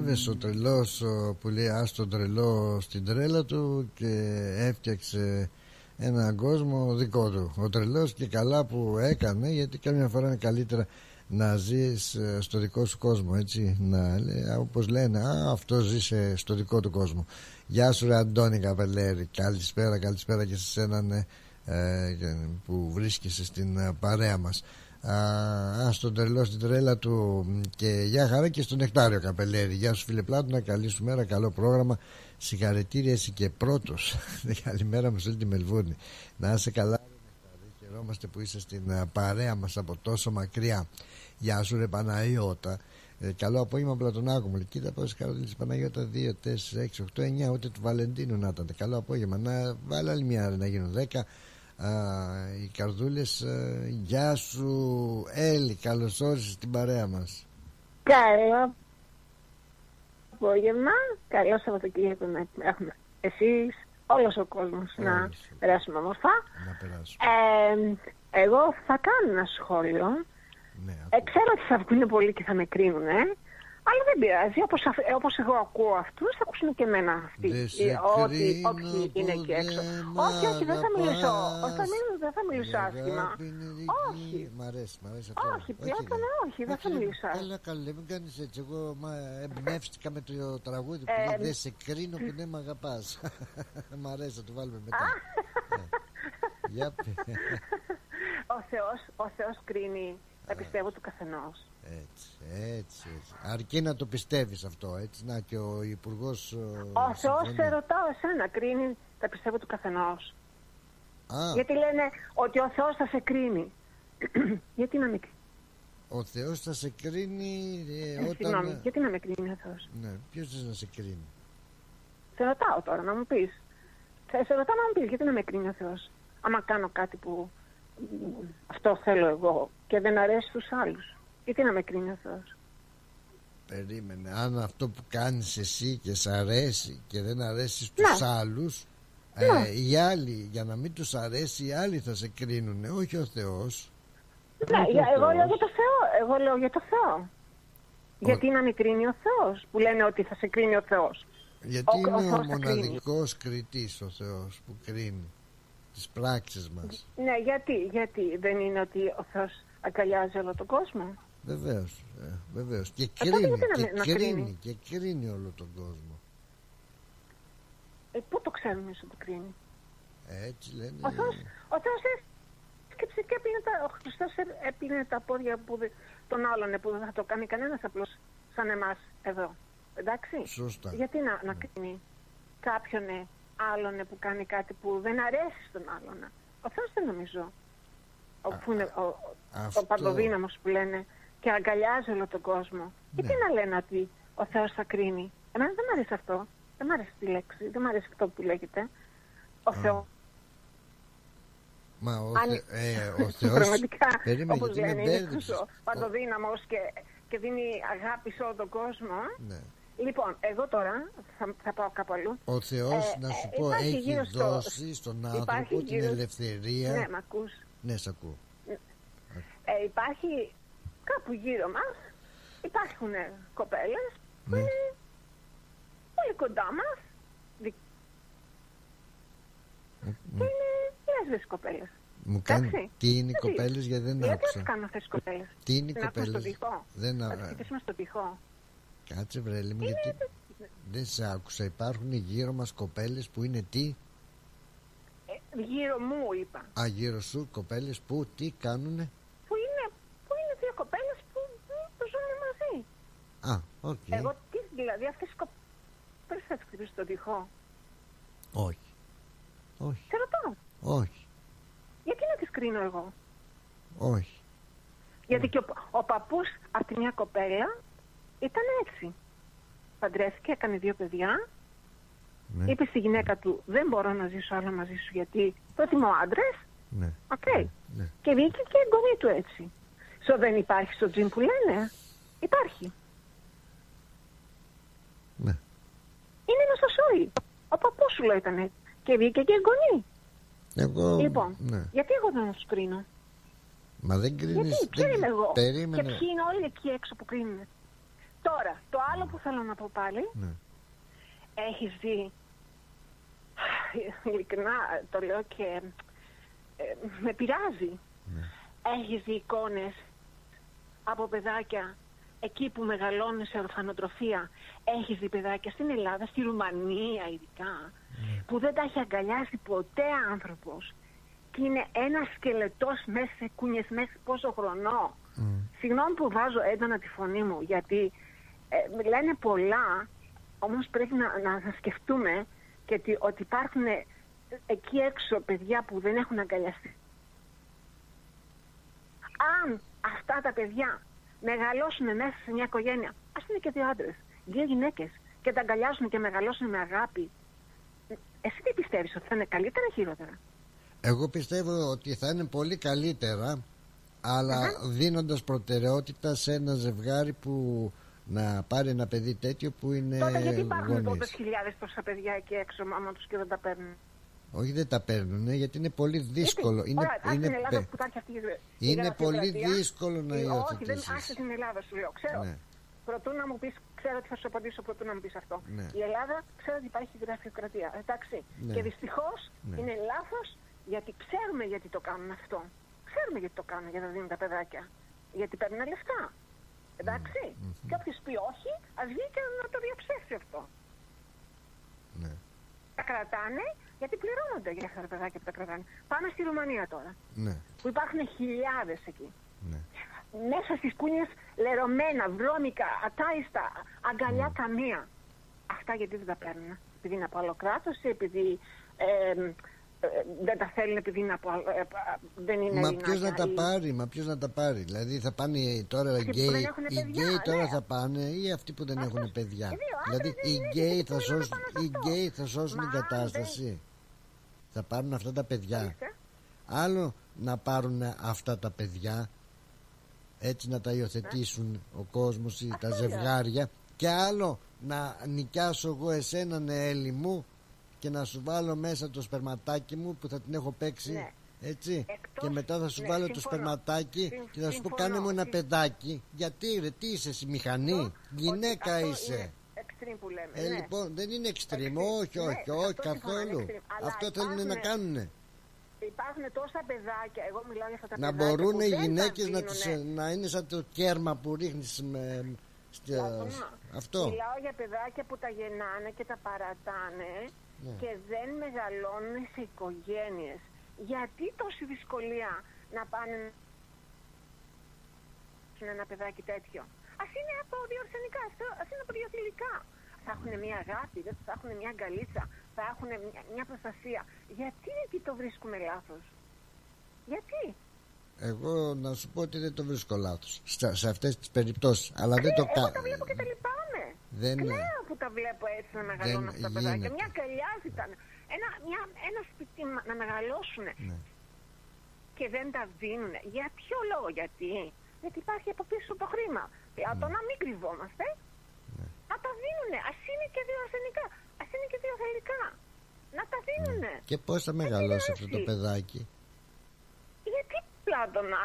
Έβεσαι ο τρελός που λέει άστον τρελό στην τρέλα του και έφτιαξε έναν κόσμο δικό του. Ο τρελός, και καλά που έκανε, γιατί καμιά φορά είναι καλύτερα να ζεις στο δικό σου κόσμο, έτσι. Να, όπως λένε, αυτό ζει στο δικό του κόσμο. Γεια σου ρε Αντώνη Καβελέρη, καλησπέρα, καλησπέρα και σε σένα που βρίσκεσαι στην παρέα μας. Στον τρελό στην τρέλα του και για χαρά, και στον Νεκτάριο Καπελέρη. Γεια σου φίλε Πλάτωνα, καλή σου μέρα, καλό πρόγραμμα. Συγχαρητήρια, εσύ και πρώτος. Καλημέρα με όλη τη Μελβούρνη. Να είσαι καλά, χαιρόμαστε που είσαι στην παρέα μας από τόσο μακριά. Γεια σου ρε Παναγιώτα. Καλό απόγευμα Πλατωνάκο μου. Κοίτα πόσες καρδούλες Παναγιώτα, 2, 4, 6, 8, 9, ούτε του Βαλεντίνου να ήταν. Καλό απόγευμα, να βάλει άλλη μια να γίνουν 10. Οι καρδούλες. Γεια σου Έλλη, καλώς όρισες στην παρέα μας. Καλό απόγευμα, καλό Σαββατοκύριακο να έχουμε εσείς, όλος ο κόσμος, όλες. Να περάσουμε όμορφα. Εγώ θα κάνω ένα σχόλιο, ναι. Ξέρω ότι θα βγουν πολλοί και θα με κρίνουν, αλλά δεν πειράζει, όπως εγώ ακούω αυτούς, θα ακούσουν και εμένα αυτοί. Όποιοι είναι εκεί έξω. Όχι, δεν θα μιλήσω. Δεν θα μιλήσω άσχημα. Όχι. Όχι, Πλάτωνα, όχι, δεν θα μιλήσω άσχημα. Καλά, καλά, μην κάνεις έτσι. Εγώ εμπνεύστηκα με το τραγούδι που λέει «Δεν σε κρίνω που δεν μ' αγαπάς». Μ' αρέσει, θα το βάλουμε μετά. Ο Θεός κρίνει τα πιστεύω του καθενός. Έτσι. Αρκεί να το πιστεύεις αυτό, έτσι. Να και ο Υπουργός. Ο Θεός, σε ρωτάω εσένα, κρίνει τα πιστεύω του καθενός. Γιατί λένε ότι ο Θεός θα σε κρίνει. Γιατί να με κρίνει. Ο Θεός θα σε κρίνει. Συγγνώμη, γιατί να με κρίνει ο Θεός. Ναι, ποιος θες να σε κρίνει. Σε ρωτάω τώρα να μου πεις. Σε ρωτάω να μου πεις, γιατί να με κρίνει ο Θεός. Άμα κάνω κάτι που αυτό θέλω εγώ και δεν αρέσει στους άλλους. Γιατί να με κρίνει ο Θεός. Περίμενε, αν αυτό που κάνεις εσύ και σ' αρέσει και δεν αρέσει στους άλλους, οι άλλοι, για να μην τους αρέσει, οι άλλοι θα σε κρίνουν, όχι ο Θεός. Ναι, εγώ λέω για το Θεό. Γιατί να με κρίνει ο Θεός, που λένε ότι θα σε κρίνει ο Θεός. Γιατί είναι ο μοναδικός κριτής ο Θεός που κρίνει τις πράξεις μας. Ναι, γιατί δεν είναι ότι ο Θεός αγκαλιάζει όλο τον κόσμο. Βεβαίως. Και κρίνει όλο τον κόσμο. Πού το ξέρουμε ότι το κρίνει. Έτσι λένε. Ο Θεός έσκυψε και ο Χριστός έπλυνε τα πόδια των άλλων που δεν θα το κάνει κανένας απλώς σαν εμάς εδώ. Εντάξει. Σωστά. Γιατί να κρίνει κάποιον άλλον που κάνει κάτι που δεν αρέσει στον άλλον. Ο Θεός δεν νομίζω. Ο παντοδύναμος που λένε και αγκαλιάζει όλο τον κόσμο. Ναι. Γιατί να λένε ότι ο Θεός θα κρίνει. Εμένα δεν μου αρέσει αυτό. Δεν μου αρέσει τη λέξη. Δεν μου αρέσει αυτό που λέγεται. Ο Θεός. Μα ο Θεός. Πραγματικά, όπως λένε, είναι παντοδύναμος και δίνει αγάπη σε όλο τον κόσμο. Ναι. Λοιπόν, εγώ τώρα θα πάω κάπου αλλού. Ο Θεός, να σου πω, έχει δώσει στον άνθρωπο την ελευθερία. Ναι, μ' ακούς. Ναι, σ' ακούω. Υπάρχει κάπου γύρω μας, υπάρχουν κοπέλες που είναι πολύ κοντά μας και είναι λέσβες κοπέλες. Μου κάνει τι είναι οι κοπέλες, γιατί δεν άκουσα. Γιατί κάνουν αυτές τις κοπέλες. Τι είναι οι κοπέλες. Να κοιτήσουμε στον τυχό. Κάτσε βρέλη μου, γιατί δεν σε άκουσα. Υπάρχουν γύρω μας κοπέλες που είναι τι. Γύρω μου είπα. Γύρω σου κοπέλες που τι κάνουνε. Που είναι δύο κοπέλες που ζουν μαζί. Οκ. Okay. Εγώ δηλαδή αυτές οι κοπέλες θα τις χτυπήσω στον τοίχο. Όχι. Σε ρωτώ. Όχι. Γιατί να τις κρίνω εγώ. Όχι. Γιατί και ο παππούς από τη μια κοπέλα ήταν έτσι. Παντρεύτηκε, έκανε δύο παιδιά. Ναι. Είπε στη γυναίκα του, δεν μπορώ να ζήσω άλλο μαζί σου γιατί προτιμώ άντρες. Ναι. Okay. Ναι. Και βγήκε και η εγγονή του έτσι. Δεν υπάρχει στο τζιν που λένε. Υπάρχει. Ναι. Είναι μέσα στο σόι. Ο παππούς σου λέει ήταν έτσι. Και βγήκε και η εγγονή. Λοιπόν, γιατί εγώ δεν τους κρίνω. Μα δεν κρίνεις. Γιατί ποιο είμαι εγώ. Περίμενε. Και ποιοι είναι όλοι εκεί έξω που κρίνουν. Τώρα, το άλλο που θέλω να πω πάλι, ναι. Έχεις δει, ειλικρινά το λέω και με πειράζει, ναι. Έχεις δει εικόνες από παιδάκια εκεί που μεγαλώνουν σε ορφανοτροφία, έχεις δει παιδάκια στην Ελλάδα, στη Ρουμανία ειδικά, ναι. Που δεν τα έχει αγκαλιάσει ποτέ άνθρωπος και είναι ένας σκελετός μέσα σε κούνιες, μέχρι πόσο χρονό. Mm. Συγγνώμη που βάζω έντονα τη φωνή μου, γιατί λένε πολλά, όμως πρέπει να σκεφτούμε και ότι υπάρχουν εκεί έξω παιδιά που δεν έχουν αγκαλιαστεί. Αν αυτά τα παιδιά μεγαλώσουν μέσα σε μια οικογένεια, ας είναι και δύο άντρες, δύο γυναίκες, και τα αγκαλιάσουν και μεγαλώσουν με αγάπη, εσύ τι πιστεύεις, ότι θα είναι καλύτερα ή χειρότερα? Εγώ πιστεύω ότι θα είναι πολύ καλύτερα, αλλά δίνοντας προτεραιότητα σε ένα ζευγάρι που να πάρει ένα παιδί τέτοιο που είναι γονείς. Τότε γιατί υπάρχουν τότε χιλιάδες τόσα παιδιά εκεί έξω άμα τους και δεν τα παίρνουν? Όχι, δεν τα παίρνουν, γιατί είναι πολύ δύσκολο. Ωραία, είναι πολύ δύσκολο να υιοθετήσεις. Όχι, δεν άσε την Ελλάδα σου λέω, ξέρω. Ναι. Προτού να μου πεις, ξέρω ότι θα σου απαντήσω, προτού να μου πεις αυτό. Ναι. Η Ελλάδα ξέρω ότι υπάρχει γραφειοκρατία, εντάξει. Ναι. Και δυστυχώς είναι λάθος, γιατί ξέρουμε γιατί το κάνουν αυτό. Ξέρουμε γιατί το κάνουν, για να δίνουν τα παιδάκια. Γιατί παίρνουν λεφτά. Εντάξει. Mm-hmm. Και όποιος πει όχι, ας βγει και να το διαψεύσει αυτό. Ναι. Τα κρατάνε γιατί πληρώνονται για αυτά τα παιδάκια που τα κρατάνε. Πάμε στη Ρουμανία τώρα. Ναι. Που υπάρχουν χιλιάδες εκεί. Ναι. Μέσα στις κούνιες λερωμένα, βρώμικα, ατάιστα, αγκαλιά καμία. Αυτά γιατί δεν τα παίρνουν? Επειδή είναι από άλλο κράτος, επειδή. Δεν τα θέλουν επειδή είναι δεν είναι ελληνικά. Μα ποιος να τα πάρει, Δηλαδή θα πάνε τώρα οι γκέι, οι γκέι τώρα θα πάνε, ή αυτοί που δεν έχουν παιδιά. Δηλαδή οι γκέι θα σώσουν την κατάσταση. Θα πάρουν αυτά τα παιδιά. Άλλο να πάρουν αυτά τα παιδιά, έτσι να τα υιοθετήσουν ο κόσμος ή τα ζευγάρια, και άλλο να νοικιάσω εγώ εσέναν Έλλη μου και να σου βάλω μέσα το σπερματάκι μου που θα την έχω παίξει, ναι. Έτσι. Εκτός, και μετά θα σου βάλω το σπερματάκι και θα σου πω κάνε μου ένα παιδάκι. Γιατί ρε, τι είσαι εσύ, μηχανή? Γυναίκα είσαι. Είναι extreme που λέμε. Λοιπόν, δεν είναι extreme, όχι καθόλου. Αυτό θέλουν να κάνουν. Υπάρχουν τόσα παιδάκια, εγώ μιλάω για αυτά τα παιδάκια. Να μπορούν οι γυναίκες να είναι σαν το κέρμα που ρίχνεις με... Αυτό. Μιλάω για παιδάκια που τα γεννάνε και τα παρατάνε. Ναι. Και δεν μεγαλώνουν σε οικογένειες. Γιατί τόση δυσκολία να πάνε σε ένα παιδάκι τέτοιο? Ας είναι από διορθενικά, ας είναι από διορθυλικά. Θα έχουν μια αγάπη, θα έχουν μια αγκαλίτσα, θα έχουν μια προστασία. Γιατί εκεί το βρίσκουμε λάθος? Γιατί? Εγώ να σου πω ότι δεν το βρίσκω λάθος σε αυτές τις περιπτώσεις, αλλά δεν το κάνω. Εγώ τα βλέπω και τα λυπάμαι. Κλαίω που τα βλέπω έτσι να μεγαλώνουν αυτά τα παιδάκια. Μια καλιά ήταν. Ένα σπίτι να μεγαλώσουν. Ναι. Και δεν τα δίνουν. Για ποιο λόγο? Γιατί υπάρχει από πίσω το χρήμα. Πλάτο, να μην κρυβόμαστε. Ναι. Να τα δίνουν. Ας είναι και δύο ασθενικά. Ας είναι και δύο θελικά. Να τα δίνουν. Ναι. Και πώς θα μεγαλώσει αυτό το παιδάκι? Γιατί Πλάτωνα,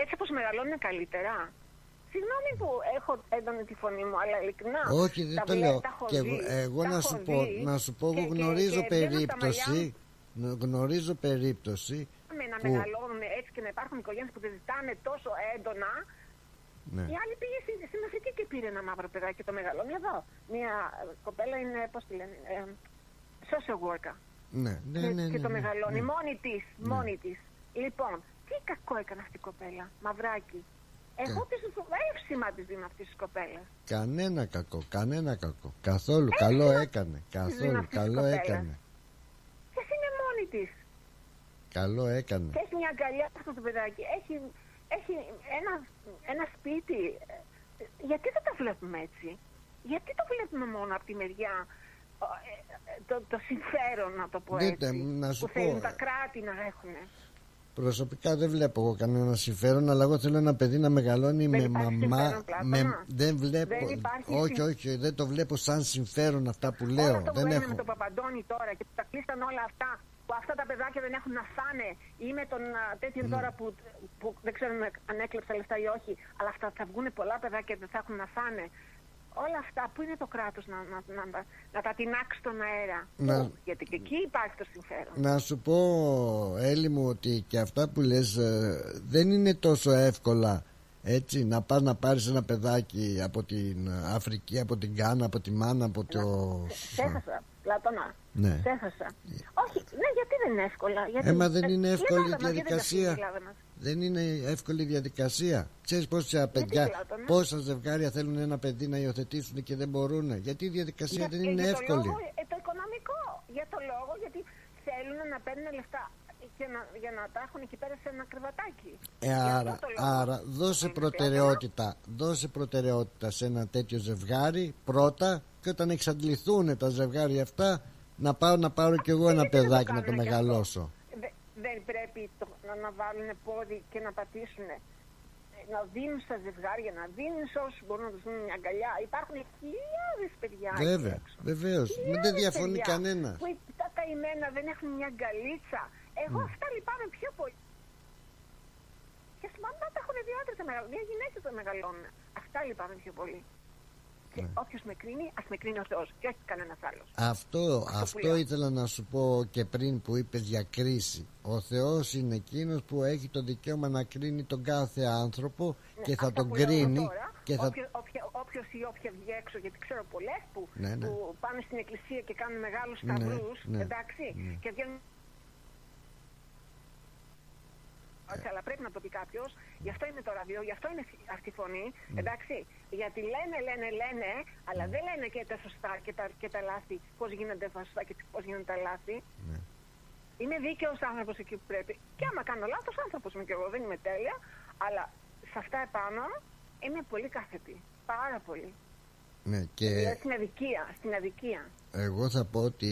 έτσι όπως μεγαλώνουν καλύτερα. Συγγνώμη που έχω έντονη τη φωνή μου, αλλά ειλικρινά. Όχι, δεν το λέω. Εγώ να σου πω, γνωρίζω περίπτωση. Γνωρίζω περίπτωση. Να μεγαλώνουν έτσι και να υπάρχουν οικογένειες που τη ζητάνε τόσο έντονα. Ναι. Η άλλη πήγε στην Αφρική και πήρε ένα μαύρο παιδάκι και το μεγαλώνει εδώ. Μια κοπέλα είναι, πώς τη λένε, social worker. Και το μεγαλώνει μόνη της. Λοιπόν, τι κακό έκανε αυτή η κοπέλα, μαυράκι. Εγώ εύσημα τη δίνω αυτή τη κοπέλα. Κανένα κακό. Καθόλου καλό έκανε. Και είναι μόνη τη. Καλό έκανε. Και έχει μια αγκαλιά αυτό το παιδάκι. Έχει ένα σπίτι. Γιατί δεν τα βλέπουμε έτσι? Γιατί το βλέπουμε μόνο από τη μεριά το συμφέρον, να το πω έτσι, που θέλουν τα κράτη να έχουν? Προσωπικά δεν βλέπω εγώ κανένα συμφέρον, αλλά εγώ θέλω ένα παιδί να μεγαλώνει με μαμά. Δεν βλέπω. Όχι, δεν το βλέπω σαν συμφέρον αυτά που λέω. Όλα αυτό που είναι με τον Παπαντώνη τώρα και που τα κλείσαν όλα αυτά, που αυτά τα παιδάκια δεν έχουν να φάνε, ή με τον τέτοιον τώρα που δεν ξέρουμε αν έκλεψα λεφτά ή όχι, αλλά αυτά θα βγουν πολλά παιδάκια δεν θα έχουν να φάνε. όλα αυτά που είναι το κράτος να τα τινάξει στον αέρα. Γιατί και εκεί υπάρχει το συμφέρον. Να σου πω, Έλλη μου, ότι και αυτά που λες δεν είναι τόσο εύκολα. Έτσι, να πας να πάρεις ένα παιδάκι από την Αφρική, από την Γκάνα, από τη Μάνα, από το... Ξέχασα, Πλάτωνα. Ναι. Ξέχασα. Όχι, ναι, γιατί δεν είναι εύκολα. Γιατί... δεν είναι εύκολη η διαδικασία. Δεν είναι εύκολη η διαδικασία. Ξέρεις πόσα παιδιά, πόσα ζευγάρια θέλουν ένα παιδί να υιοθετήσουν και δεν μπορούν. Γιατί η διαδικασία δεν είναι εύκολη. Για το λόγο, το οικονομικό. Για το λόγο, γιατί θέλουν να παίρνουν λεφτά. Και για να τα έχουν εκεί πέρα σε ένα κρεβατάκι. Άρα δώσε προτεραιότητα. Δώσε προτεραιότητα σε ένα τέτοιο ζευγάρι πρώτα. Και όταν εξαντληθούν τα ζευγάρια αυτά, να πάρω κι εγώ ένα παιδάκι να το μεγαλώσω. Δεν πρέπει να βάλουν πόδι και να πατήσουν. Να δίνουν στα ζευγάρια, να δίνουν σε όσους μπορούν να τους δίνουν μια αγκαλιά. Υπάρχουν χιλιάδες παιδιά. Βέβαια, βεβαίως. Δεν διαφωνεί κανένα. Που τα καημένα δεν έχουν μια αγκαλίτσα. Εγώ αυτά λυπάμαι πιο πολύ. Και στην μαμά τα έχουν δύο άντρες, δύο γυναίκες τα μεγαλώνουν. Αυτά λυπάμαι πιο πολύ. Και όποιος με κρίνει, ας με κρίνει ο Θεός και όχι κανένας άλλος. Αυτό ήθελα να σου πω και πριν που είπες για κρίση. Ο Θεός είναι εκείνος που έχει το δικαίωμα να κρίνει τον κάθε άνθρωπο και θα τον κρίνει. Όποιος ή όποια βγει έξω, γιατί ξέρω πολλές που πάνε στην εκκλησία και κάνουν μεγάλους σταυρούς, εντάξει, και βγαίνουν. Αλλά πρέπει να το πει κάποιος, γι' αυτό είναι το ραβείο, γι' αυτό είναι αυτή η φωνή, εντάξει. Γιατί λένε, αλλά δεν λένε και τα σωστά και τα λάθη, πώς γίνονται τα σωστά και πώς γίνονται τα λάθη. Είμαι δίκαιος άνθρωπος εκεί που πρέπει. Και άμα κάνω λάθος, άνθρωπος είμαι κι εγώ, δεν είμαι τέλεια, αλλά σε αυτά επάνω είμαι πολύ κάθετη. Πάρα πολύ. Ναι, και... Στην αδικία. Εγώ θα πω ότι...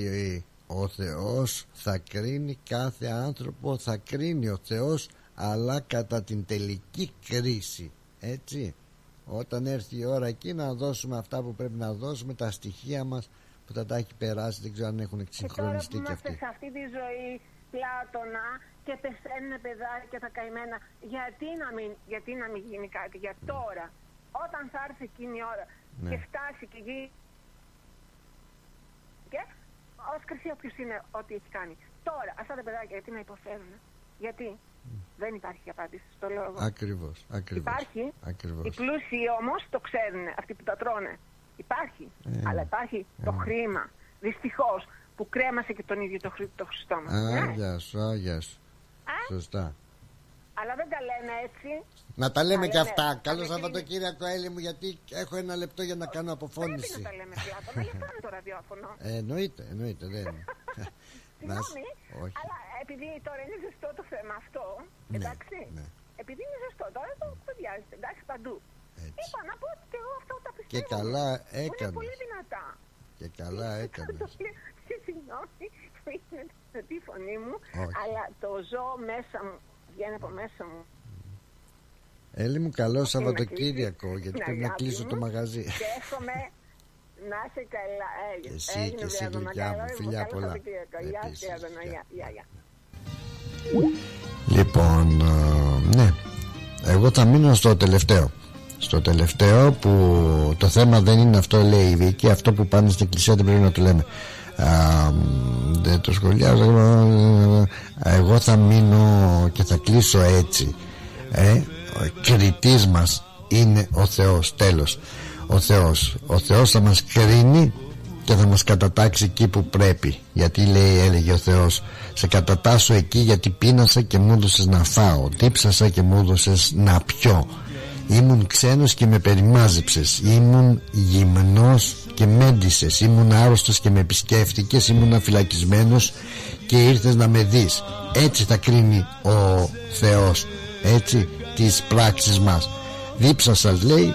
Ο Θεός θα κρίνει κάθε άνθρωπο, θα κρίνει ο Θεός, αλλά κατά την τελική κρίση, έτσι. Όταν έρθει η ώρα εκεί να δώσουμε αυτά που πρέπει να δώσουμε, τα στοιχεία μας που θα τα έχει περάσει, δεν ξέρω αν έχουν εξυγχρονιστεί κι αυτοί. Και τώρα που είμαστε σε αυτή τη ζωή, Πλάτωνα, και πεθαίνουν παιδάκια τα καημένα, γιατί να μην γίνει κάτι για τώρα, όταν θα έρθει εκείνη η ώρα και φτάσει και γίνει... Ως κρυφή όποιος είναι ό,τι έχει κάνει. Τώρα, αυτά τα παιδάκια γιατί να υποφέρουν. Γιατί δεν υπάρχει απάντηση στο λόγο. Ακριβώς. Υπάρχει. Ακριβώς. Οι πλούσιοι όμως το ξέρουν, αυτοί που τα τρώνε. Υπάρχει. Αλλά υπάρχει το χρήμα. Δυστυχώς που κρέμασε και τον ίδιο το Χριστό μας. Άγια σου. Σωστά. Αλλά δεν τα λέμε έτσι. Να τα λέμε και αυτά. Καλό Σαββατοκύριακο, Έλλη μου, γιατί έχω ένα λεπτό για να κάνω αποφώνηση. Πρέπει να τα λέμε, Πλάτωνα, γι' αυτό είναι το ραδιόφωνο. Εννοείται. Συγγνώμη, αλλά επειδή τώρα είναι ζεστό το θέμα αυτό, εντάξει. Επειδή είναι ζεστό, τώρα το κουβεντιάζεται, εντάξει, παντού. Είπα να πω ότι και εγώ αυτά τα πιστεύω. Και καλά έκανα. Είναι πολύ δυνατά. Και καλά έκανα. Συγγνώμη, είναι τη φωνή μου, αλλά το ζω μέσα μου. Βγαίνει από μέσα μου. Έλλη μου, καλό Σαββατοκύριακο, γιατί πρέπει να κλείσω το μαγαζί. Και εύχομαι να είσαι καλά. Εσύ γλυκιά μου, φιλιά πολλά. Λοιπόν, ναι, εγώ θα μείνω στο τελευταίο. Στο τελευταίο που το θέμα δεν είναι αυτό, λέει η Βίκη. Αυτό που πάνε στην εκκλησία δεν πρέπει να το λέμε. Δεν το σχολιάζω. Εγώ θα μείνω και θα κλείσω έτσι. Ο κριτής μας είναι ο Θεός. Τέλος. Ο Θεός θα μας κρίνει και θα μας κατατάξει εκεί που πρέπει. Γιατί έλεγε ο Θεός, σε κατατάσσω εκεί γιατί πείνασα και μου έδωσες να φάω, τύψασα και μου έδωσες να πιω, ήμουν ξένος και με περιμάζεψες, ήμουν γυμνός και με έντυσες, ήμουν άρρωστος και με επισκέφτηκες, ήμουν αφυλακισμένος και ήρθες να με δεις. Έτσι θα κρίνει ο Θεός, έτσι, τις πράξεις μας. Δίψασα, λέει,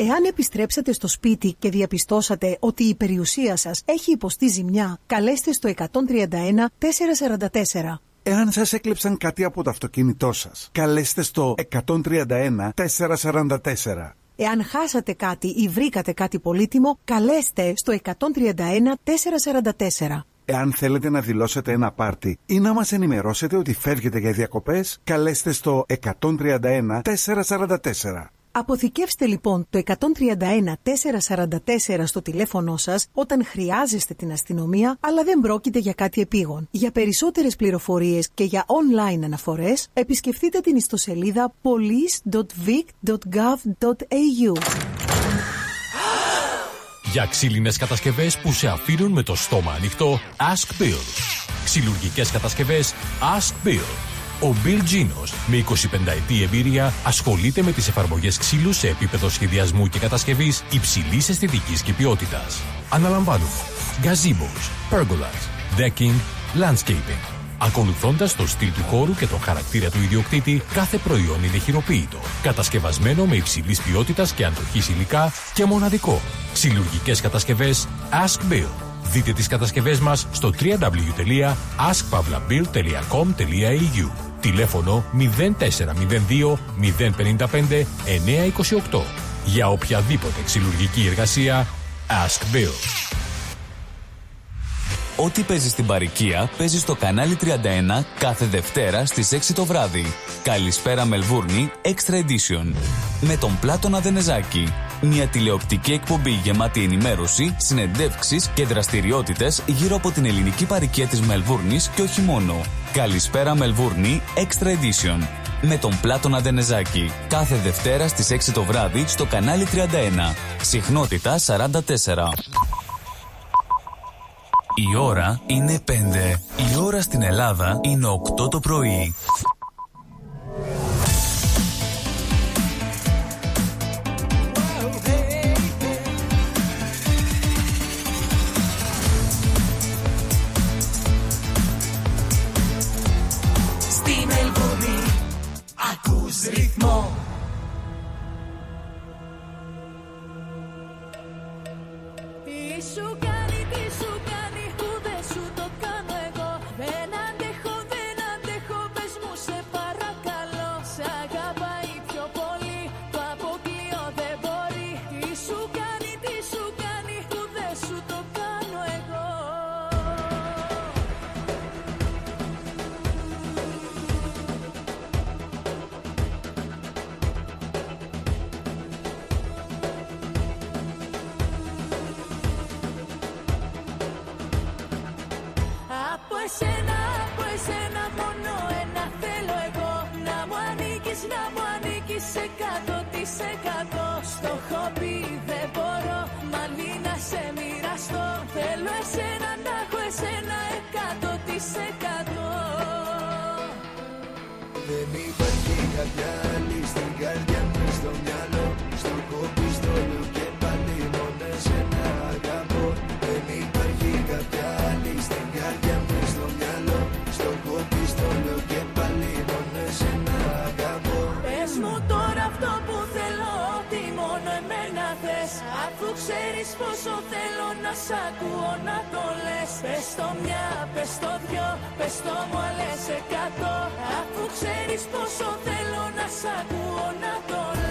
Εάν επιστρέψετε στο σπίτι και διαπιστώσατε ότι η περιουσία σας έχει υποστεί ζημιά, καλέστε στο 131 444. Εάν σας έκλεψαν κάτι από το αυτοκίνητό σας, καλέστε στο 131 444. Εάν χάσατε κάτι ή βρήκατε κάτι πολύτιμο, καλέστε στο 131 444. Εάν θέλετε να δηλώσετε ένα πάρτι ή να μας ενημερώσετε ότι φεύγετε για διακοπές, καλέστε στο 131 444. Αποθηκεύστε λοιπόν το 131 444 στο τηλέφωνό σας όταν χρειάζεστε την αστυνομία, αλλά δεν πρόκειται για κάτι επίγον. Για περισσότερες πληροφορίες και για online αναφορές, επισκεφτείτε την ιστοσελίδα police.vic.gov.au. Για ξύλινες κατασκευές που σε αφήνουν με το στόμα ανοιχτό, Ask Bill. Ξυλουργικές κατασκευές, Ask Bill. Ο Bill Ginos, με 25 ετή εμπειρία, ασχολείται με τις εφαρμογές ξύλου σε επίπεδο σχεδιασμού και κατασκευής υψηλής αισθητικής και ποιότητας. Αναλαμβάνουμε gazebos, pergolas, decking, landscaping. Ακολουθώντας το στυλ του χώρου και τον χαρακτήρα του ιδιοκτήτη, κάθε προϊόν είναι χειροποίητο, κατασκευασμένο με υψηλής ποιότητας και αντοχής υλικά και μοναδικό. Ξυλουργικές κατασκευές Ask Bill. Δείτε τις κατασκευές μας στο www.askpavlabil.com.au. Τηλέφωνο 0402 055 928. Για οποιαδήποτε ξυλουργική εργασία, Ask Bill. Ό,τι παίζει στην Παροικία, παίζει στο κανάλι 31 κάθε Δευτέρα στις 6 το βράδυ. Καλησπέρα Μελβούρνη, Extra Edition. Με τον Πλάτων Αντενεζάκη. Μια τηλεοπτική εκπομπή γεμάτη ενημέρωση, συνεντεύξεις και δραστηριότητες γύρω από την ελληνική παροικία της Μελβούρνης και όχι μόνο. Καλησπέρα Μελβούρνη, Extra Edition. Με τον Πλάτων Αντενεζάκη. Κάθε Δευτέρα στις 6 το βράδυ στο κανάλι 31. Συχνότητα 44. Η ώρα είναι 5. Η ώρα στην Ελλάδα είναι 8 το πρωί. Στη Μελβούρνη ακούς ρυθμό. Πες το μου, σε κάτω. Αφού ξέρεις πόσο θέλω να σ' ακούω να το λέω.